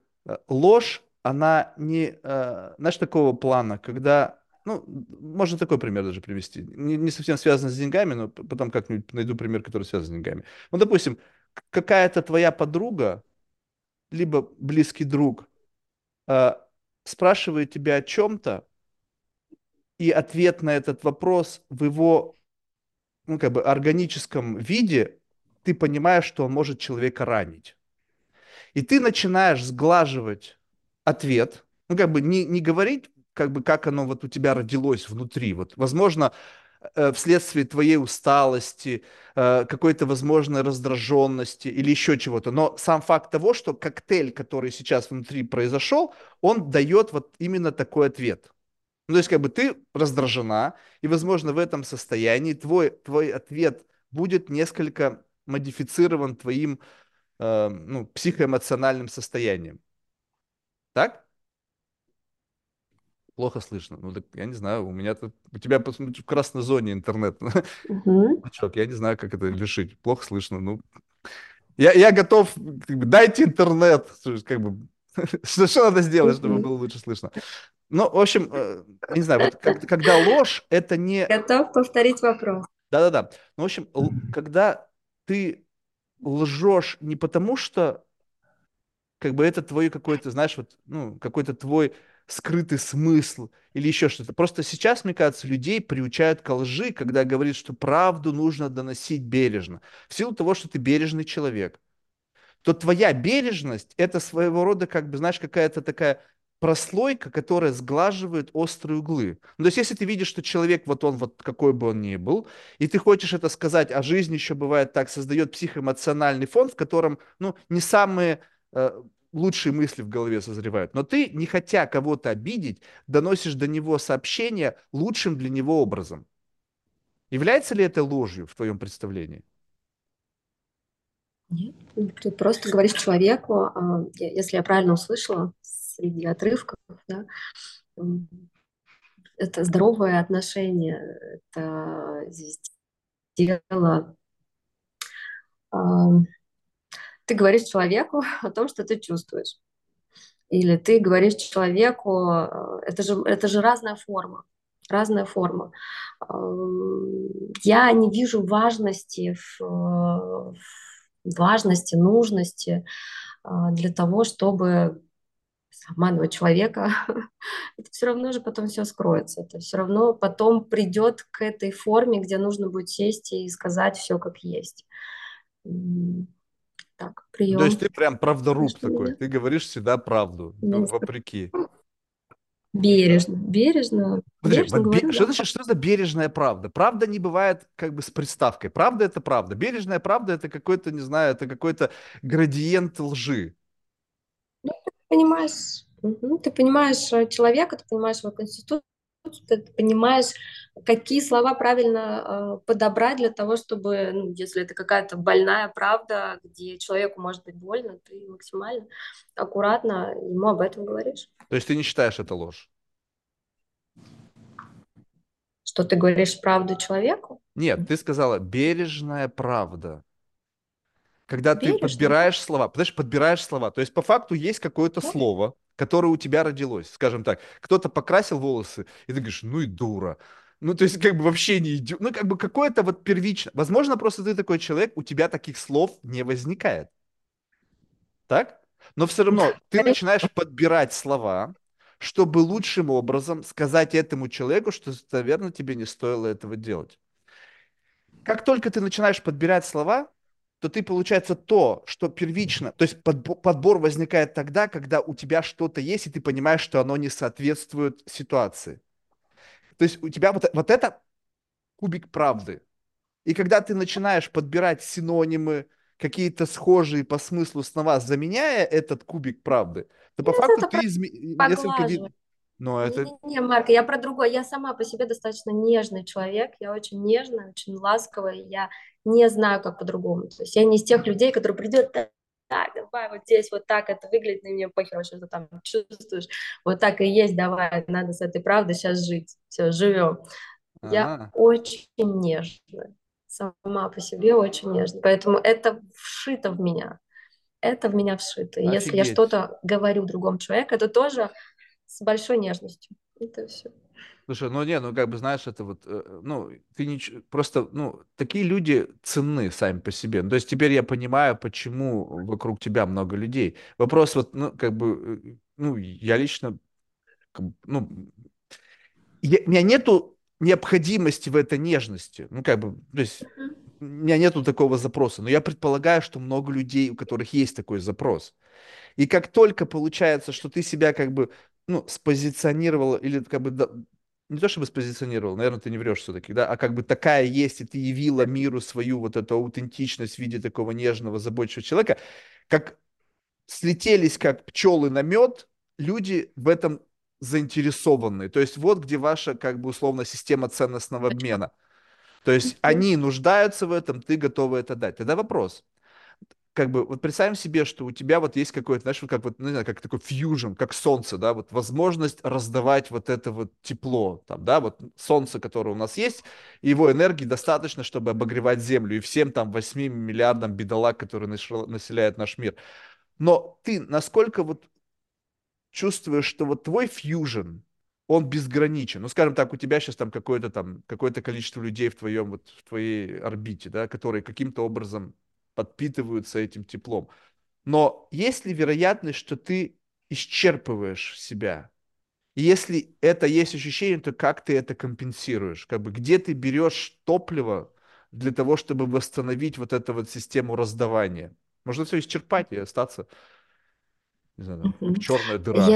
ложь, она не, знаешь, такого плана, когда, ну, можно такой пример даже привести, не совсем связано с деньгами, но потом как-нибудь найду пример, который связан с деньгами. Ну, допустим, какая-то твоя подруга, либо близкий друг спрашивает тебя о чем-то, и ответ на этот вопрос в его, ну, как бы, органическом виде, ты понимаешь, что он может человека ранить. И ты начинаешь сглаживать ответ, ну, как бы, не говорить, как бы, как оно вот у тебя родилось внутри. Вот, возможно, вследствие твоей усталости, какой-то возможной раздраженности или еще чего-то. Но сам факт того, что коктейль, который сейчас внутри произошел, он дает вот именно такой ответ. Ну, то есть, как бы ты раздражена, и, возможно, в этом состоянии твой ответ будет несколько модифицирован твоим психоэмоциональным состоянием. Так? Плохо слышно. Ну, так, я не знаю, у меня тут... У тебя в красной зоне интернет. Я не знаю, как это решить. Плохо слышно. Ну, я готов... Дайте интернет. Что надо сделать, чтобы было лучше слышно? Ну, в общем, не знаю, вот когда ложь, это не... Готов повторить вопрос. Да-да-да. Ну, в общем, когда ты лжешь не потому, что это твой какой-то, какой-то твой скрытый смысл или еще что-то. Просто сейчас, мне кажется, людей приучают к лжи, когда говорит, что правду нужно доносить бережно. В силу того, что ты бережный человек, то твоя бережность – это своего рода, какая-то такая прослойка, которая сглаживает острые углы. Ну, то есть, если ты видишь, что человек, какой бы он ни был, и ты хочешь это сказать, а жизнь еще бывает так, создает психоэмоциональный фон, в котором, не самые лучшие мысли в голове созревают. Но ты, не хотя кого-то обидеть, доносишь до него сообщение лучшим для него образом. Является ли это ложью в твоем представлении? Нет, ты просто говоришь человеку, если я правильно услышала, среди отрывков, да, это здоровое отношение, это дело. Ты говоришь человеку о том, что ты чувствуешь. Или ты говоришь человеку, это же разная форма. Я не вижу важности, нужности для того, чтобы обманывать человека. Это все равно же потом все скроется. Это все равно потом придет к этой форме, где нужно будет сесть и сказать все как есть. Так, прием. То есть ты прям правдоруб такой, ты говоришь всегда правду, вопреки. Бережно. Бережно говорю, что значит, что за бережная правда? Правда не бывает с приставкой. Правда – это правда. Бережная правда – это какой-то, не знаю, это какой-то градиент лжи. Ну, ты понимаешь человека, ты понимаешь его конституцию, ты понимаешь, какие слова правильно подобрать для того, чтобы, если это какая-то больная правда, где человеку может быть больно, ты максимально аккуратно ему об этом говоришь. То есть ты не считаешь это ложь? Что ты говоришь правду человеку? Нет, ты сказала бережная правда. Когда ты подбираешь слова, то есть по факту есть какое-то слово, которое у тебя родилось, скажем так, кто-то покрасил волосы, и ты говоришь, ну и дура, ну то есть вообще не идет, какое-то первично, возможно, просто ты такой человек, у тебя таких слов не возникает, так? Но все равно ты начинаешь подбирать слова, чтобы лучшим образом сказать этому человеку, что, наверное, тебе не стоило этого делать. Как только ты начинаешь подбирать слова, то ты, получается, то, что первично, то есть подбор возникает тогда, когда у тебя что-то есть, и ты понимаешь, что оно не соответствует ситуации. То есть у тебя вот это кубик правды. И когда ты начинаешь подбирать синонимы, какие-то схожие по смыслу слова, заменяя этот кубик правды, то по факту ты несколько... Не, Марк, я про другое. Я сама по себе достаточно нежный человек. Я очень нежная, очень ласковая. Я не знаю, как по-другому. То есть я не из тех людей, которые придет, так, давай вот здесь вот так это выглядит, на меня похер, что ты там чувствуешь. Вот так и есть, давай, надо с этой правдой сейчас жить. Все, живем. А-а-а. Я очень нежная. Сама по себе очень нежная. Поэтому это вшито в меня. Офигеть. Если я что-то говорю другому человеку, это тоже... С большой нежностью. Это все. Слушай, знаешь, это ты не просто, такие люди ценны сами по себе. Ну, то есть теперь я понимаю, почему вокруг тебя много людей. Вопрос я лично, у меня нету необходимости в этой нежности. То есть у меня нету такого запроса. Но я предполагаю, что много людей, у которых есть такой запрос. И как только получается, что ты себя спозиционировал, или не то чтобы спозиционировал, наверное, ты не врешь все-таки, да, такая есть, и ты явила миру свою эту аутентичность в виде такого нежного, заботчивого человека, слетелись как пчелы на мед, люди в этом заинтересованные. То есть вот где ваша, как бы, условно, система ценностного обмена. То есть они нуждаются в этом, ты готова это дать. Тогда вопрос. Как бы, вот представим себе, что у тебя вот есть какой-то, знаешь, как вот, ну, не знаю, как такой фьюжн, как солнце, да, вот возможность раздавать вот это вот тепло, там, да, вот солнце, которое у нас есть, его энергии достаточно, чтобы обогревать землю и всем там 8 миллиардам бедолаг, которые населяют наш мир. Но ты насколько вот чувствуешь, что вот твой фьюжн, он безграничен. Ну, скажем так, у тебя сейчас там, какое-то количество людей в твоем, вот, в твоей орбите, да, которые каким-то образом подпитываются этим теплом. Но есть ли вероятность, что ты исчерпываешь себя? И если это есть ощущение, то как ты это компенсируешь? Как бы, где ты берешь топливо для того, чтобы восстановить вот эту вот систему раздавания? Можно все исчерпать и остаться, не знаю, как черная дыра.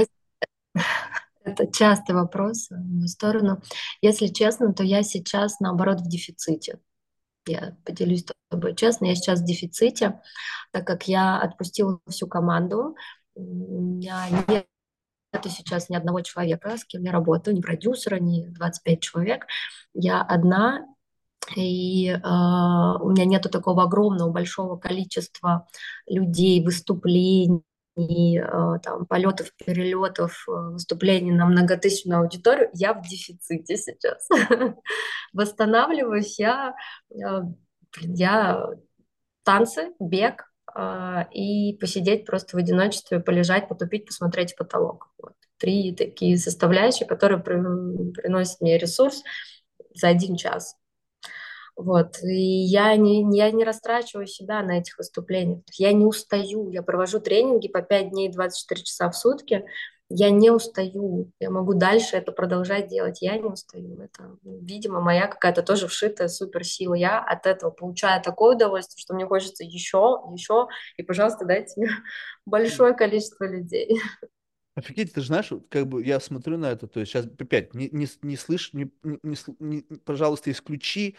Это частый вопрос в мою сторону. Если честно, то я сейчас, наоборот, в дефиците. Я поделюсь с тобой честно, я сейчас в дефиците, так как я отпустила всю команду. У меня нет сейчас ни одного человека, с кем я работаю, ни продюсера, ни 25 человек. Я одна, и у меня нету такого огромного, большого количества людей, выступлений, там, полетов, перелетов, выступлений на многотысячную аудиторию. Я в дефиците сейчас. Восстанавливаюсь я танцы, бег и посидеть просто в одиночестве, полежать, потупить, посмотреть в потолок. Вот. 3 такие составляющие, которые приносят мне ресурс за 1 час. Вот, и я не растрачиваю себя на этих выступлениях, я не устаю, я провожу тренинги по 5 дней 24 часа в сутки, я не устаю, я могу дальше это продолжать делать, я не устаю, это, видимо, моя какая-то тоже вшитая суперсила, я от этого получаю такое удовольствие, что мне хочется еще, и, пожалуйста, дайте мне большое количество людей. Офигеть, ты же знаешь, как бы я смотрю на это, то есть сейчас опять, не слышь, пожалуйста, исключи,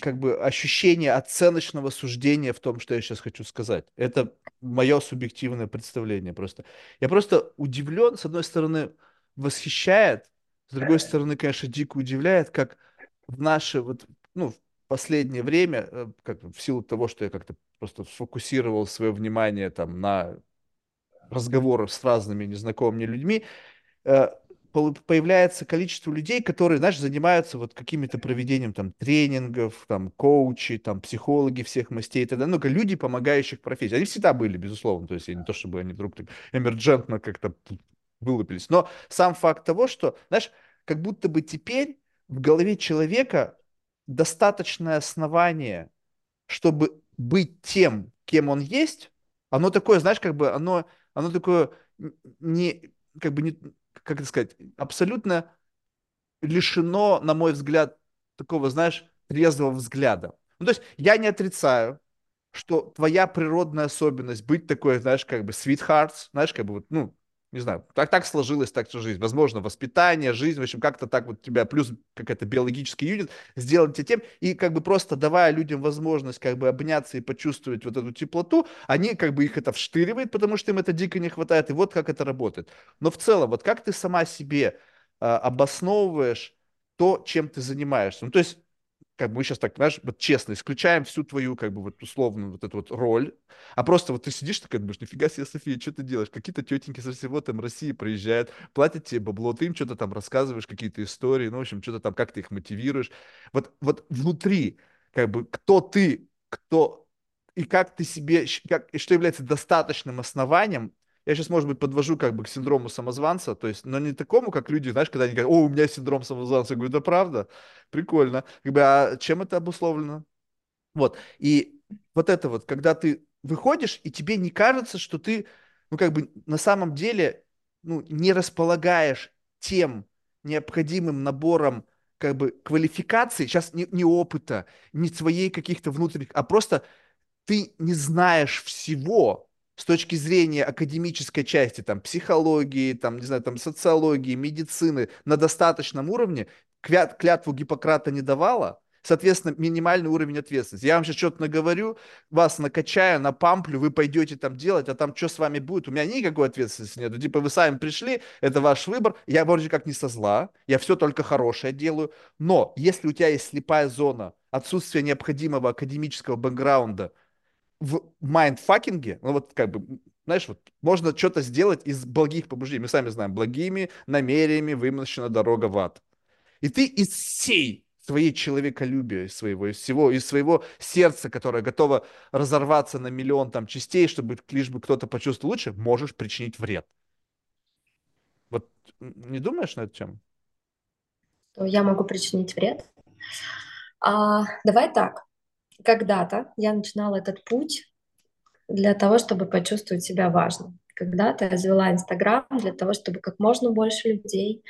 как бы, ощущение оценочного суждения в том, что я сейчас хочу сказать. Это мое субъективное представление просто. Я просто удивлен, с одной стороны, восхищает, с другой стороны, конечно, дико удивляет, как в наше, вот, ну, в последнее время, как в силу того, что я как-то просто сфокусировал свое внимание там на разговорах с разными незнакомыми людьми, появляется количество людей, которые, знаешь, занимаются вот какими-то проведением там тренингов, там коучи, там психологи всех мастей и так далее. Ну-ка, люди, помогающих профессии. Они всегда были, безусловно, то есть не то, чтобы они вдруг так эмерджентно как-то вылупились. Но сам факт того, что, знаешь, как будто бы теперь в голове человека достаточное основание, чтобы быть тем, кем он есть, оно такое, знаешь, как бы оно такое не, как бы не... как это сказать, абсолютно лишено, на мой взгляд, такого, знаешь, трезвого взгляда. Ну, то есть я не отрицаю, что твоя природная особенность быть такой, знаешь, как бы sweethearts, знаешь, как бы вот, ну, не знаю, так сложилась так же жизнь. Возможно, воспитание, жизнь, в общем, как-то так вот тебя, плюс какая-то биологический юнит, сделать тебе тем, и как бы просто давая людям возможность как бы обняться и почувствовать вот эту теплоту, они как бы их это вштыривает, потому что им это дико не хватает, и вот как это работает. Но в целом, вот как ты сама себе обосновываешь то, чем ты занимаешься? Ну, то есть, как бы мы сейчас так, знаешь, вот честно, исключаем всю твою, как бы, вот условную вот эту вот роль, а просто вот ты сидишь такая, думаешь, нифига себе, София, что ты делаешь? Какие-то тетеньки со всего там России приезжают, платят тебе бабло, ты им что-то там рассказываешь, какие-то истории, ну, в общем, что-то там, как ты их мотивируешь. Вот внутри, как бы, кто ты, кто и как ты себе, как, и что является достаточным основанием. Я сейчас, может быть, подвожу как бы к синдрому самозванца, то есть, но не такому, как люди, знаешь, когда они говорят, о, у меня синдром самозванца, я говорю, да правда, прикольно, как бы, а чем это обусловлено? Вот, и вот это вот, когда ты выходишь, и тебе не кажется, что ты, ну, как бы, на самом деле, ну, не располагаешь тем необходимым набором, как бы, квалификаций, сейчас не опыта, не своей каких-то внутренних, а просто ты не знаешь всего, с точки зрения академической части, там, психологии, там, не знаю, там, социологии, медицины, на достаточном уровне, клятву Гиппократа не давала, соответственно, минимальный уровень ответственности. Я вам сейчас что-то наговорю, вас накачаю, напамплю, вы пойдете там делать, а там что с вами будет? У меня никакой ответственности нет. Типа вы сами пришли, это ваш выбор. Я вроде как не со зла, я все только хорошее делаю. Но если у тебя есть слепая зона, отсутствие необходимого академического бэкграунда в майндфакинге, ну вот как бы, знаешь, вот можно что-то сделать из благих побуждений. Мы сами знаем, благими намерениями вымощена дорога в ад. И ты из всей своей человеколюбия, из своего сердца, которое готово разорваться на миллион там частей, чтобы лишь бы кто-то почувствовал лучше, можешь причинить вред. Вот не думаешь на эту тему? Я могу причинить вред. Давай так. Когда-то я начинала этот путь для того, чтобы почувствовать себя важным. Когда-то я развела Инстаграм для того, чтобы как можно больше людей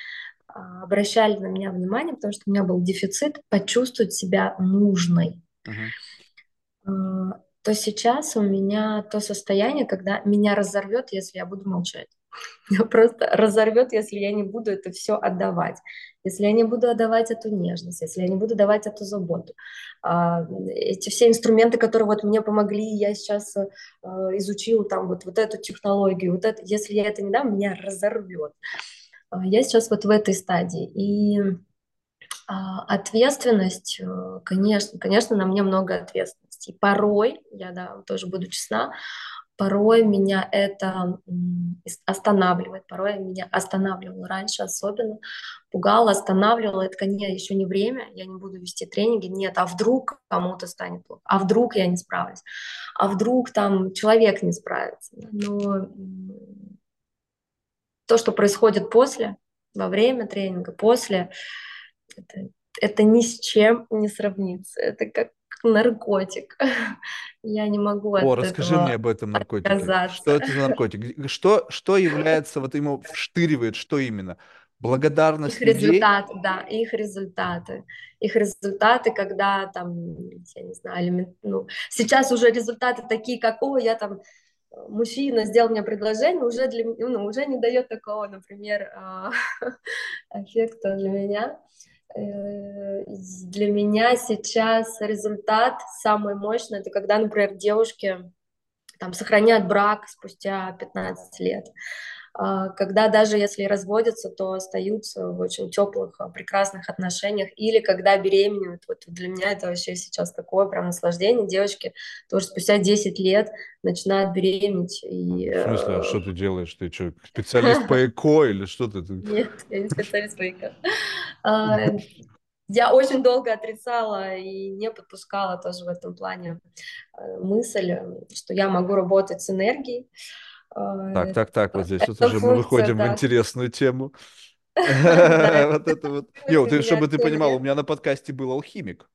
обращали на меня внимание, потому что у меня был дефицит почувствовать себя нужной. Uh-huh. То сейчас у меня то состояние, когда меня разорвет, если я буду молчать. Меня просто разорвет, если я не буду это все отдавать. Если я не буду отдавать эту нежность, если я не буду давать эту заботу. Эти все инструменты, которые вот мне помогли, я сейчас изучила там вот эту технологию, вот это, если я это не дам, меня разорвет. Я сейчас вот в этой стадии. И ответственность, конечно, на мне много ответственности. И порой, я тоже буду честна, порой меня это останавливает. Порой меня останавливало раньше особенно. Пугало, останавливало. Это, конечно, еще не время. Я не буду вести тренинги. Нет, а вдруг кому-то станет плохо? А вдруг я не справлюсь? А вдруг там человек не справится? Но то, что происходит после, во время тренинга, после, это ни с чем не сравнится. Это как наркотик. Я не могу от этого расскажи мне об этом наркотике. Отказаться. Что это за наркотик? Что является, вот ему вштыривает, что именно? Благодарность людей? Их результаты, да, их результаты. Их результаты, когда там, я не знаю, сейчас уже результаты такие, какого я там... Мужчина сделал мне предложение, уже не дает такого, например, эффекта для меня. Для меня сейчас результат самый мощный, это когда, например, девушки там, сохраняют брак спустя 15 лет. Когда даже если разводятся, то остаются в очень теплых, прекрасных отношениях, или когда беременеют, вот для меня это вообще сейчас такое прям наслаждение, девочки тоже спустя 10 лет начинают беременеть. И... В смысле, а что ты делаешь? Ты что, специалист по ЭКО или что ты? Нет, я не специалист по ЭКО. Я очень долго отрицала и не подпускала тоже в этом плане мысль, что я могу работать с энергией. Так, вот здесь вот уже мы выходим в интересную тему. Вот это вот. Чтобы ты понимал, у меня на подкасте был алхимик.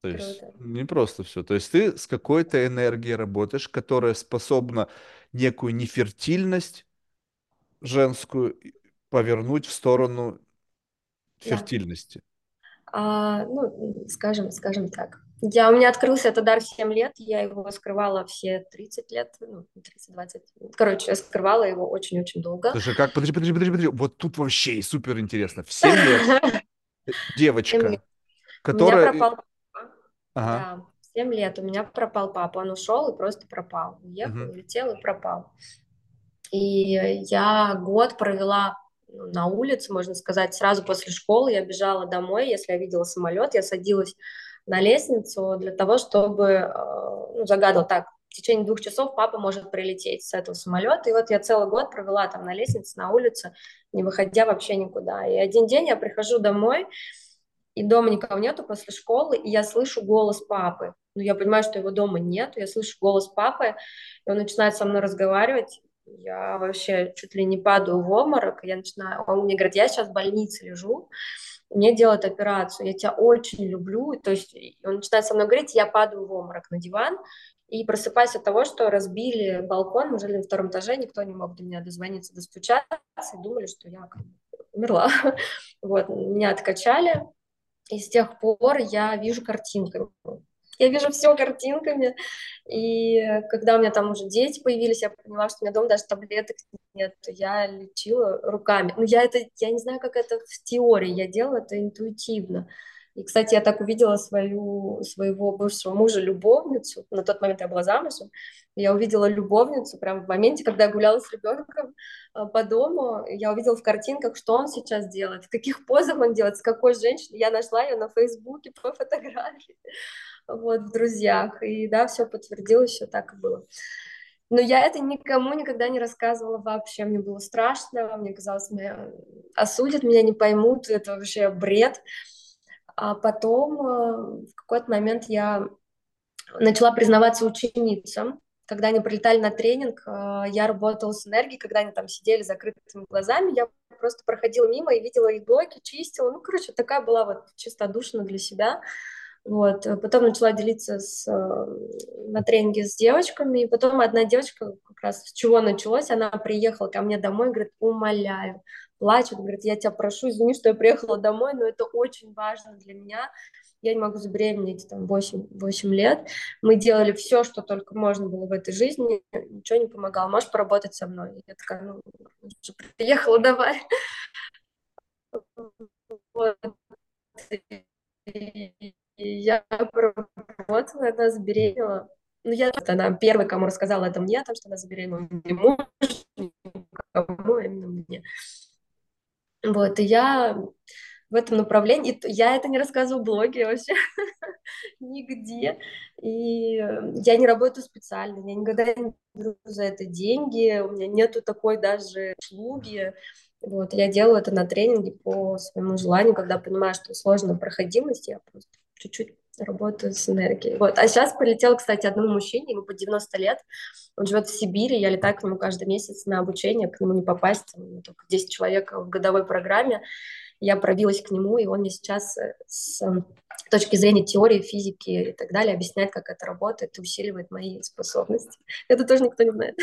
То есть не просто все. То есть ты с какой-то энергией работаешь, которая способна некую нефертильность женскую повернуть в сторону фертильности. Скажем так. У меня открылся этот дар в 7 лет, я его скрывала все 30 лет, 30-20, короче, я скрывала его очень-очень долго. Слушай, как, подожди, вот тут вообще супер интересно, в 7 лет девочка, которая... У меня пропал папа, да, в 7 лет у меня пропал папа, он ушел и просто пропал, уехал, улетел и пропал. И я год провела... на улице, можно сказать, сразу после школы я бежала домой, если я видела самолет, я садилась на лестницу для того, чтобы, загадывала так, в течение 2 часов папа может прилететь с этого самолета, и вот я целый год провела там на лестнице, на улице, не выходя вообще никуда, и один день я прихожу домой, и дома никого нету после школы, и я слышу голос папы, я понимаю, что его дома нет, я слышу голос папы, и он начинает со мной разговаривать. Я вообще чуть ли не падаю в обморок, он мне говорит, я сейчас в больнице лежу, мне делают операцию, я тебя очень люблю, то есть он начинает со мной говорить, я падаю в обморок на диван и просыпаюсь от того, что разбили балкон, мы жили на 2-м этаже, никто не мог до меня дозвониться, достучаться, и думали, что я умерла, меня откачали, и с тех пор я вижу картинками. Я вижу все картинками, и когда у меня там уже дети появились, я поняла, что у меня дома даже таблеток нет, я лечила руками. Я не знаю, как это в теории, я делала это интуитивно. И, кстати, я так увидела своего бывшего мужа любовницу. На тот момент я была замужем. Я увидела любовницу прямо в моменте, когда я гуляла с ребенком по дому. Я увидела в картинках, что он сейчас делает, в каких позах он делает, с какой женщиной. Я нашла ее на Фейсбуке по фотографии, вот, в друзьях. И да, все подтвердилось, все так и было. Но я это никому никогда не рассказывала вообще, мне было страшно, мне казалось, меня осудят, меня не поймут, это вообще бред. А потом в какой-то момент я начала признаваться ученицам. Когда они прилетали на тренинг, я работала с энергией, когда они там сидели с закрытыми глазами, я просто проходила мимо и видела их блоки, чистила, ну, короче, такая была вот чистодушна для себя. Вот. Потом начала делиться на тренинге с девочками, и потом одна девочка, как раз с чего началось, она приехала ко мне домой, говорит, умоляю, плачет, говорит, я тебя прошу, извини, что я приехала домой, но это очень важно для меня, я не могу забеременеть, там, 8 лет, мы делали все, что только можно было в этой жизни, ничего не помогало, можешь поработать со мной? Я такая, ну, приехала, давай. Я проработала, она забеременела. Ну, она первая, кому рассказала это мне, о том, что она забеременела. Не муж, никому, а именно мне. Вот, и я в этом направлении... И я это не рассказываю в блоге вообще нигде. И я не работаю специально, я никогда не беру за это деньги, у меня нету такой даже услуги. Вот, я делаю это на тренинге по своему желанию, когда понимаю, что сложная проходимость, я просто чуть-чуть работаю с энергией. Вот. А сейчас прилетела, кстати, одному мужчине, ему по 90 лет, он живет в Сибири, я летаю к нему каждый месяц на обучение, к нему не попасть, только 10 человек в годовой программе, я пробилась к нему, и он мне сейчас с точки зрения теории, физики и так далее объясняет, как это работает, и усиливает мои способности. Это тоже никто не знает.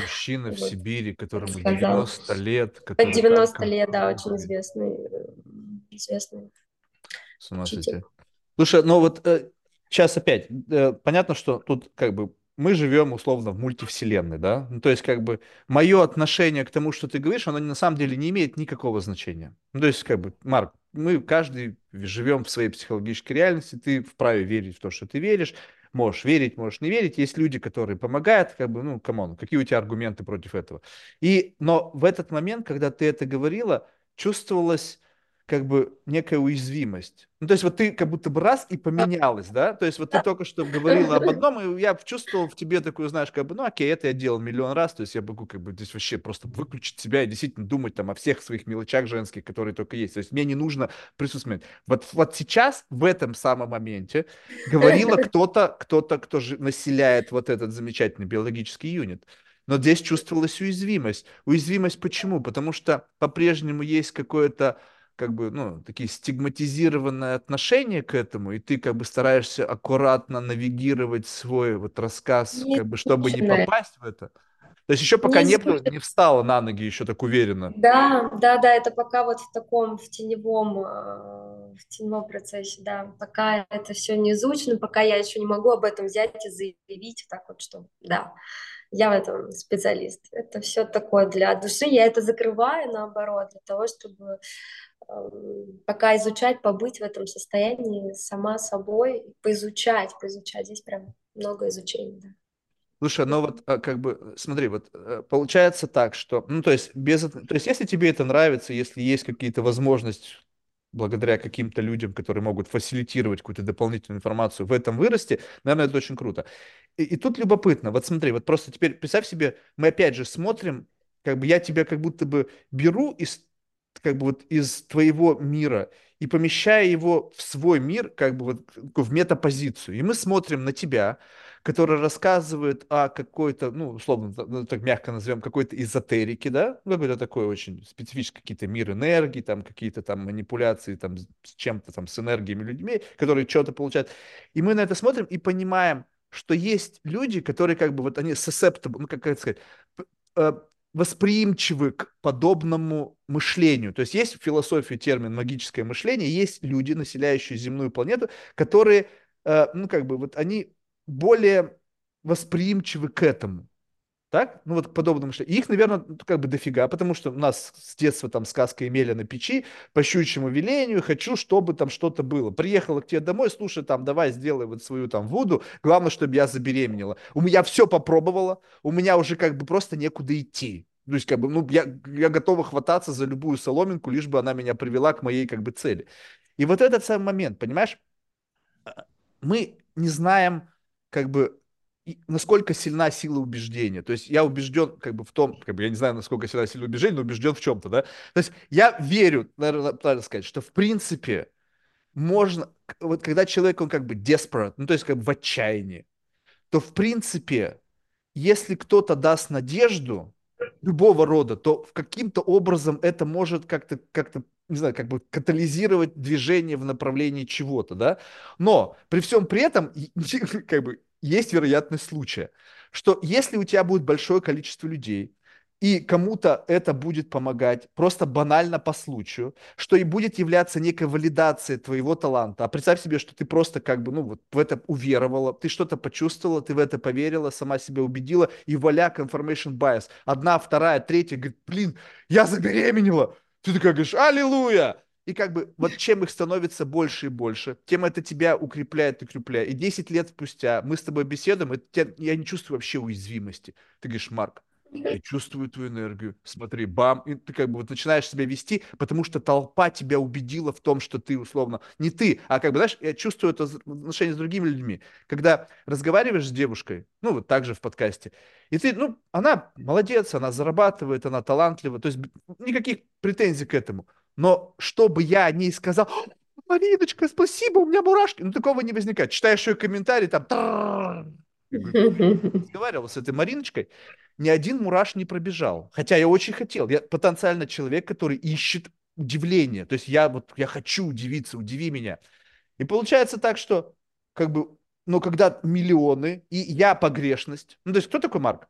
Мужчина в Сибири, которому 90 лет. 90 лет, да, очень известный. Смотрите. Слушай, ну вот сейчас опять, понятно, что тут как бы мы живем условно в мультивселенной, да? Ну, то есть как бы мое отношение к тому, что ты говоришь, оно на самом деле не имеет никакого значения. Ну, то есть как бы, Марк, мы каждый живем в своей психологической реальности, ты вправе верить в то, что ты веришь. Можешь верить, можешь не верить. Есть люди, которые помогают, как бы, ну, камон, какие у тебя аргументы против этого? Но в этот момент, когда ты это говорила, чувствовалась как бы некая уязвимость. Ну, то есть вот ты как будто бы раз и поменялась, да? То есть вот ты только что говорила об одном, и я чувствовал в тебе такую, знаешь, как бы, ну, окей, это я делал миллион раз, то есть я могу как бы здесь вообще просто выключить себя и действительно думать там о всех своих мелочах женских, которые только есть. То есть мне не нужно присутствовать. Вот сейчас, в этом самом моменте, говорила кто-то, кто же населяет вот этот замечательный биологический юнит. Но здесь чувствовалась уязвимость. Уязвимость почему? Потому что по-прежнему есть какое-то как бы, ну, такие стигматизированные отношения к этому, и ты как бы стараешься аккуратно навигировать свой вот рассказ, как бы, чтобы не попасть в это. То есть еще пока не встала на ноги еще так уверенно. Да, это пока вот в таком, в теневом процессе, да. Пока это все не изучено, пока я еще не могу об этом взять и заявить, так вот, что да, я в этом специалист. Это все такое для души, я это закрываю, наоборот, для того, чтобы пока изучать, побыть в этом состоянии сама собой, поизучать. Здесь прям много изучений, да. Слушай, ну вот как бы, смотри, вот получается так, что, ну то есть если тебе это нравится, если есть какие-то возможности благодаря каким-то людям, которые могут фасилитировать какую-то дополнительную информацию в этом вырасте, наверное, это очень круто. И тут любопытно, вот смотри, вот просто теперь представь себе, мы опять же смотрим, как бы я тебя как будто бы беру из твоего мира и помещая его в свой мир, как бы вот в метапозицию. И мы смотрим на тебя, который рассказывает о какой-то, ну, условно, так мягко назовем, какой-то эзотерике, да? Это такой очень специфический какие-то мир энергии, там какие-то там манипуляции там с чем-то там, с энергиями людьми, которые что-то получают. И мы на это смотрим и понимаем, что есть люди, которые как бы вот они susceptible, ну, как это сказать, восприимчивы к подобному мышлению. То есть есть в философии термин «магическое мышление», есть люди, населяющие земную планету, которые, они более восприимчивы к этому. Так? Ну, вот к подобному мышлению. Их, наверное, как бы дофига, потому что у нас с детства там сказка Емеля на печи, по щучьему велению, хочу, чтобы там что-то было. Приехала к тебе домой, слушай, там, давай сделай вот свою там вуду, главное, чтобы я забеременела. У меня все попробовала, у меня уже как бы просто некуда идти. То есть, как бы, ну, я готова хвататься за любую соломинку, лишь бы она меня привела к моей как бы цели. И вот этот самый момент, понимаешь, мы не знаем как бы... И насколько сильна сила убеждения. То есть я убежден как бы в том, как бы, я не знаю, насколько сильна сила убеждения, но убежден в чем-то, да. То есть я верю, наверное, правильно сказать, что в принципе можно, вот когда человек, он как бы desperate, ну то есть как бы в отчаянии, то в принципе, если кто-то даст надежду любого рода, то каким-то образом это может как-то не знаю, как бы катализировать движение в направлении чего-то, да. Но при всем при этом, как бы, есть вероятность случая, что если у тебя будет большое количество людей, и кому-то это будет помогать просто банально по случаю, что и будет являться некой валидацией твоего таланта. А представь себе, что ты просто как бы, ну, вот в это уверовала, ты что-то почувствовала, ты в это поверила, сама себя убедила, и вуаля, confirmation bias. Одна, вторая, третья говорит, блин, я забеременела. Ты такая говоришь, аллилуйя. И как бы вот чем их становится больше и больше, тем это тебя укрепляет и укрепляет. И 10 лет спустя мы с тобой беседуем, и я не чувствую вообще уязвимости. Ты говоришь, Марк, я чувствую твою энергию, смотри, бам. И ты как бы вот начинаешь себя вести, потому что толпа тебя убедила в том, что ты условно не ты, а как бы, знаешь, я чувствую это отношение с другими людьми. Когда разговариваешь с девушкой, ну вот так же в подкасте, и ты, ну, она молодец, она зарабатывает, она талантлива, то есть никаких претензий к этому. Но чтобы я о ней сказал, Мариночка, спасибо, у меня мурашки, ну такого не возникает. Читаешь ее комментарии, там, разговаривал с этой Мариночкой, ни один мураш не пробежал. Хотя я очень хотел, я потенциально человек, который ищет удивление. То есть я хочу удивиться, удиви меня. И получается так, что как бы, ну когда миллионы, и я погрешность. Ну то есть кто такой Марк?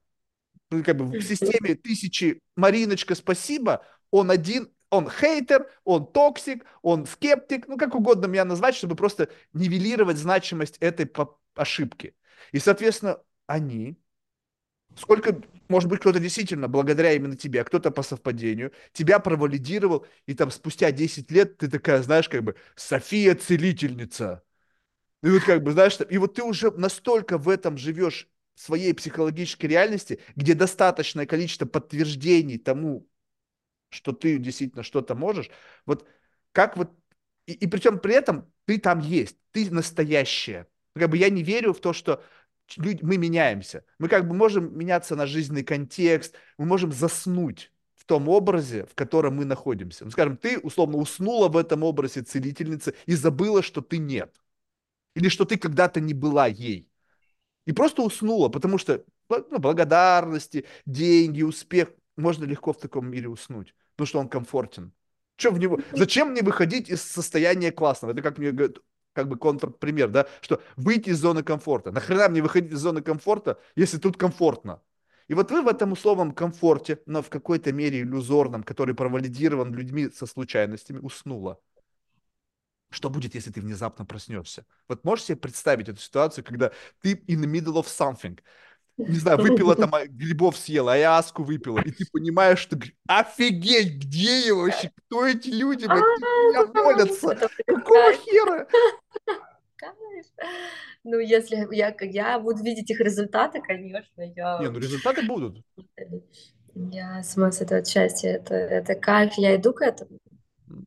Как бы в системе тысячи Мариночка, спасибо, он один. Он хейтер, он токсик, он скептик, ну как угодно меня назвать, чтобы просто нивелировать значимость этой ошибки. И, соответственно, они, сколько, может быть, кто-то действительно благодаря именно тебе, а кто-то по совпадению, тебя провалидировал, и там спустя 10 лет ты такая, знаешь, как бы София Целительница. И вот как бы, знаешь, и вот ты уже настолько в этом живешь, в своей психологической реальности, где достаточное количество подтверждений тому, что ты действительно что-то можешь, вот как вот, и причем при этом ты там есть, ты настоящая. Как бы я не верю в то, что мы меняемся. Мы как бы можем меняться на жизненный контекст, мы можем заснуть в том образе, в котором мы находимся. Ну, скажем, ты условно уснула в этом образе целительницы и забыла, что ты нет. Или что ты когда-то не была ей. И просто уснула, потому что ну, благодарности, деньги, успех, можно легко в таком мире уснуть. Потому что он комфортен. Че в него? Зачем мне выходить из состояния классного? Это как мне говорят, как бы контрпример, да? Что выйти из зоны комфорта. Нахрена мне выходить из зоны комфорта, если тут комфортно? И вот вы в этом условном комфорте, но в какой-то мере иллюзорном, который провалидирован людьми со случайностями, уснула. Что будет, если ты внезапно проснешься? Вот можешь себе представить эту ситуацию, когда ты in the middle of something? Не знаю, выпила там, грибов съела, айаску выпила. И ты понимаешь, что офигеть, где я вообще? Кто эти люди? Меня молятся. Какого хера? Ну, если я буду видеть их результаты, конечно. Не, ну результаты будут. Я с ума с этого от счастья. Это кайф, я иду к этому.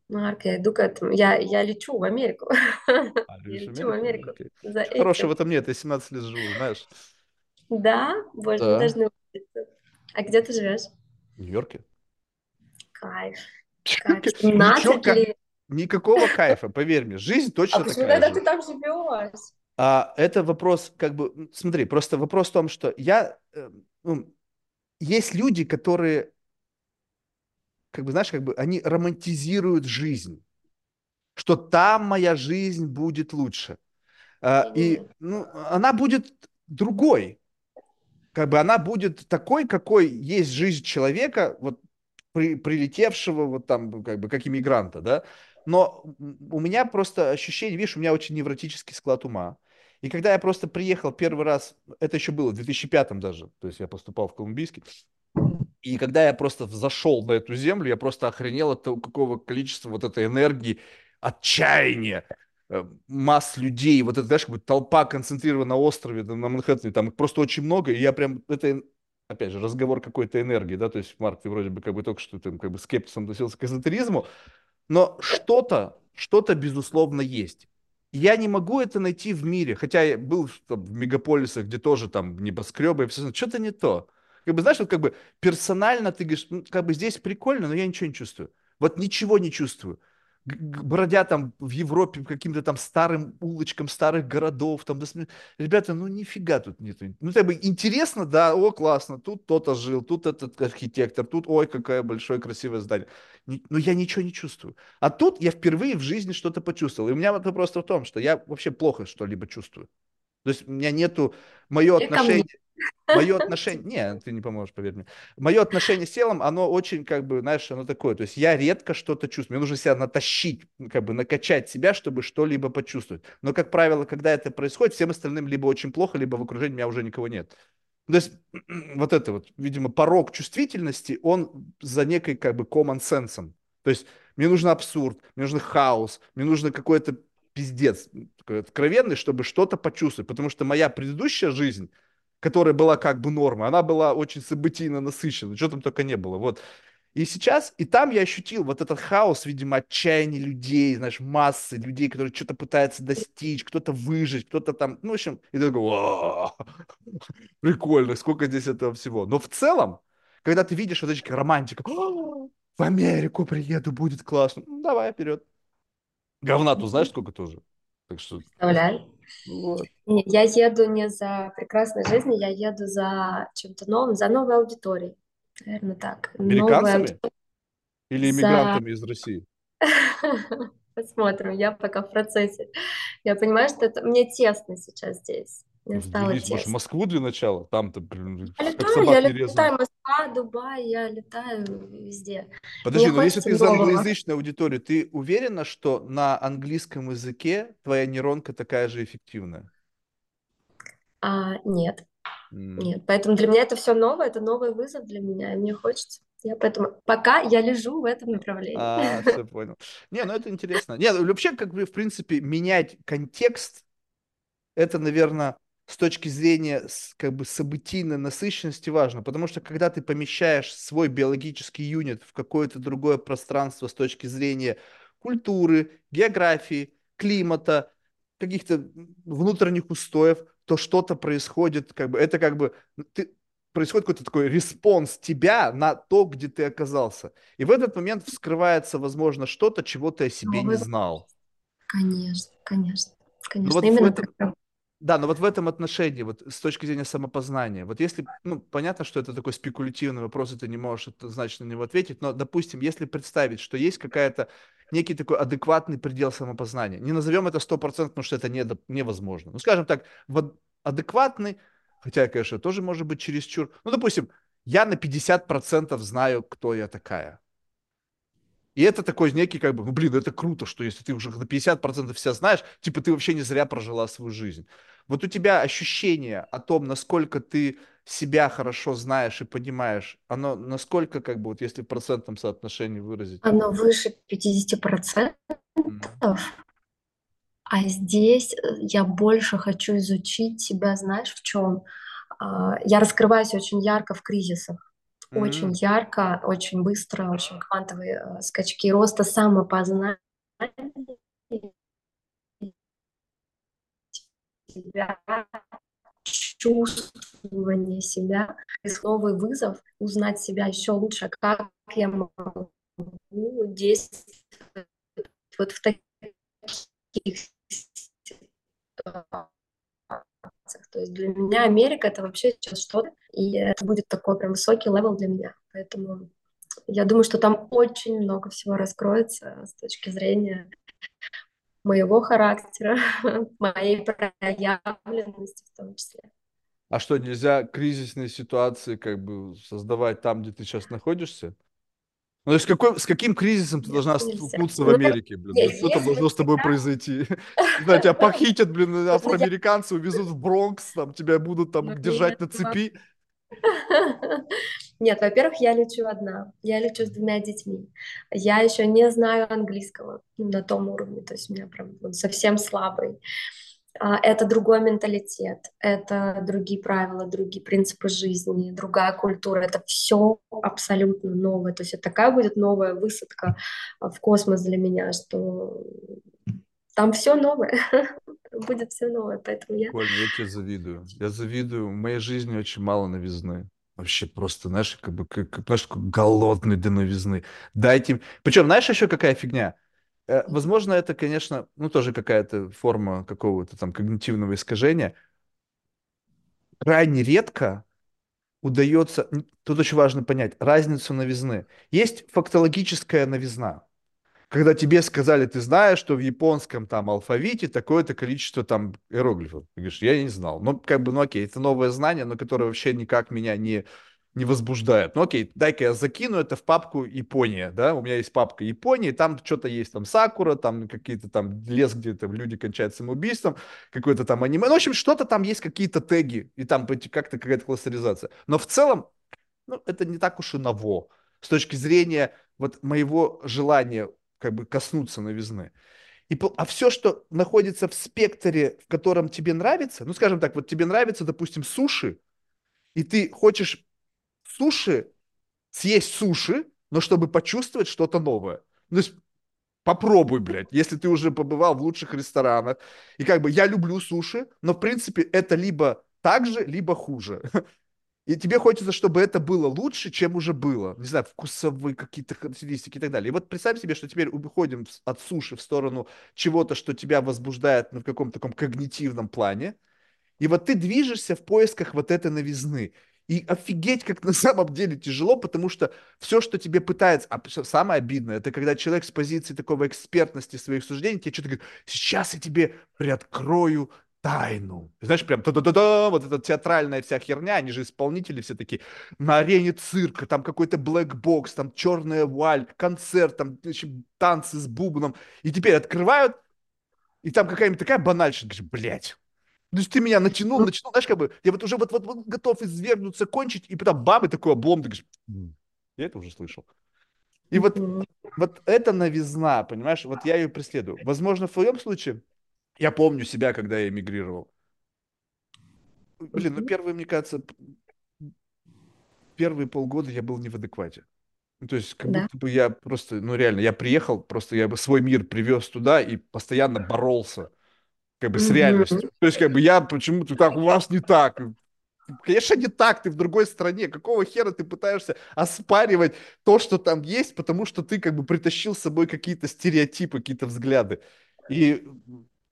Марк, я иду к этому. Я лечу в Америку. Хорошего в этом нет, я 17 лет живу, знаешь. Да? Боже, да. Мы должны учиться. А где ты живешь? В Нью-Йорке. Кайф. Кайф. 17 лет. Никакого кайфа, поверь мне. Жизнь точно такая же. А почему тогда ты там живешь? Это вопрос, как бы... Смотри, просто вопрос в том, что есть люди, которые, как бы, знаешь, как бы они романтизируют жизнь. Что там моя жизнь будет лучше. Она будет другой. Как бы она будет такой, какой есть жизнь человека, вот прилетевшего вот там как бы как иммигранта, да. Но у меня просто ощущение, видишь, у меня очень невротический склад ума. И когда я просто приехал первый раз, это еще было в 2005 даже, то есть я поступал в Колумбийский, и когда я просто взошел на эту землю, я просто охренел от того, какого количества вот этой энергии, отчаяния, масс людей, вот это, знаешь, как бы толпа концентрирована на острове, на Манхэттене, там их просто очень много, и я прям, это, опять же, разговор какой-то энергии, да, то есть, Марк, ты вроде бы как бы только что ты как бы скептисом относился к эзотеризму, но что-то, безусловно, есть. Я не могу это найти в мире, хотя я был там, в мегаполисах, где тоже там небоскребы, и все, что-то не то. Как бы, знаешь, вот как бы персонально ты говоришь, ну, как бы здесь прикольно, но я ничего не чувствую. Вот ничего не чувствую. Бродя там в Европе по каким-то там старым улочкам, старых городов, там, ребята, ну нифига тут нету. Ну, как бы интересно, да, о, классно, тут кто-то жил, тут этот архитектор, тут, ой, какое большое красивое здание. Но я ничего не чувствую. А тут я впервые в жизни что-то почувствовал. И у меня это просто в том, что я вообще плохо что-либо чувствую. То есть у меня нету... Мое отношение... Не, ты не поможешь, поверь мне. Мое отношение с телом, оно очень, как бы, знаешь, оно такое. То есть я редко что-то чувствую. Мне нужно себя натащить, как бы накачать себя, чтобы что-либо почувствовать. Но, как правило, когда это происходит, всем остальным либо очень плохо, либо в окружении меня уже никого нет. То есть вот это вот, видимо, порог чувствительности, он за некой, как бы, common sense. То есть мне нужен абсурд, мне нужен хаос, мне нужно какое-то пиздец откровенный, чтобы что-то почувствовать. Потому что моя предыдущая жизнь... которая была как бы нормой, она была очень событийно насыщена, чего там только не было, вот. И сейчас, и там я ощутил вот этот хаос, видимо, отчаяние людей, знаешь, массы людей, которые что-то пытаются достичь, кто-то выжить, кто-то там, ну, в общем, и ты такой, прикольно, сколько здесь этого всего. Но в целом, когда ты видишь вот эти романтики, в Америку приеду, будет классно, ну, давай, вперед. Говна тут знаешь сколько тоже? Так что... Представляй. Вот. Я еду не за прекрасной жизнью, я еду за чем-то новым, за новой аудиторией. Наверное, так. Американцами? Или иммигрантами из России? Посмотрим, я пока в процессе. Я понимаю, что это мне тесно сейчас здесь. Мне стало тесно. Может, в Москву для начала? Там-то, блин, как собак не резаных. Я летаю, Москва, Дубай, я летаю везде. Подожди, но если ты из англоязычной аудитории, ты уверена, что на английском языке твоя нейронка такая же эффективная? Нет. Нет. Поэтому для меня это все новое, это новый вызов для меня, и мне хочется. Я поэтому пока я лежу в этом направлении. Все понял. Не, ну это интересно. Нет, вообще, как бы, в принципе, менять контекст, это, наверное... с точки зрения, как бы, событийной насыщенности важно, потому что когда ты помещаешь свой биологический юнит в какое-то другое пространство с точки зрения культуры, географии, климата, каких-то внутренних устоев, то что-то происходит, как бы, это как бы происходит какой-то такой респонс тебя на то, где ты оказался. И в этот момент вскрывается, возможно, что-то, чего ты о себе не знал. Конечно. Ну, вот именно. Да, но вот в этом отношении, вот с точки зрения самопознания, вот если, ну, понятно, что это такой спекулятивный вопрос, и ты не можешь однозначно на него ответить, но, допустим, если представить, что есть какая-то, некий такой адекватный предел самопознания, не назовем это 100%, потому что это невозможно, ну, скажем так, вот адекватный, хотя, конечно, тоже может быть чересчур, ну, допустим, я на 50% знаю, кто я такая. И это такой некий, как бы, ну, блин, это круто, что если ты уже на 50% себя знаешь, типа ты вообще не зря прожила свою жизнь. Вот у тебя ощущение о том, насколько ты себя хорошо знаешь и понимаешь, оно насколько, как бы, вот если в процентном соотношении выразить? Оно выше 50%. А здесь я больше хочу изучить себя, знаешь, в чем? Я раскрываюсь очень ярко в кризисах. Очень ярко, очень быстро, очень квантовые скачки роста, самопознание себя, чувствование себя, новый вызов, узнать себя еще лучше, как я могу действовать вот в таких ситуациях. То есть для меня Америка — это вообще сейчас что-то, и это будет такой прям высокий левел для меня. Поэтому я думаю, что там очень много всего раскроется с точки зрения моего характера, моей проявленности в том числе. А что, нельзя кризисные ситуации, как бы, создавать там, где ты сейчас находишься? Ну, то есть с каким кризисом ты должна столкнуться в Америке, блин? Что там должно с тобой произойти? Да, тебя похитят, блин, афроамериканцы, увезут в Бронкс, там тебя будут там держать на цепи. Нет, во-первых, я лечу одна, я лечу с 2 детьми, я еще не знаю английского на том уровне, то есть у меня прям совсем слабый. Это другой менталитет, это другие правила, другие принципы жизни, другая культура, это все абсолютно новое, то есть это такая будет новая высадка в космос для меня, что там все новое, будет все новое, поэтому я... Коль, я тебе завидую, в моей жизни очень мало новизны. Вообще просто, знаешь, как бы, знаешь, голодный до новизны. Дайте... Причем, знаешь, еще какая фигня? Возможно, это, конечно, ну, тоже какая-то форма какого-то там когнитивного искажения. Крайне редко удается... Тут очень важно понять разницу новизны. Есть фактологическая новизна. Когда тебе сказали, ты знаешь, что в японском там алфавите такое-то количество там иероглифов. Ты говоришь, я не знал. Ну, как бы, ну окей, это новое знание, но которое вообще никак меня не возбуждает. Ну окей, дай-ка я закину это в папку Япония, да, у меня есть папка Япония, там что-то есть, там сакура, там какие-то там лес, где там люди кончают самоубийством, какое-то там аниме, ну, в общем, что-то там есть, какие-то теги, и там как-то какая-то кластеризация. Но в целом, ну, это не так уж и ново с точки зрения вот моего желания как бы коснуться новизны. А все, что находится в спектре, в котором тебе нравится, ну, скажем так, вот тебе нравится, допустим, суши, и ты хочешь съесть суши, но чтобы почувствовать что-то новое. Ну, то есть попробуй, блядь, если ты уже побывал в лучших ресторанах. И как бы я люблю суши, но, в принципе, это либо так же, либо хуже. И тебе хочется, чтобы это было лучше, чем уже было. Не знаю, вкусовые какие-то характеристики и так далее. И вот представь себе, что теперь уходим от суши в сторону чего-то, что тебя возбуждает на каком-то таком когнитивном плане. И вот ты движешься в поисках вот этой новизны. И офигеть, как на самом деле тяжело, потому что все, что тебе пытается... А самое обидное, это когда человек с позиции такого экспертности своих суждений тебе что-то говорит, сейчас я тебе приоткрою тайну. И знаешь, прям та-да-да-да, вот эта театральная вся херня, они же исполнители все такие, на арене цирка, там какой-то блэкбокс, там черная вуаль, концерт, там танцы с бубном. И теперь открывают, и там какая-нибудь такая банальщина, блядь. То есть ты меня натянул, знаешь, как бы, я вот уже вот готов извергнуться, кончить, и потом бам, и такой облом, ты говоришь, я это уже слышал. И вот эта новизна, понимаешь, вот я ее преследую. Возможно, в твоем случае, я помню себя, когда я эмигрировал. Блин, ну первые полгода я был не в адеквате. То есть, как будто бы я просто, ну реально, я приехал, просто я бы свой мир привез туда и постоянно боролся. Как бы с реальностью. То есть, как бы я почему-то так, у вас не так. Конечно, не так, ты в другой стране. Какого хера ты пытаешься оспаривать то, что там есть, потому что ты как бы притащил с собой какие-то стереотипы, какие-то взгляды. И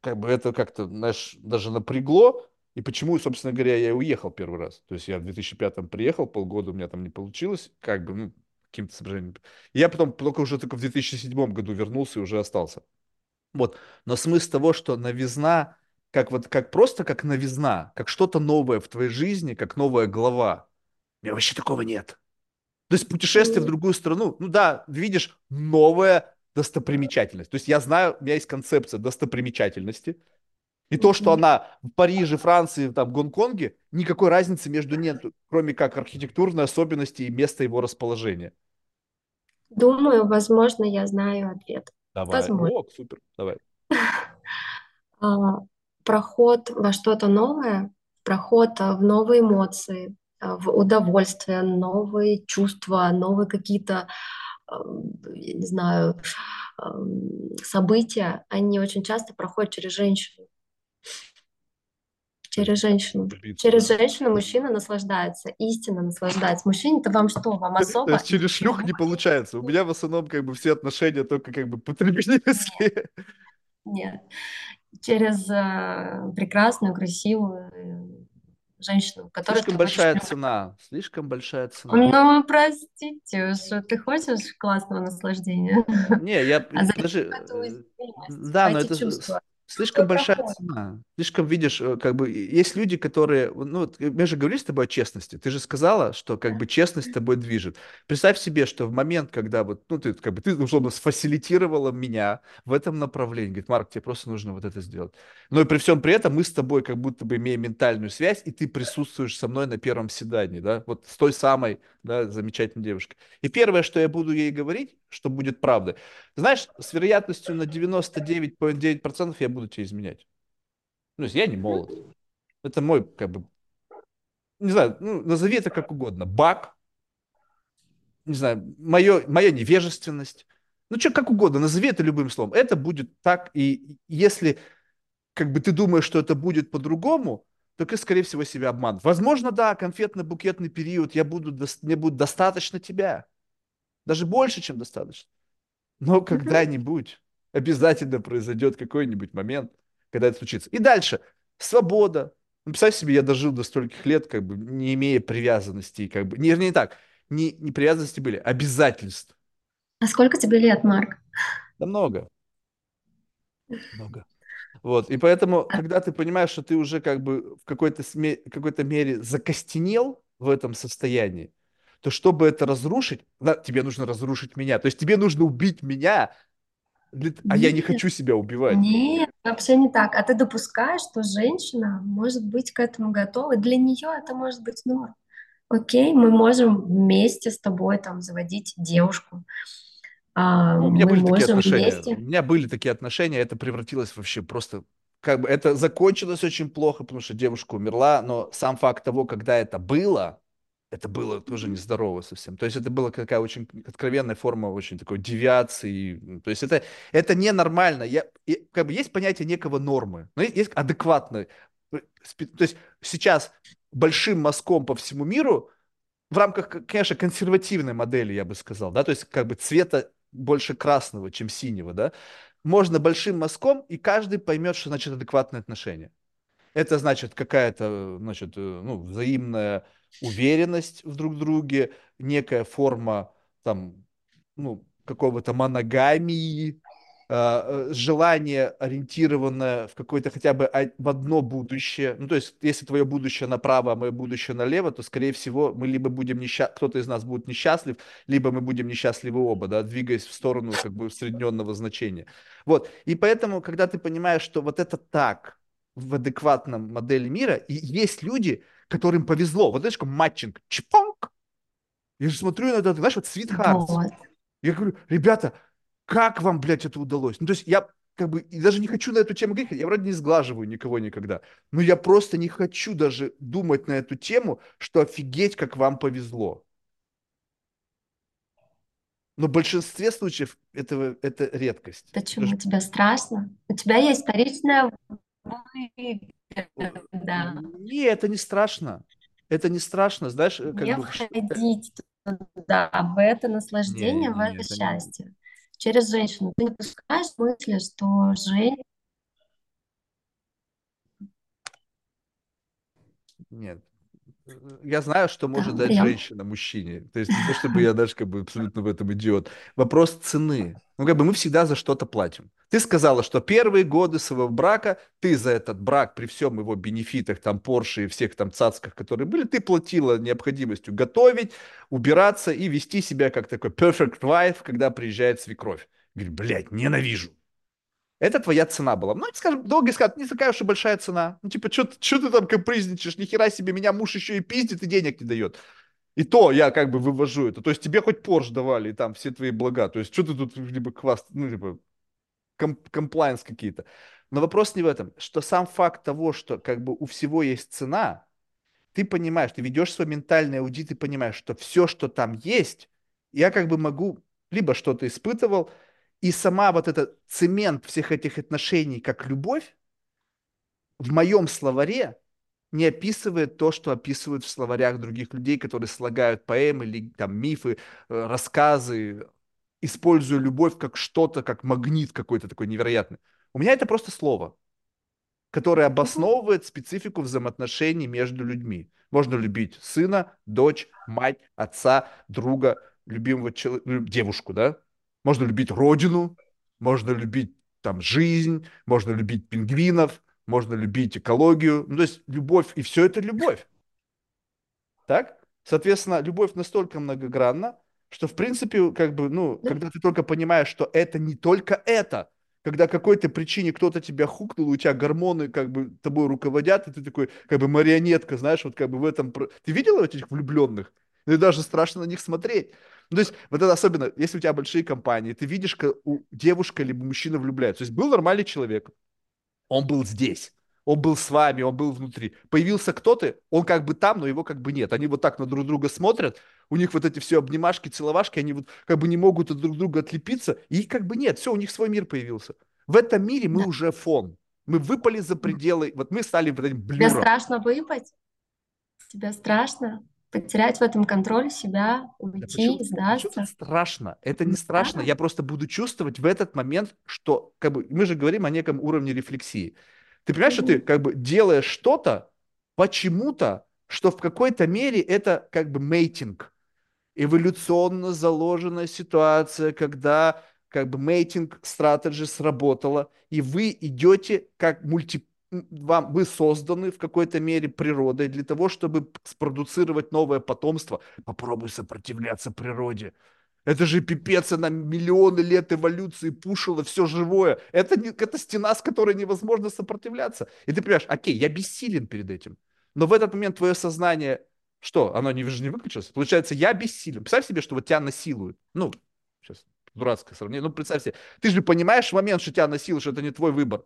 как бы это как-то, знаешь, даже напрягло. И почему, собственно говоря, я и уехал первый раз. То есть я в 2005-м приехал, полгода у меня там не получилось, как бы, ну, каким-то соображением. Я потом только в 2007 году вернулся и уже остался. Вот, но смысл того, что новизна, как новизна, как что-то новое в твоей жизни, как новая глава. У меня вообще такого нет. То есть путешествие в другую страну, ну да, видишь, новая достопримечательность. То есть я знаю, у меня есть концепция достопримечательности. И то, что она в Париже, Франции, там, Гонконге, никакой разницы между нету, кроме как архитектурной особенности и места его расположения. Думаю, возможно, я знаю ответ. Давай. О, супер, давай. Проход во что-то новое, проход в новые эмоции, в удовольствие, новые чувства, новые какие-то, я не знаю, события, они очень часто проходят через женщину. Через женщину мужчина наслаждается, истинно наслаждается. Мужчине-то вам что, вам особо? То есть через шлюх не получается. У меня в основном как бы все отношения только как бы потребительские. Нет. Через прекрасную, красивую женщину, которая... Слишком большая цена. Ну, простите, что ты хочешь классного наслаждения? Не, я... Даже... Да, но это... Слишком большая цена. Слишком, видишь, как бы есть люди, которые... Ну, мы же говорили с тобой о честности. Ты же сказала, что как бы честность тобой движет. Представь себе, что в момент, когда вот, ну, ты как бы ты условно сфасилитировала меня в этом направлении. Говорит, Марк, тебе просто нужно вот это сделать. Но и при всем при этом мы с тобой как будто бы имеем ментальную связь, и ты присутствуешь со мной на первом свидании, да, вот с той самой, да, замечательной девушкой. И первое, что я буду ей говорить, что будет правдой. Знаешь, с вероятностью на 99,9% я буду тебя изменять. Ну, то есть я не молод. Это мой, как бы, не знаю, ну, назови это как угодно. Баг, не знаю, моя невежественность. Ну, что, как угодно, назови это любым словом. Это будет так, и если, как бы, ты думаешь, что это будет по-другому, то ты, скорее всего, себя обманываешь. Возможно, да, конфетно-букетный период, мне будет достаточно тебя. Даже больше, чем достаточно. Но когда-нибудь обязательно произойдет какой-нибудь момент, когда это случится. И дальше. Свобода. Ну, представь себе, я дожил до стольких лет, как бы не имея привязанностей. Как бы, не так. Не привязанности были, обязательств. А сколько тебе лет, Марк? Да много. Много. Вот. И поэтому, когда ты понимаешь, что ты уже как бы в какой-то мере закостенел в этом состоянии, то чтобы это разрушить, тебе нужно разрушить меня. То есть тебе нужно убить меня, а я не хочу себя убивать. Нет, вообще не так. А ты допускаешь, что женщина может быть к этому готова. Для нее это может быть норм. Окей, мы можем вместе с тобой там заводить девушку. У меня были такие отношения, это превратилось вообще просто... Как бы это закончилось очень плохо, потому что девушка умерла, но сам факт того, когда это было тоже нездорово совсем. То есть это была какая очень откровенная форма очень такой девиации. То есть это ненормально. Как бы есть понятие некого нормы, но есть адекватное. То есть сейчас большим мазком по всему миру в рамках, конечно, консервативной модели, я бы сказал, да, то есть как бы цвета больше красного, чем синего, да, можно большим мазком, и каждый поймет, что значит адекватные отношения. Это значит какая-то, значит, ну, взаимная уверенность в друг друге, некая форма там, ну, какого-то моногамии, желание, ориентированное в какое-то хотя бы в одно будущее. Ну, то есть, если твое будущее направо, а мое будущее налево, то, скорее всего, мы либо будем кто-то из нас будет несчастлив, либо мы будем несчастливы оба, да, двигаясь в сторону как бы усредненного значения. Вот. И поэтому, когда ты понимаешь, что вот это так в адекватном модели мира, и есть люди, которым повезло. Вот знаешь, как матчинг. Чпонг! Я же смотрю иногда, знаешь, вот Sweet Hearts. Вот. Я говорю, ребята, как вам, блядь, это удалось? Ну, то есть я как бы даже не хочу на эту тему говорить, я вроде не сглаживаю никого никогда, но я просто не хочу даже думать на эту тему, что офигеть, как вам повезло. Но в большинстве случаев это редкость. Почему? Даже... Тебе страшно? У тебя есть вторичная... Да. Нет, это не страшно. Это не страшно, знаешь... Как не бы... входить туда, в это наслаждение, в это счастье. Через женщину. Ты не пускаешь мысли, что женщина... Нет. Я знаю, что может дать женщина мужчине. То есть не то, чтобы я даже как бы абсолютно в этом идиот. Вопрос цены. Ну, как бы мы всегда за что-то платим. Ты сказала, что первые годы своего брака, ты за этот брак при всем его бенефитах, там, Порше и всех там цацках, которые были, ты платила необходимостью готовить, убираться и вести себя как такой perfect wife, когда приезжает свекровь. Говорит, блядь, ненавижу. Это твоя цена была. Ну, скажем, долго сказать, не такая уж и большая цена. Ну, типа, что ты там капризничаешь? Ни хера себе, меня муж еще и пиздит и денег не дает. И то я как бы вывожу это. То есть тебе хоть Порш давали, и там все твои блага. То есть что ты тут либо хваст, ну, либо комплайнс какие-то. Но вопрос не в этом. Что сам факт того, что как бы у всего есть цена, ты понимаешь, ты ведешь свой ментальный аудит, ты понимаешь, что все, что там есть, я как бы могу либо что-то испытывал, и сама вот этот цемент всех этих отношений, как любовь, в моем словаре не описывает то, что описывают в словарях других людей, которые слагают поэмы, или, там, мифы, рассказы, используя любовь как что-то, как магнит какой-то такой невероятный. У меня это просто слово, которое обосновывает специфику взаимоотношений между людьми. Можно любить сына, дочь, мать, отца, друга, любимого человека, девушку, да? Можно любить родину, можно любить там жизнь, можно любить пингвинов, можно любить экологию. Ну, то есть любовь, и все это любовь. Так? Соответственно, любовь настолько многогранна, что, в принципе, как бы, ну, когда ты только понимаешь, что это не только это, когда какой-то причине кто-то тебя хукнул, у тебя гормоны как бы тобой руководят, и ты такой, как бы, марионетка, знаешь, вот как бы в этом... Ты видел этих влюбленных? Ну, и даже страшно на них смотреть. Ну, то есть, вот это особенно, если у тебя большие компании, ты видишь, как девушка либо мужчина влюбляется. То есть, был нормальный человек, он был здесь, он был с вами, он был внутри. Появился кто-то, он как бы там, но его как бы нет. Они вот так на друг друга смотрят, у них вот эти все обнимашки, целовашки, они вот как бы не могут от друг друга отлепиться, и как бы нет, все, у них свой мир появился. В этом мире мы уже фон, мы выпали за пределы, вот мы стали вот этим блюром. Тебе страшно выпасть? Тебе страшно потерять в этом контроль себя, уйти, да, сдаться? Почему страшно? Это не страшно, я просто буду чувствовать в этот момент, что как бы мы же говорим о неком уровне рефлексии. Ты понимаешь, что ты как бы делаешь что-то, почему-то, что в какой-то мере это как бы мейтинг. Эволюционно заложенная ситуация, когда как бы мейтинг-стратегия сработала, и вы идете как вы созданы в какой-то мере природой для того, чтобы спродуцировать новое потомство. Попробуй сопротивляться природе. Это же пипец, она миллионы лет эволюции пушила все живое. Это стена, с которой невозможно сопротивляться. И ты понимаешь, окей, я бессилен перед этим. Но в этот момент твое сознание, что, оно не выключилось? Получается, я бессилен. Представь себе, что вот тебя насилуют. Ну, сейчас дурацкое сравнение. Ну, представь себе, ты же понимаешь в момент, что тебя насилуют, что это не твой выбор.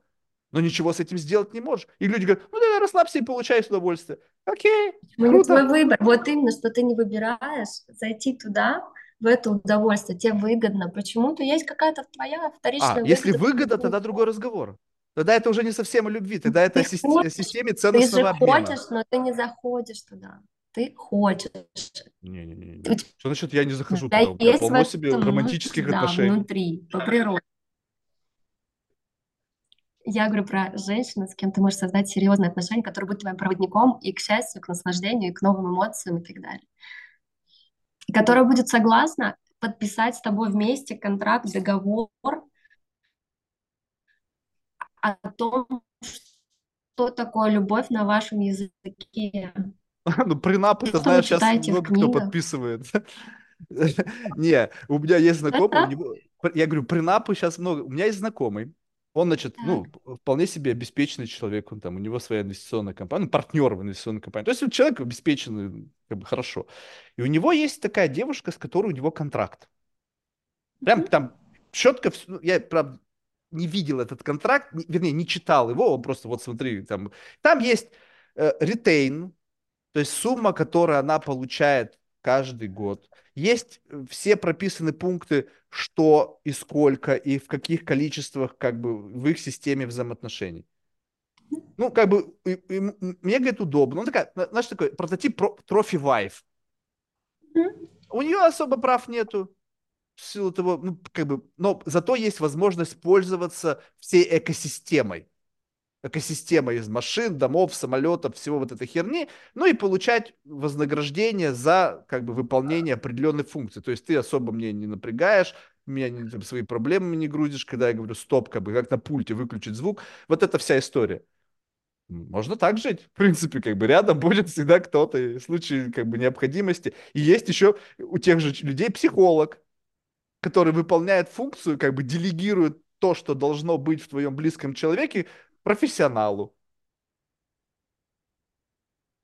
Но ничего с этим сделать не можешь. И люди говорят, ну, давай расслабься и получай удовольствие. Окей, круто. Ну, твой выбор. Вот именно, что ты не выбираешь зайти туда, в это удовольствие, тебе выгодно. Почему-то есть какая-то твоя вторичная выгода. Если выгода, тогда другой разговор. Тогда это уже не совсем о любви, тогда это о системе ценностного обмена. Ты же хочешь, но ты не заходишь туда. Ты хочешь. Не-не-не. Что значит я не захожу туда? Я полно себе романтических отношений. Да, внутри, по природе. Я говорю про женщину, с кем ты можешь создать серьезные отношения, которые будут твоим проводником и к счастью, и к наслаждению, и к новым эмоциям и так далее. И которая будет согласна подписать с тобой вместе контракт, договор о том, что такое любовь на вашем языке. Ну, принап, ты знаешь, сейчас много кто подписывает. Не, у меня есть знакомый, я говорю, принапы сейчас много. У меня есть знакомый, он, значит, ну, вполне себе обеспеченный человек, он там, у него своя инвестиционная компания, партнер в инвестиционной компании, то есть человек обеспеченный, как бы, хорошо. И у него есть такая девушка, с которой у него контракт. Прям там четко, я, правда, не видел этот контракт, вернее, не читал его, он просто, вот смотри, там есть ретейн, то есть сумма, которую она получает каждый год. Есть все прописаны пункты, что и сколько, и в каких количествах, как бы, в их системе взаимоотношений. Ну, как бы, мне, говорит, удобно. Ну, такая, знаешь, такой прототип трофи-вайф. У нее особо прав нету. В силу того, ну, как бы, но зато есть возможность пользоваться всей экосистемой. Экосистема из машин, домов, самолетов, всего вот этой херни, ну и получать вознаграждение за, как бы, выполнение определенной функции. То есть ты особо мне не напрягаешь, меня не, там, свои проблемы не грузишь, когда я говорю стоп, как бы, как на пульте выключить звук. Вот это вся история. Можно так жить. В принципе, как бы рядом будет всегда кто-то в случае, как бы, необходимости. И есть еще у тех же людей психолог, который выполняет функцию, как бы делегирует то, что должно быть в твоем близком человеке, профессионалу.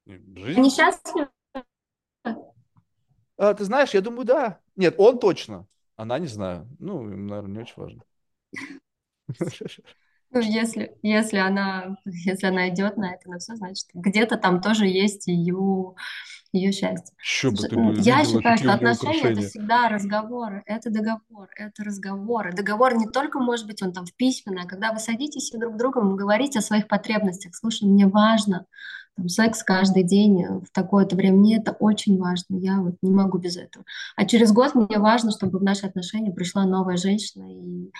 Жизнь. Несчастливо? Ты знаешь, я думаю, да. Нет, он точно. Она не знаю. Ну, наверное, не очень важно. Ну, если она идет на это, на все, значит, где-то там тоже есть ее счастье. Я считаю, что отношения — это всегда разговоры, это договор, это разговоры. Договор не только, может быть, он там в письменной, а когда вы садитесь и друг с другом говорите о своих потребностях. Слушай, мне важно там, секс каждый день в такое-то время. Мне это очень важно, я вот не могу без этого. А через год мне важно, чтобы в наши отношения пришла новая женщина и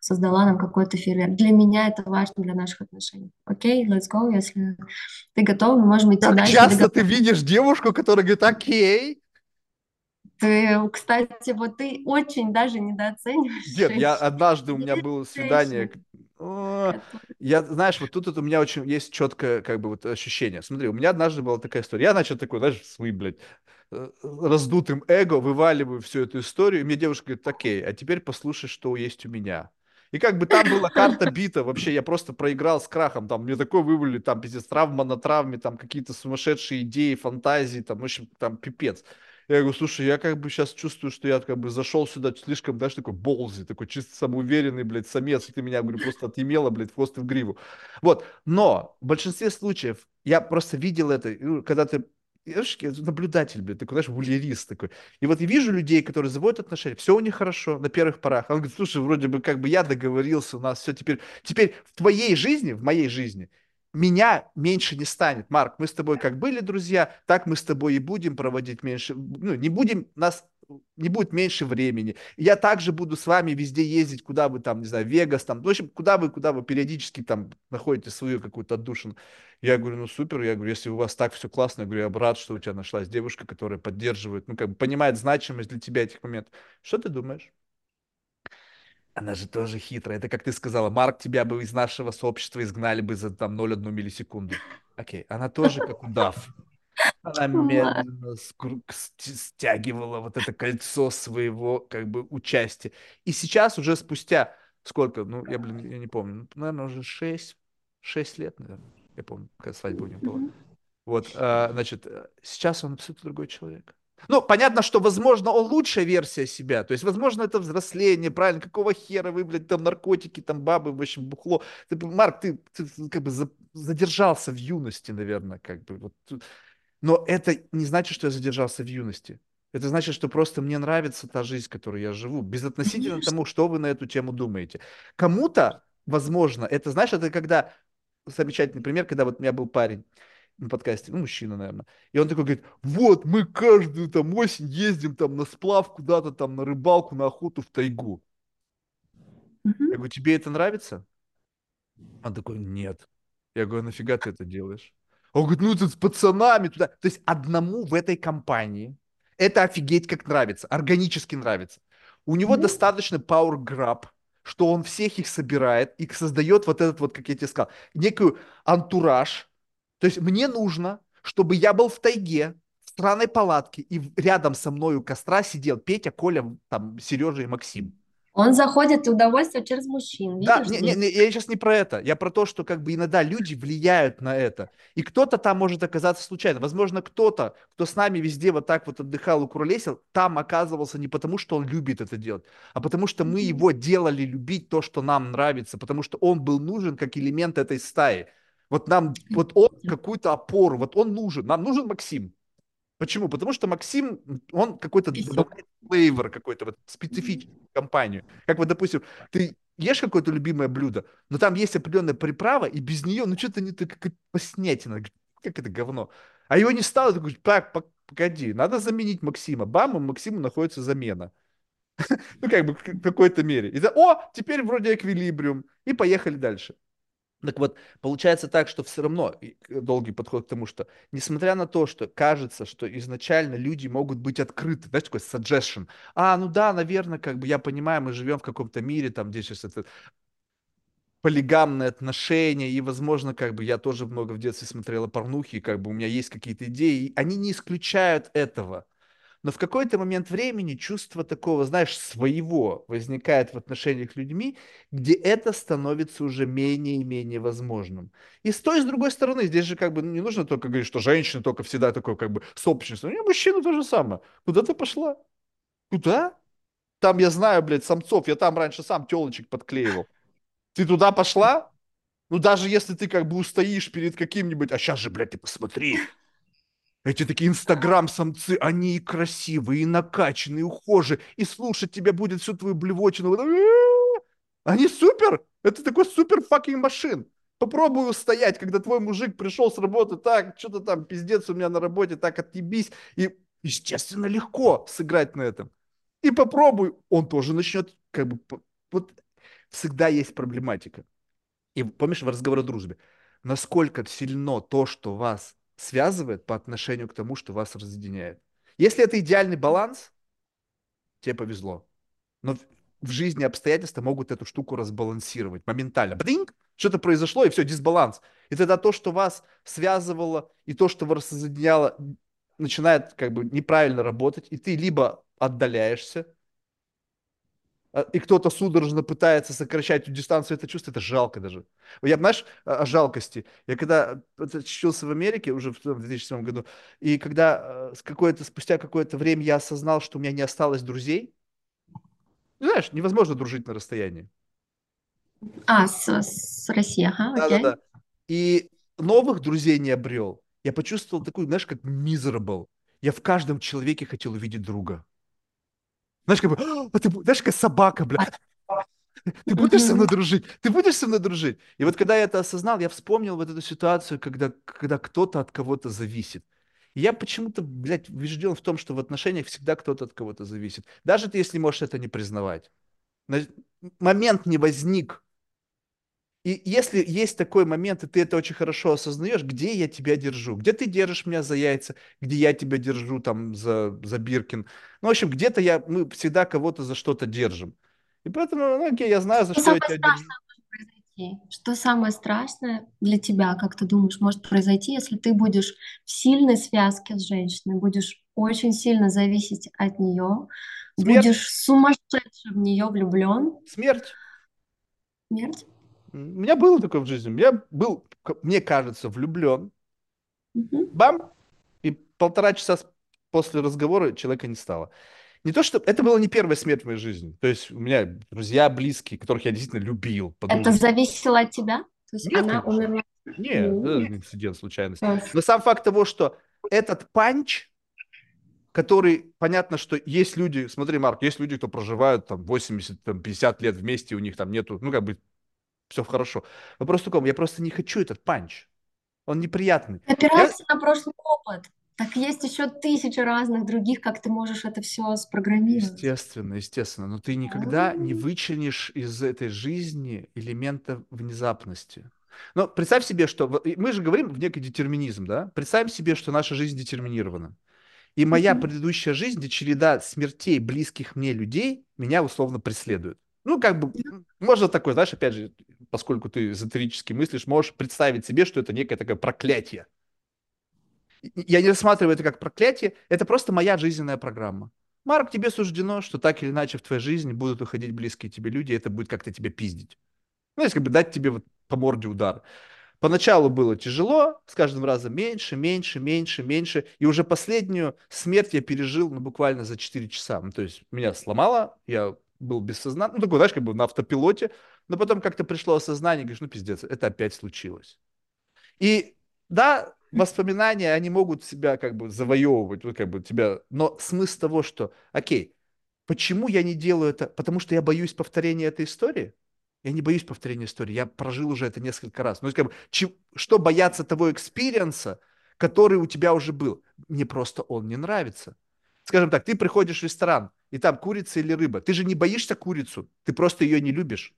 создала нам какой-то фейерверк. Для меня это важно, для наших отношений. Окей, let's go, если ты готова, мы можем идти дальше. Часто ты видишь девушку, которая говорит, окей. Ты, кстати, вот ты очень даже недооцениваешь. Нет, я однажды, у меня было свидание, но я, знаешь, вот тут у меня очень есть четкое как бы вот ощущение. Смотри, у меня однажды была такая история. Я начал такой, знаешь, блядь, раздутым эго вываливаю всю эту историю. И мне девушка говорит, окей, а теперь послушай, что есть у меня. И как бы там была карта бита, вообще я просто проиграл с крахом, там мне такое вывалили, там пиздец, травма на травме, там какие-то сумасшедшие идеи, фантазии, там, в общем, там пипец. Я говорю, слушай, я как бы сейчас чувствую, что я как бы зашел сюда слишком, знаешь, такой болзи, такой чисто самоуверенный, блядь, самец, и ты меня, говорю, просто отъемела, блядь, в хвост и в гриву. Вот, но в большинстве случаев я просто видел это, когда ты, знаешь, наблюдатель, блядь, такой, знаешь, вульерист такой. И вот я вижу людей, которые заводят отношения, все у них хорошо на первых порах. Он говорит, слушай, вроде бы как бы я договорился, у нас все теперь в твоей жизни, в моей жизни, меня меньше не станет. Марк, мы с тобой как были друзья, так мы с тобой и будем проводить меньше, ну, не будем, нас не будет меньше времени. Я также буду с вами везде ездить, куда вы там, не знаю, Вегас, там, в общем, куда вы периодически там находите свою какую-то отдушину. Я говорю, ну, супер, я говорю, если у вас так все классно, я говорю, я рад, что у тебя нашлась девушка, которая поддерживает, ну, как бы понимает значимость для тебя этих моментов. Что ты думаешь? Она же тоже хитрая. Это как ты сказала, Марк, тебя бы из нашего сообщества изгнали бы за там 0,1 миллисекунду. Окей, она тоже как удав. Она медленно стягивала вот это кольцо своего как бы участия. И сейчас уже спустя сколько, ну я, блин, я не помню, наверное, уже 6 лет, наверное, я помню, когда свадьба у него была. Вот, значит, сейчас он абсолютно другой человек. Ну, понятно, что, возможно, он лучшая версия себя. То есть, возможно, это взросление, правильно? Какого хера вы, блядь, там наркотики, там бабы, в общем, бухло. Ты, Марк, ты как бы задержался в юности, наверное, как бы. Вот. Но это не значит, что я задержался в юности. Это значит, что просто мне нравится та жизнь, которую я живу, безотносительно тому, что вы на эту тему думаете. Кому-то, возможно, это, знаешь, это когда... Замечательный пример, когда вот у меня был парень на подкасте, ну, мужчина, наверное. И он такой говорит, вот, мы каждую там осень ездим там на сплав куда-то там, на рыбалку, на охоту в тайгу. Mm-hmm. Я говорю, тебе это нравится? Он такой, нет. Я говорю, нафига ты это делаешь? Он говорит, ну, это с пацанами туда. То есть одному в этой компании это офигеть как нравится, органически нравится. У него достаточно power grab, что он всех их собирает и создает вот этот вот, как я тебе сказал, некую антураж. То есть мне нужно, чтобы я был в тайге, в странной палатке, и рядом со мной у костра сидел Петя, Коля, там, Сережа и Максим. Он заходит в удовольствие через мужчин. Да, видишь, я сейчас не про это. Я про то, что как бы иногда люди влияют на это. И кто-то там может оказаться случайно. Возможно, кто-то, кто с нами везде вот так вот отдыхал, укуролесил, там оказывался не потому, что он любит это делать, а потому что мы его делали любить то, что нам нравится, потому что он был нужен как элемент этой стаи. Вот нам, вот он какую-то опору, вот он нужен. Нам нужен Максим. Почему? Потому что Максим, он какой-то флейвор какой-то, вот специфическую компанию. Как вот, допустим, ты ешь какое-то любимое блюдо, но там есть определенная приправа, и без нее, ну что-то не такая поснятина, как это говно. А его не стало, ты говоришь, так, погоди, надо заменить Максима. Бам, у Максима находится замена. Ну как бы в какой-то мере. И о, теперь вроде эквилибриум. И поехали дальше. Так вот, получается так, что все равно долгий подход к тому, что несмотря на то, что кажется, что изначально люди могут быть открыты, знаешь, такой suggestion. А, ну да, наверное, как бы я понимаю, мы живем в каком-то мире, там, где сейчас это полигамные отношения, и, возможно, как бы я тоже много в детстве смотрела порнухи, и как бы у меня есть какие-то идеи, и они не исключают этого. Но в какой-то момент времени чувство такого, знаешь, своего возникает в отношениях с людьми, где это становится уже менее и менее возможным. И с той, и с другой стороны, здесь же как бы не нужно только говорить, что женщина только всегда такое как бы сообщество. У меня мужчина то же самое. Куда ты пошла? Куда? Там я знаю, блядь, самцов. Я там раньше сам телочек подклеивал. Ты туда пошла? Ну даже если ты как бы устоишь перед каким-нибудь... А сейчас же, блядь, ты посмотри. Эти такие инстаграм-самцы, они и красивые, и накачанные, и ухожи, и слушать тебя будет всю твою блевотину. Они супер! Это такой супер-факинг-машин. Попробуй устоять, когда твой мужик пришел с работы, так, что-то там, пиздец у меня на работе, так, отъебись. И, естественно, легко сыграть на этом. И попробуй, он тоже начнет, как бы, вот всегда есть проблематика. И помнишь, в разговоре о дружбе, насколько сильно то, что вас связывает по отношению к тому, что вас разъединяет. Если это идеальный баланс, тебе повезло. Но в жизни обстоятельства могут эту штуку разбалансировать моментально. Блинк, что-то произошло, и все, дисбаланс. И тогда то, что вас связывало, и то, что вас разъединяло, начинает как бы неправильно работать, и ты либо отдаляешься, и кто-то судорожно пытается сокращать дистанцию, это чувство, это жалко даже. Я, знаешь, о жалкости. Я когда учился в Америке уже в 2007 году, и когда спустя какое-то время я осознал, что у меня не осталось друзей, знаешь, невозможно дружить на расстоянии. С Россией, ага, окей. Да-да-да. И новых друзей не обрел. Я почувствовал такую, знаешь, как miserable. Я в каждом человеке хотел увидеть друга. Знаешь, как бы, ты, знаешь, как собака, бля. Ты будешь со мной дружить? Ты будешь со мной дружить? И вот когда я это осознал, я вспомнил вот эту ситуацию, когда кто-то от кого-то зависит. И я почему-то, блядь, убежден в том, что в отношениях всегда кто-то от кого-то зависит. Даже ты, если можешь это не признавать. Момент не возник. И если есть такой момент, и ты это очень хорошо осознаешь, где я тебя держу? Где ты держишь меня за яйца? Где я тебя держу там за Биркин? Ну, в общем, где-то мы всегда кого-то за что-то держим. И поэтому, окей, я знаю, за что я тебя держу. Что самое страшное для тебя, как ты думаешь, может произойти, если ты будешь в сильной связке с женщиной, будешь очень сильно зависеть от нее, будешь сумасшедше в нее влюблен? Смерть? У меня было такое в жизни. Я был, мне кажется, влюблен. Бам! И 1,5 часа после разговора человека не стало. Не то, что... Это была не первая смерть в моей жизни. То есть у меня друзья близкие, которых я действительно любил. Это зависело от тебя? То есть нет, она умерла? Нет, инцидент, случайность. Но сам факт того, что этот панч, который... Понятно, что есть люди... Смотри, Марк, есть люди, кто проживают там 80-50 лет вместе, у них там нету... Ну, как бы... Все хорошо. Вопрос в таком, я просто не хочу этот панч. Он неприятный. Опирайся на прошлый опыт. Так есть еще 1000 разных других, как ты можешь это все спрограммировать. Естественно. Но ты никогда не вычленишь из этой жизни элемента внезапности. Но представь себе, что... Мы же говорим в некий детерминизм, да? Представь себе, что наша жизнь детерминирована. И моя предыдущая жизнь, где череда смертей близких мне людей, меня условно преследует. Ну, как бы, можно такое, знаешь, опять же, поскольку ты эзотерически мыслишь, можешь представить себе, что это некое такое проклятие. Я не рассматриваю это как проклятие, это просто моя жизненная программа. Марк, тебе суждено, что так или иначе в твоей жизни будут уходить близкие тебе люди, и это будет как-то тебя пиздить. Ну, если как бы дать тебе вот по морде удар. Поначалу было тяжело, с каждым разом меньше, и уже последнюю смерть я пережил буквально за 4 часа. Ну, то есть меня сломало, я... был без сознания, ну, такой, знаешь, как бы на автопилоте, но потом как-то пришло осознание, говоришь, ну, пиздец, это опять случилось. И, да, воспоминания, они могут себя как бы завоевывать, вот как бы тебя, но смысл того, что, окей, почему я не делаю это, потому что я боюсь повторения этой истории? Я не боюсь повторения истории, я прожил уже это несколько раз. Ну, как бы, что бояться того экспириенса, который у тебя уже был? Мне просто он не нравится. Скажем так, ты приходишь в ресторан, и там курица или рыба. Ты же не боишься курицу, ты просто ее не любишь.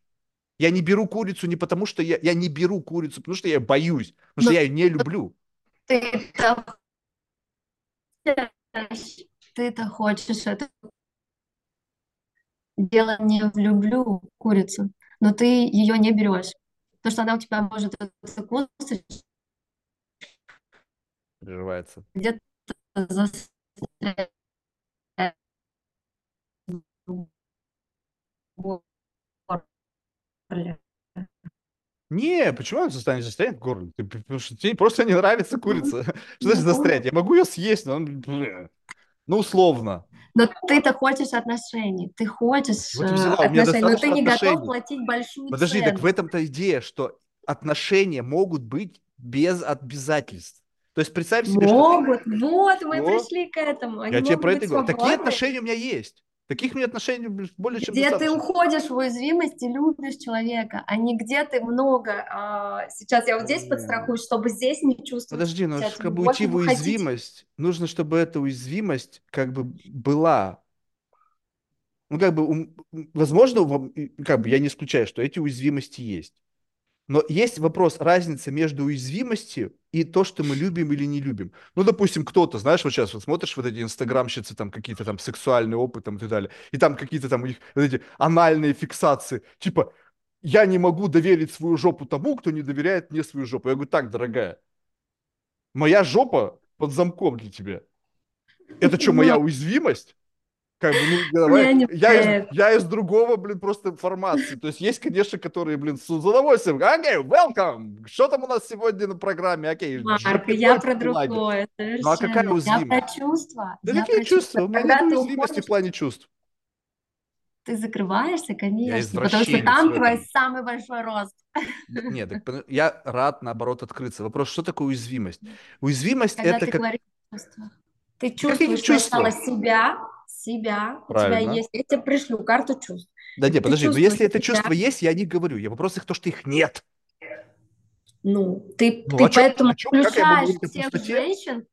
Я не беру курицу не потому, что я не беру курицу, потому что я ее боюсь, потому что я ее не люблю. Ты-то хочешь это. Дело не в люблю курицу, но ты ее не берешь, потому что она у тебя может закусить. Прерывается. Где-то застряет. Не, почему она застрянет в горле? Потому что тебе просто не нравится курица. Что значит застрять? Я могу ее съесть, но... Ну, условно. Но ты-то хочешь отношений. Ты хочешь отношений, но ты не готов платить большую цену. Подожди, так в этом-то идея, что отношения могут быть без обязательств. То есть представь себе, что... Вот, мы пришли к этому. Я тебе про это говорю. Такие отношения у меня есть. Таких мне отношений более чем достаточно. Где ты уходишь в уязвимость и любишь человека, а не где ты много... сейчас я вот здесь подстрахуюсь, чтобы здесь не чувствовать... Подожди, но чтобы уйти в уязвимость, нужно, чтобы эта уязвимость как бы была... Ну, как бы, возможно, как бы я не исключаю, что эти уязвимости есть. Но есть вопрос разницы между уязвимостью и то, что мы любим или не любим. Ну, допустим, кто-то, знаешь, вот сейчас вот смотришь вот эти инстаграмщицы, там какие-то там сексуальные опыты там, и так далее, и там какие-то там у них вот эти анальные фиксации, типа «я не могу доверить свою жопу тому, кто не доверяет мне свою жопу». Я говорю: так, дорогая, моя жопа под замком для тебя. Это что, моя уязвимость? Как бы, ну, давай, я из другого, блин, просто формации. То есть есть, конечно, которые, блин, с удовольствием. Окей, welcome! Что там у нас сегодня на программе? Окей, Марк, я про другое. Ну, а какая уязвимость? Я про чувства. Да я какие чувства? У меня нет уязвимости в плане чувств. Ты закрываешься, конечно, потому что там твой самый большой рост. Нет, я рад, наоборот, открыться. Вопрос, что такое уязвимость? Уязвимость — это как... Ты чувствуешь сначала себя, правильно. У тебя есть, я тебе пришлю карту чувств. Да нет, подожди, но если это чувства есть, я не говорю, я вопрос их то, что их нет. Ну, ты поэтому включаешь всех женщин,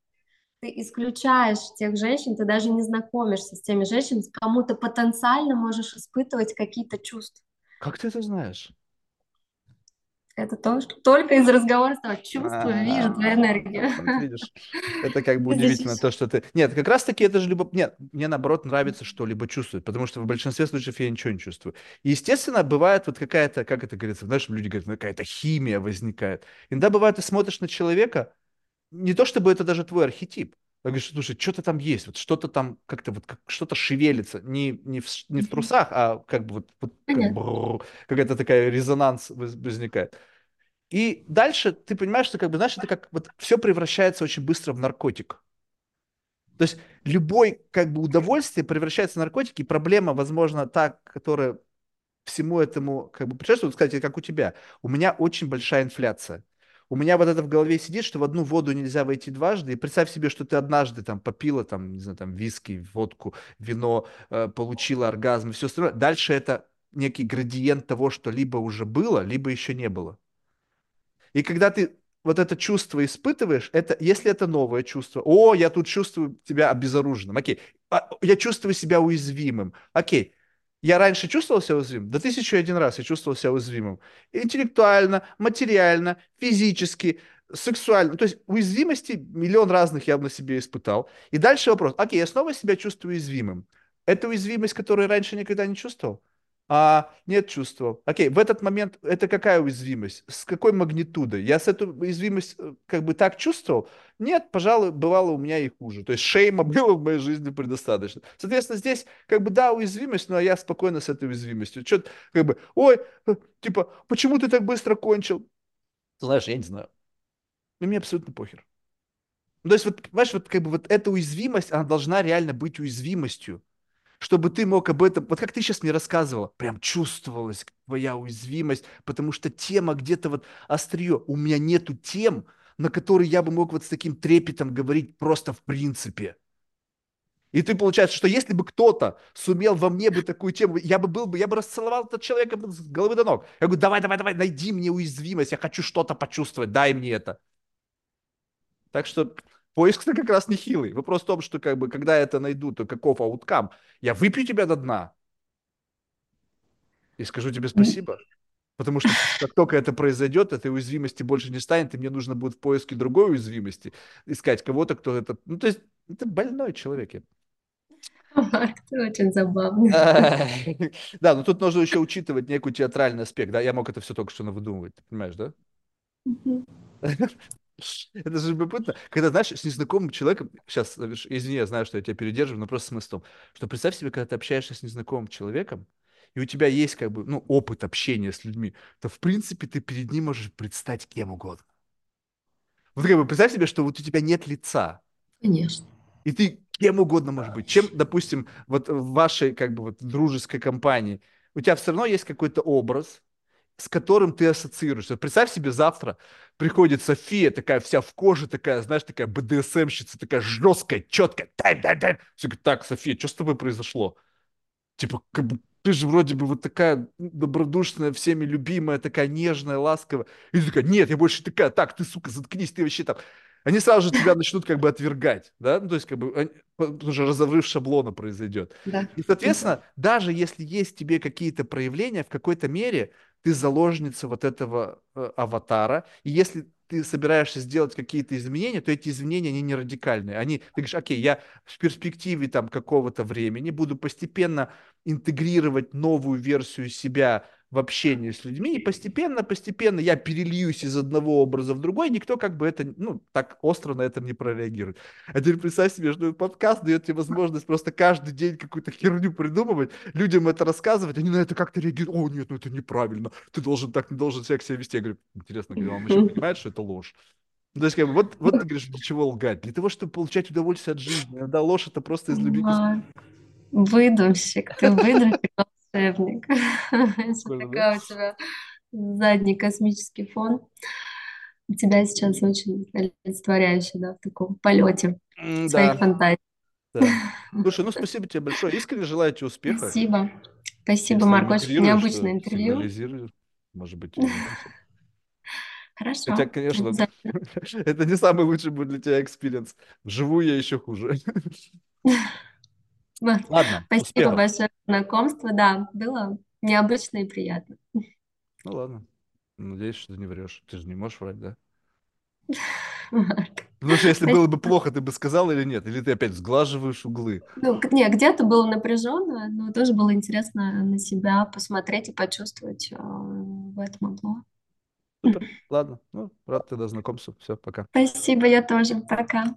ты исключаешь тех женщин, ты даже не знакомишься с теми женщинами, с кому ты потенциально можешь испытывать какие-то чувства. Как ты это знаешь? Это то, что только из разговора с тобой чувствую, вижу твою энергию. Видишь, это как бы удивительно то, что ты... Нет, как раз-таки это же либо... Нет, мне наоборот нравится что-либо чувствовать, потому что в большинстве случаев я ничего не чувствую. И, естественно, бывает вот какая-то, как это говорится, знаешь, люди говорят, какая-то химия возникает. Иногда бывает, ты смотришь на человека, не то чтобы это даже твой архетип, а говоришь: слушай, что-то там есть, вот что-то там как-то вот как, что-то шевелится, не в трусах, а как бы вот как какая-то такая резонанс возникает. И дальше ты понимаешь, что как бы, знаешь, это как вот все превращается очень быстро в наркотик. То есть любое как бы удовольствие превращается в наркотик, и проблема, возможно, та, которая всему этому как бы предшествует. Кстати, как у тебя. У меня очень большая инфляция. У меня вот это в голове сидит, что в одну воду нельзя войти дважды. И представь себе, что ты однажды там попила, там, не знаю, там виски, водку, вино, получила оргазм и все остальное. Дальше это некий градиент того, что либо уже было, либо еще не было. И когда ты вот это чувство испытываешь, это, если это новое чувство, о, я тут чувствую себя обезоруженным, окей, я чувствую себя уязвимым, окей. Я раньше чувствовал себя уязвимым? Да 1001 раз я чувствовал себя уязвимым. Интеллектуально, материально, физически, сексуально. То есть уязвимости миллион разных я на себе испытал. И дальше вопрос. Окей, я снова себя чувствую уязвимым. Это уязвимость, которую раньше никогда не чувствовал? Нет, чувствовал. Окей, в этот момент это какая уязвимость? С какой магнитудой? Я с эту уязвимость как бы так чувствовал? Нет, пожалуй, бывало у меня и хуже. То есть шейма было в моей жизни предостаточно. Соответственно, здесь как бы да, уязвимость, но я спокойно с этой уязвимостью. Что-то как бы, ой, типа, почему ты так быстро кончил? Знаешь, я не знаю. Но мне абсолютно похер. Ну, то есть вот, понимаешь, вот как бы вот эта уязвимость, она должна реально быть уязвимостью, чтобы ты мог об этом, вот как ты сейчас мне рассказывала, прям чувствовалась твоя уязвимость, потому что тема где-то вот острие. У меня нету тем, на которые я бы мог вот с таким трепетом говорить просто в принципе. И ты получается, что если бы кто-то сумел во мне бы такую тему, я бы расцеловал этого человека с головы до ног. Я говорю: давай, найди мне уязвимость, я хочу что-то почувствовать, дай мне это. Так что... Поиск-то как раз нехилый. Вопрос в том, что как бы, когда я это найду, то каков ауткам? Я выпью тебя до дна и скажу тебе спасибо. Потому что как только это произойдет, этой уязвимости больше не станет, и мне нужно будет в поиске другой уязвимости искать кого-то, кто это... Ну, то есть это больной человек. Марк, ты очень забавный. Да, но тут нужно еще учитывать некий театральный аспект. Да, я мог это все только что навыдумывать, ты понимаешь, да? Это же любопытно, когда, знаешь, с незнакомым человеком, сейчас, извини, я знаю, что я тебя передерживаю, но просто смыслом, что представь себе, когда ты общаешься с незнакомым человеком, и у тебя есть как бы, ну, опыт общения с людьми, то, в принципе, ты перед ним можешь предстать кем угодно. Вот как бы представь себе, что вот у тебя нет лица. Конечно. И ты кем угодно можешь быть. Чем, допустим, вот в вашей как бы вот дружеской компании, у тебя все равно есть какой-то образ, с которым ты ассоциируешься. Представь себе, завтра приходит София, такая вся в коже, такая, знаешь, такая БДСМщица, такая жесткая, четкая. Все говорят: так, София, что с тобой произошло? Типа, как бы, ты же вроде бы вот такая добродушная, всеми любимая, такая нежная, ласковая. И ты такая: нет, я больше такая, так, ты, сука, заткнись, ты вообще там. Они сразу же тебя начнут как бы отвергать, да, ну, то есть как бы уже разрыв шаблона произойдет. Да. И, соответственно, даже если есть тебе какие-то проявления, в какой-то мере ты заложница вот этого аватара, и если ты собираешься сделать какие-то изменения, то эти изменения, они не радикальные. Ты говоришь, окей, я в перспективе там какого-то времени буду постепенно интегрировать новую версию себя в общении с людьми, и постепенно я перельюсь из одного образа в другой, никто как бы это, так остро на это не прореагирует. А теперь представь себе, что подкаст дает тебе возможность просто каждый день какую-то херню придумывать, людям это рассказывать, они на это как-то реагируют, о, нет, это неправильно, ты должен так, не должен себя к себе вести. Я говорю, интересно, когда он еще понимает, что это ложь. То есть, как бы, вот ты говоришь, для чего лгать? Для того, чтобы получать удовольствие от жизни. Иногда ложь — это просто из любви к искусству. Выдумщик, ты выдумщик. Волшебник. Такая у тебя задний космический фон. У тебя сейчас очень олицетворяющий, да, в таком полете своих фантазий. Да. Слушай, спасибо тебе большое. Искренне желаю тебе успеха. Спасибо. Спасибо, Марк. Очень необычное интервью. Может быть, хорошо. Хотя, конечно, это не самый лучший будет для тебя экспириенс. Вживую я еще хуже. Ладно, спасибо большое за знакомство, да, было необычно и приятно. Ладно, надеюсь, что ты не врешь, ты же не можешь врать, да? Марк. Потому что если было бы плохо, ты бы сказал или нет? Или ты опять сглаживаешь углы? Где-то было напряженно, но тоже было интересно на себя посмотреть и почувствовать в этом обло. Супер, ладно, рад тогда знакомству, все, пока. Спасибо, я тоже, пока.